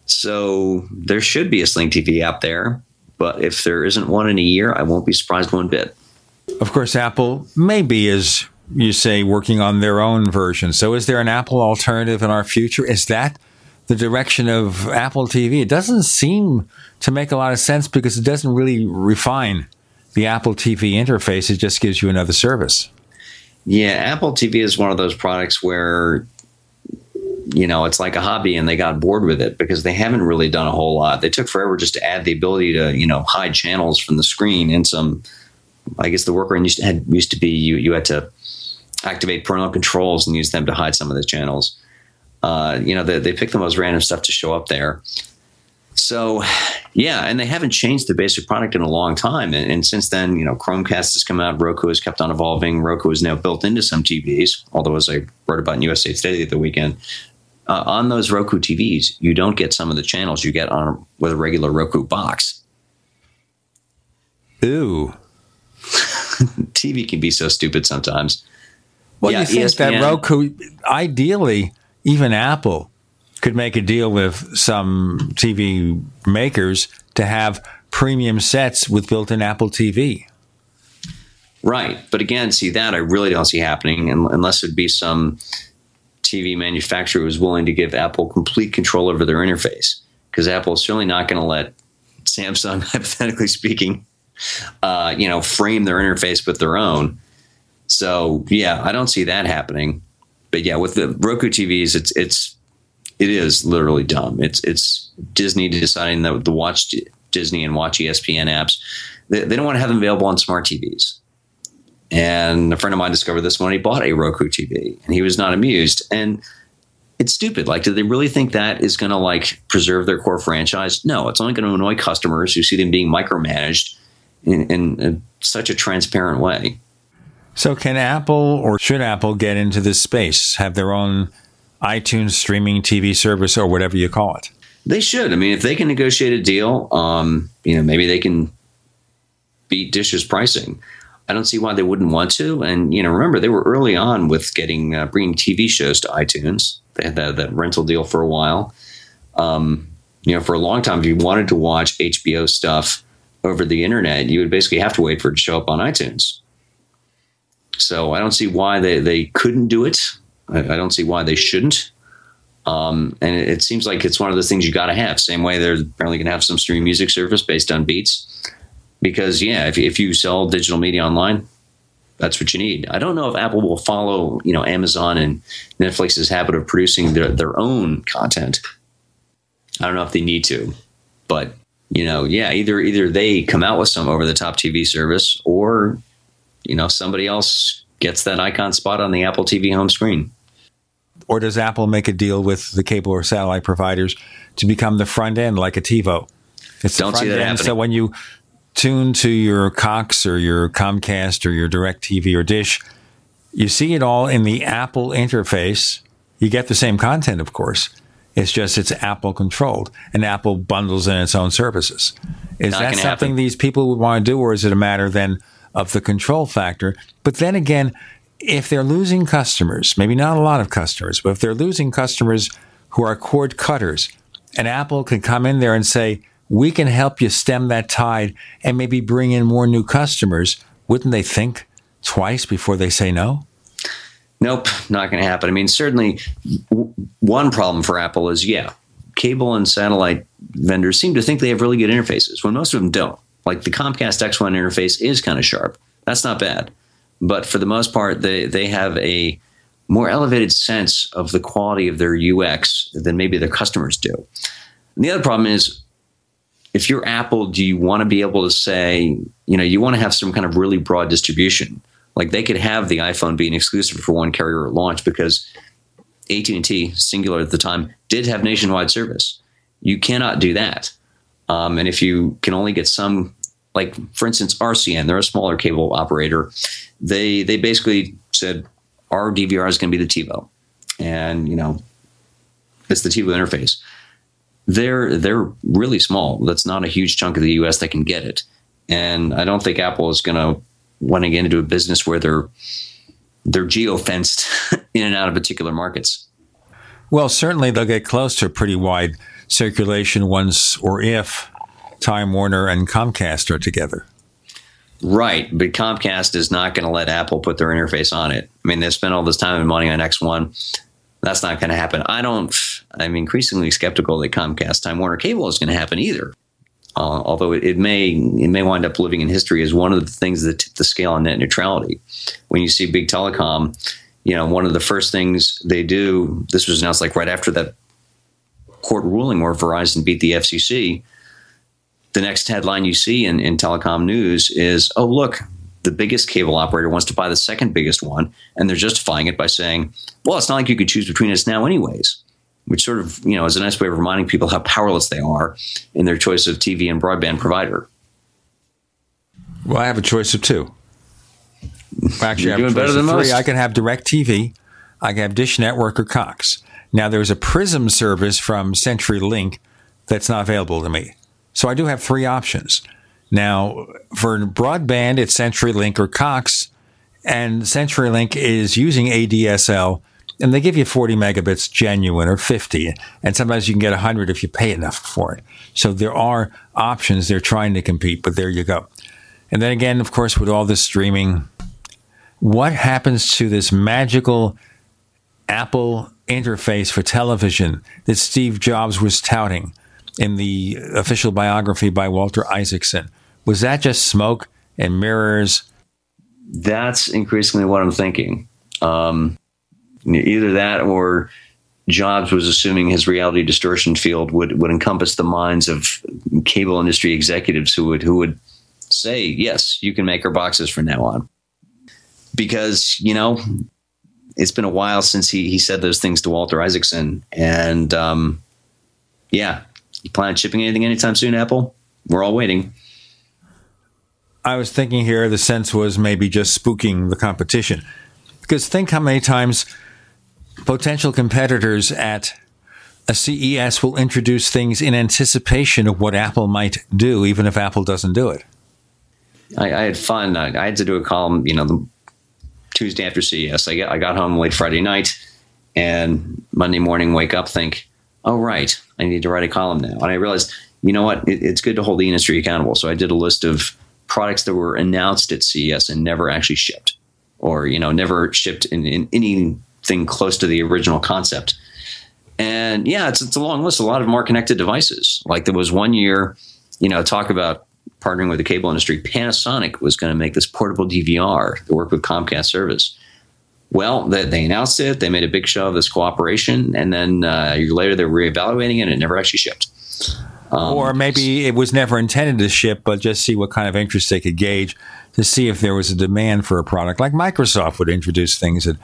So there should be a Sling TV app there, but if there isn't one in a year, I won't be surprised one bit. Of course, Apple maybe is, you say, working on their own version. So is there an Apple alternative in our future? Is that the direction of Apple TV? It doesn't seem to make a lot of sense because it doesn't really refine the Apple TV interface. It just gives you another service. Yeah, Apple TV is one of those products where, you know, it's like a hobby and they got bored with it because they haven't really done a whole lot. They took forever just to add the ability to, you know, hide channels from the screen and some... I guess the workaround used to be you had to activate parental controls and use them to hide some of the channels. You know, they pick the most random stuff to show up there. So, yeah, and they haven't changed the basic product in a long time. And since then, you know, Chromecast has come out. Roku has kept on evolving. Roku is now built into some TVs, although as I wrote about in USA Today the weekend, on those Roku TVs, you don't get some of the channels you get on with a regular Roku box. Ooh. TV can be so stupid sometimes. Well, yeah, you think ESPN, that Roku, ideally, even Apple, could make a deal with some TV makers to have premium sets with built-in Apple TV. Right. But again, see, that I really don't see happening unless it'd be some TV manufacturer who's willing to give Apple complete control over their interface. Because Apple's certainly not going to let Samsung, hypothetically speaking, you know, frame their interface with their own. So, yeah, I don't see that happening. But yeah, with the Roku TVs, it is literally dumb. It's Disney deciding that the Watch Disney and Watch ESPN apps, they don't want to have them available on smart TVs. And a friend of mine discovered this when he bought a Roku TV, and he was not amused. And it's stupid. Like, do they really think that is going to, like, preserve their core franchise? No, it's only going to annoy customers who see them being micromanaged in such a transparent way. So can Apple, or should Apple, get into this space, have their own iTunes streaming TV service or whatever you call it? They should. I mean, if they can negotiate a deal, you know, maybe they can beat Dish's pricing. I don't see why they wouldn't want to. And, you know, remember, they were early on with getting bringing TV shows to iTunes. They had that rental deal for a while. You know, for a long time, if you wanted to watch HBO stuff over the internet, you would basically have to wait for it to show up on iTunes. So I don't see why they couldn't do it. I don't see why they shouldn't. And it seems like it's one of the things you got to have. Same way they're apparently going to have some stream music service based on Beats. Because, yeah, if you sell digital media online, that's what you need. I don't know if Apple will follow, you know, Amazon and Netflix's habit of producing their own content. I don't know if they need to, but, you know, yeah, either they come out with some over the top TV service, or, you know, somebody else gets that icon spot on the Apple TV home screen. Or does Apple make a deal with the cable or satellite providers to become the front end, like a TiVo? It's don't the front see that end, happening. So when you tune to your Cox or your Comcast or your DirecTV or Dish, you see it all in the Apple interface. You get the same content, of course. It's just it's Apple controlled, and Apple bundles in its own services. Is Not that something happen. These people would want to do, or is it a matter then of the control factor? But then again, if they're losing customers, maybe not a lot of customers, but if they're losing customers who are cord cutters, and Apple can come in there and say, we can help you stem that tide and maybe bring in more new customers, wouldn't they think twice before they say no? Nope, not going to happen. I mean, certainly one problem for Apple is, yeah, cable and satellite vendors seem to think they have really good interfaces when most of them don't. Like the Comcast X1 interface is kind of sharp. That's not bad. But for the most part, they have a more elevated sense of the quality of their UX than maybe their customers do. And the other problem is, if you're Apple, do you want to be able to say, you know, you want to have some kind of really broad distribution? Like they could have the iPhone be an exclusive for one carrier at launch, because AT&T, Singular at the time, did have nationwide service. You cannot do that. And if you can only get some, like, for instance, RCN, they're a smaller cable operator. They basically said, our DVR is going to be the TiVo. And, you know, it's the TiVo interface. They're really small. That's not a huge chunk of the U.S. that can get it. And I don't think Apple is going to want to get into a business where they're geo-fenced in and out of particular markets. Well, certainly they'll get close to a pretty wide circulation once or if Time Warner and Comcast are together. Right, but Comcast is not going to let Apple put their interface on it. I mean, they spent all this time and money on X1. That's not going to happen. I'm increasingly skeptical that Comcast Time Warner Cable is going to happen either. Although it may wind up living in history as one of the things that tipped the scale on net neutrality. When you see big telecom, you know, one of the first things they do, this was announced like right after that court ruling where Verizon beat the FCC, the next headline you see in telecom news is, oh, look, the biggest cable operator wants to buy the second biggest one. And they're justifying it by saying, well, it's not like you could choose between us now anyways, which sort of, you know, is a nice way of reminding people how powerless they are in their choice of TV and broadband provider. Well, I have a choice of two. Actually, I have a choice of three. I can have DirecTV, I can have Dish Network or Cox. Now, there's a Prism service from CenturyLink that's not available to me. So I do have three options. Now, for broadband, it's CenturyLink or Cox, and CenturyLink is using ADSL, and they give you 40 megabits genuine or 50, and sometimes you can get 100 if you pay enough for it. So there are options. They're trying to compete, but there you go. And then again, of course, with all this streaming, what happens to this magical Apple interface for television that Steve Jobs was touting in the official biography by Walter Isaacson? Was that just smoke and mirrors? That's increasingly what I'm thinking. Either that or Jobs was assuming his reality distortion field would encompass the minds of cable industry executives who would say, yes, you can make our boxes from now on. Because, you know, it's been a while since he said those things to Walter Isaacson. And, yeah, you plan on shipping anything anytime soon, Apple? We're all waiting. I was thinking here the sense was maybe just spooking the competition. Because think how many times potential competitors at a CES will introduce things in anticipation of what Apple might do, even if Apple doesn't do it. I had fun. I had to do a column, you know, the Tuesday after CES. I got home late Friday night, and Monday morning wake up, think, oh, right, I need to write a column now. And I realized, you know what, it's good to hold the industry accountable. So I did a list of products that were announced at CES and never actually shipped, or, you know, never shipped in anything close to the original concept. And yeah, it's a long list. A lot of them are connected devices. Like there was one year, you know, talk about partnering with the cable industry, Panasonic was going to make this portable DVR that worked with Comcast service. Well, they announced it. They made a big show of this cooperation. And then a year later, they're reevaluating it, and it never actually shipped. Or maybe it was never intended to ship, but just see what kind of interest they could gauge to see if there was a demand for a product. Like Microsoft would introduce things that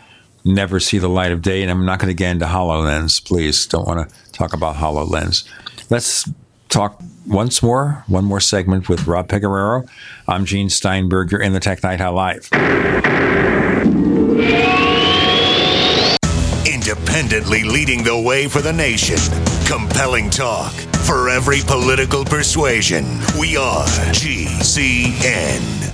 never see the light of day. And I'm not going to get into HoloLens. Please don't want to talk about HoloLens. Let's talk one more segment with Rob Pegoraro. I'm Gene Steinberg. You're in the Tech Night Owl Live. Independently leading the way for the nation. Compelling talk for every political persuasion. We are GCN.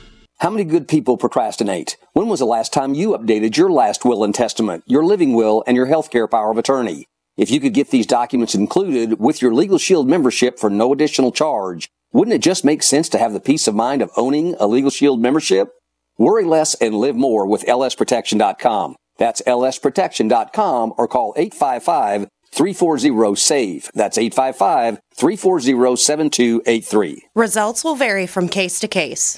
How many good people procrastinate? When was the last time you updated your last will and testament, your living will, and your healthcare power of attorney? If you could get these documents included with your Legal Shield membership for no additional charge, wouldn't it just make sense to have the peace of mind of owning a Legal Shield membership? Worry less and live more with lsprotection.com. That's lsprotection.com or call 855-340-SAVE. That's 855-340-7283. Results will vary from case to case.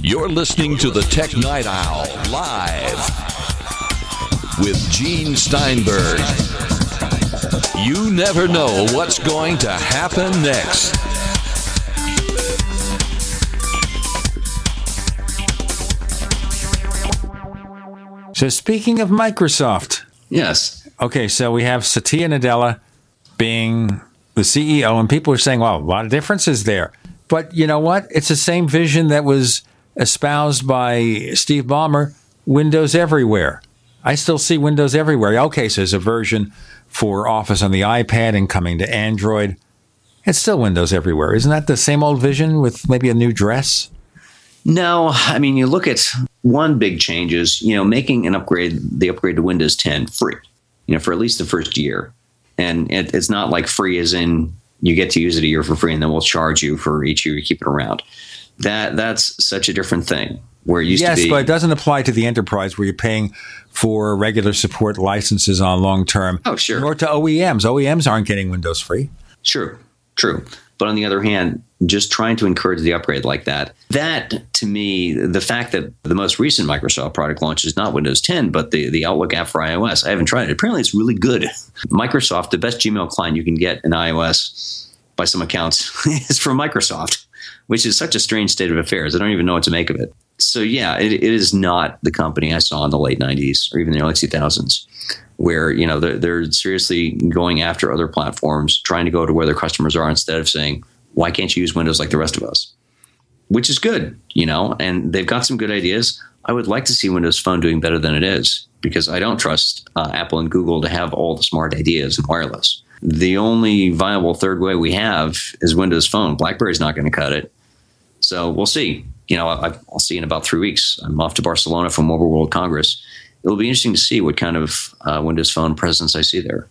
You're listening to the Tech Night Owl Live with Gene Steinberg. You never know what's going to happen next. So speaking of Microsoft. Yes. Okay, so we have Satya Nadella being the CEO, and people are saying, wow, a lot of differences there. But you know what? It's the same vision that was espoused by Steve Ballmer, Windows everywhere. I still see Windows everywhere. Okay, so there's a version for Office on the iPad and coming to Android. It's still Windows everywhere. Isn't that the same old vision with maybe a new dress? No, I mean, you look at one big change is, you know, making an upgrade, the upgrade to Windows 10 free, you know, for at least the first year. And it's not like free as in you get to use it a year for free and then we'll charge you for each year you keep it around. That's such a different thing where it used to be. Yes, but it doesn't apply to the enterprise where you're paying for regular support licenses on long term. Oh, sure. Nor to OEMs. OEMs aren't getting Windows free. Sure, true. But on the other hand, just trying to encourage the upgrade like that, to me, the fact that the most recent Microsoft product launch is not Windows 10, but the Outlook app for iOS, I haven't tried it. Apparently, it's really good. Microsoft, the best Gmail client you can get in iOS, by some accounts, is from Microsoft, which is such a strange state of affairs. I don't even know what to make of it. So, yeah, it is not the company I saw in the late 90s or even the early 2000s. Where, you know, they're seriously going after other platforms, trying to go to where their customers are instead of saying, why can't you use Windows like the rest of us? Which is good, you know, and they've got some good ideas. I would like to see Windows Phone doing better than it is because I don't trust Apple and Google to have all the smart ideas in wireless. The only viable third way we have is Windows Phone. BlackBerry's not going to cut it. So we'll see. You know, I'll see in about 3 weeks. I'm off to Barcelona for Mobile World Congress. It'll be interesting to see what kind of Windows Phone presence I see there.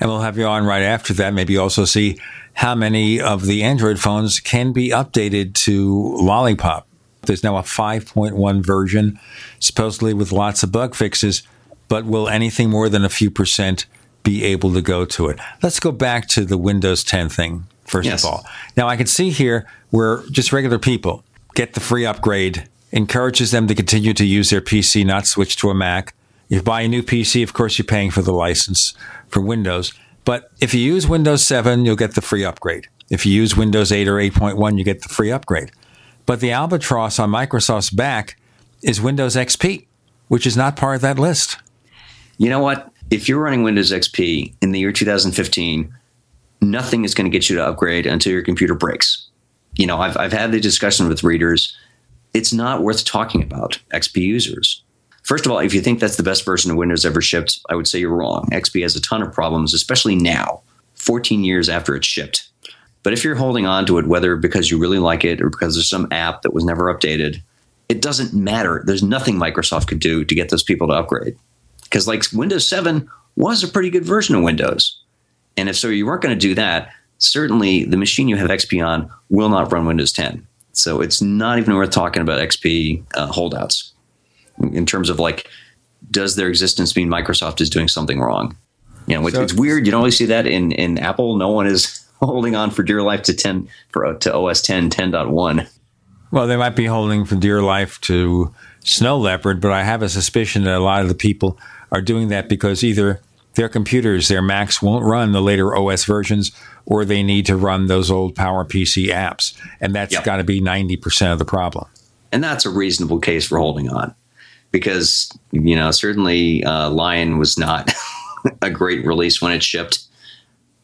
And we'll have you on right after that. Maybe also see how many of the Android phones can be updated to Lollipop. There's now a 5.1 version, supposedly with lots of bug fixes, but will anything more than a few percent be able to go to it? Let's go back to the Windows 10 thing, first of all. Now, I can see here where just regular people get the free upgrade, encourages them to continue to use their PC, not switch to a Mac. If you buy a new PC, of course, you're paying for the license for Windows. But if you use Windows 7, you'll get the free upgrade. If you use Windows 8 or 8.1, you get the free upgrade. But the albatross on Microsoft's back is Windows XP, which is not part of that list. You know what? If you're running Windows XP in the year 2015, nothing is going to get you to upgrade until your computer breaks. You know, I've had the discussion with readers. It's not worth talking about XP users. First of all, if you think that's the best version of Windows ever shipped, I would say you're wrong. XP has a ton of problems, especially now, 14 years after it's shipped. But if you're holding on to it, whether because you really like it or because there's some app that was never updated, it doesn't matter. There's nothing Microsoft could do to get those people to upgrade. Because like Windows 7 was a pretty good version of Windows. And if so, you weren't going to do that, certainly the machine you have XP on will not run Windows 10. So it's not even worth talking about XP holdouts in terms of like, does their existence mean Microsoft is doing something wrong? You know, it's weird. You don't always see that in Apple. No one is holding on for dear life to OS 10, 10.1. Well, they might be holding for dear life to Snow Leopard, but I have a suspicion that a lot of the people are doing that because either their computers, their Macs won't run the later OS versions, or they need to run those old PowerPC apps. And that's got to be 90% of the problem. And that's a reasonable case for holding on. Because, you know, certainly Lion was not a great release when it shipped.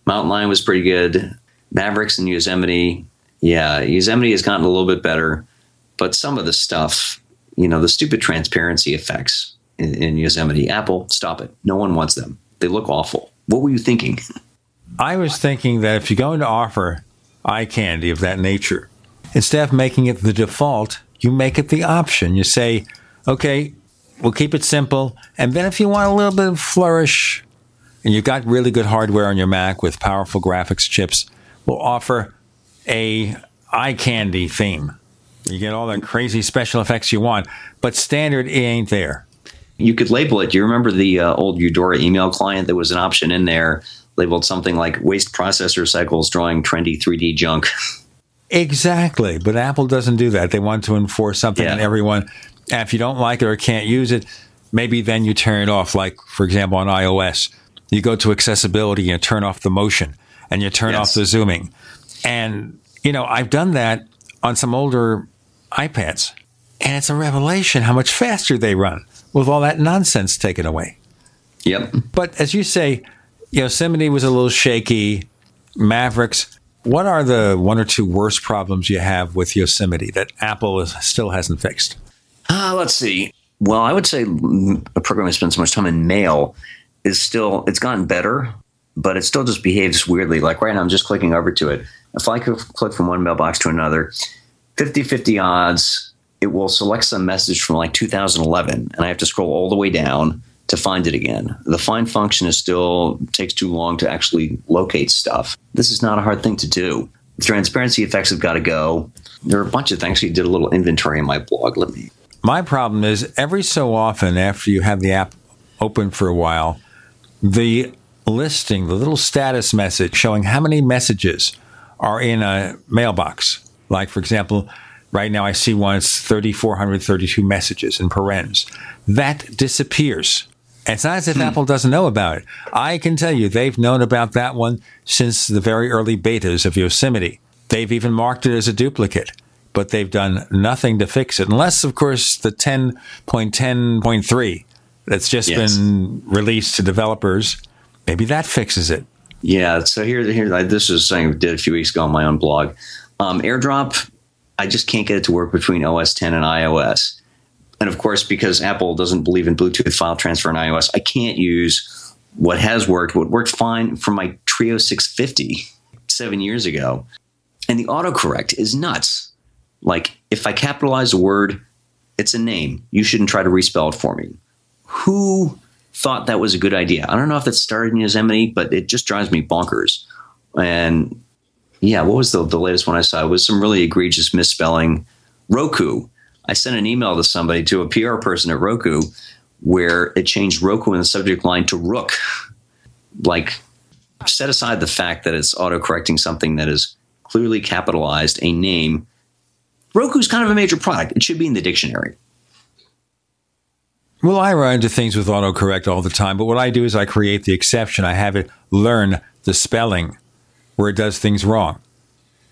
Mountain Lion was pretty good. Mavericks and Yosemite. Yeah, Yosemite has gotten a little bit better. But some of the stuff, you know, the stupid transparency effects in Yosemite. Apple, stop it. No one wants them. They look awful. What were you thinking? I was thinking that if you're going to offer eye candy of that nature, instead of making it the default, you make it the option. You say, okay, we'll keep it simple. And then if you want a little bit of flourish, and you've got really good hardware on your Mac with powerful graphics chips, we'll offer a eye candy theme. You get all the crazy special effects you want, but standard, it ain't there. You could label it. Do you remember the old Eudora email client? There was an option in there labeled something like waste processor cycles drawing trendy 3D junk. Exactly. But Apple doesn't do that. They want to enforce something on everyone. And if you don't like it or can't use it, maybe then you turn it off. Like, for example, on iOS, you go to accessibility and turn off the motion and you turn off the zooming. And, you know, I've done that on some older iPads, and it's a revelation how much faster they run with all that nonsense taken away. Yep. But as you say, Yosemite was a little shaky. Mavericks, what are the one or two worst problems you have with Yosemite that Apple still hasn't fixed? Let's see. Well, I would say a program that spends so much time in Mail is still, it's gotten better, but it still just behaves weirdly. Like right now, I'm just clicking over to it. If I could click from one mailbox to another, 50-50 odds, it will select some message from like 2011, and I have to scroll all the way down to find it again. The find function is still takes too long to actually locate stuff. This is not a hard thing to do. Transparency effects have got to go. There are a bunch of things. You did a little inventory in my blog. Let me. My problem is every so often after you have the app open for a while, the listing, the little status message showing how many messages are in a mailbox. Like, for example, right now I see one, it's 3,432 messages in parens. That disappears. It's not as if Apple doesn't know about it. I can tell you they've known about that one since the very early betas of Yosemite. They've even marked it as a duplicate, but they've done nothing to fix it. Unless, of course, the 10.10.3 that's just been released to developers, maybe that fixes it. Yeah, so here this is something I did a few weeks ago on my own blog. AirDrop, I just can't get it to work between OS X and iOS. And of course, because Apple doesn't believe in Bluetooth file transfer in iOS, I can't use what has worked, what worked fine from my Trio 650 7 years ago. And the autocorrect is nuts. Like, if I capitalize a word, it's a name. You shouldn't try to respell it for me. Who thought that was a good idea? I don't know if that started in Yosemite, but it just drives me bonkers. And yeah, what was the latest one I saw? It was some really egregious misspelling. Roku. I sent an email to somebody, to a PR person at Roku, where it changed Roku in the subject line to Rook. Like, set aside the fact that it's auto-correcting something that is clearly capitalized, a name. Roku's kind of a major product. It should be in the dictionary. Well, I run into things with autocorrect all the time, but what I do is I create the exception. I have it learn the spelling where it does things wrong.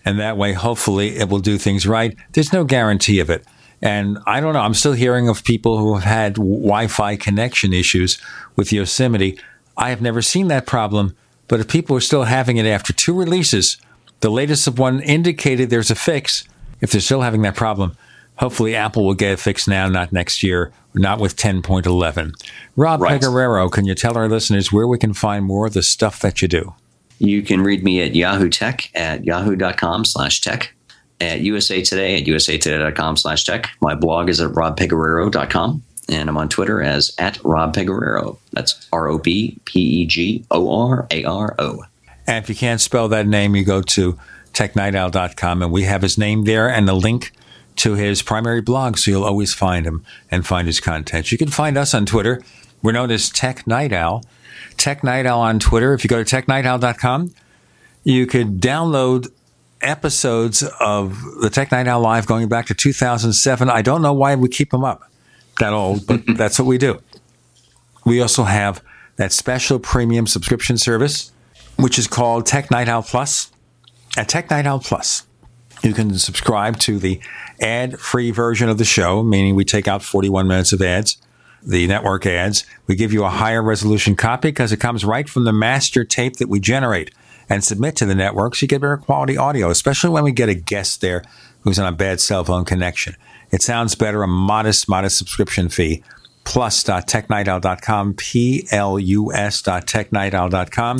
And that way, hopefully, it will do things right. There's no guarantee of it. And I don't know, I'm still hearing of people who have had Wi-Fi connection issues with Yosemite. I have never seen that problem, but if people are still having it after two releases, the latest of one indicated there's a fix. If they're still having that problem, hopefully Apple will get it fixed now, not next year, not with 10.11. Rob Pegoraro, can you tell our listeners where we can find more of the stuff that you do? You can read me at Yahoo Tech at yahoo.com/tech. At USA Today at usatoday.com/tech. My blog is at robpegoraro.com, and I'm on Twitter as at robpegoraro. That's ROBPEGORARO. And if you can't spell that name, you go to technightowl.com, and we have his name there and a link to his primary blog, so you'll always find him and find his content. You can find us on Twitter. We're known as Tech Night Owl. Tech Night Owl on Twitter. If you go to technightowl.com, you could download episodes of the Tech Night Owl Live going back to 2007. I don't know why we keep them up that old, but that's what we do. We also have that special premium subscription service, which is called Tech Night Owl Plus. At Tech Night Owl Plus, you can subscribe to the ad-free version of the show, meaning we take out 41 minutes of ads, the network ads. We give you a higher resolution copy because it comes right from the master tape that we generate and submit to the network, so you get better quality audio, especially when we get a guest there who's on a bad cell phone connection. It sounds better, a modest subscription fee. Plus.technightowl.com, PLUS.technightowl.com.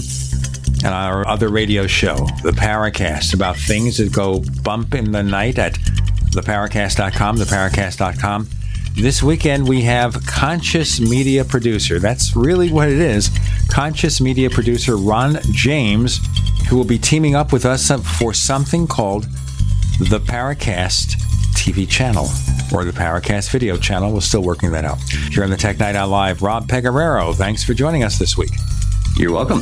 And our other radio show, The Paracast, about things that go bump in the night at theparacast.com, theparacast.com. This weekend, we have conscious media producer. That's really what it is. Conscious media producer Ron James, who will be teaming up with us for something called the Paracast TV channel, or the Paracast video channel. We're still working that out. Here on the Tech Night Out Live, Rob Pegoraro, thanks for joining us this week. You're welcome.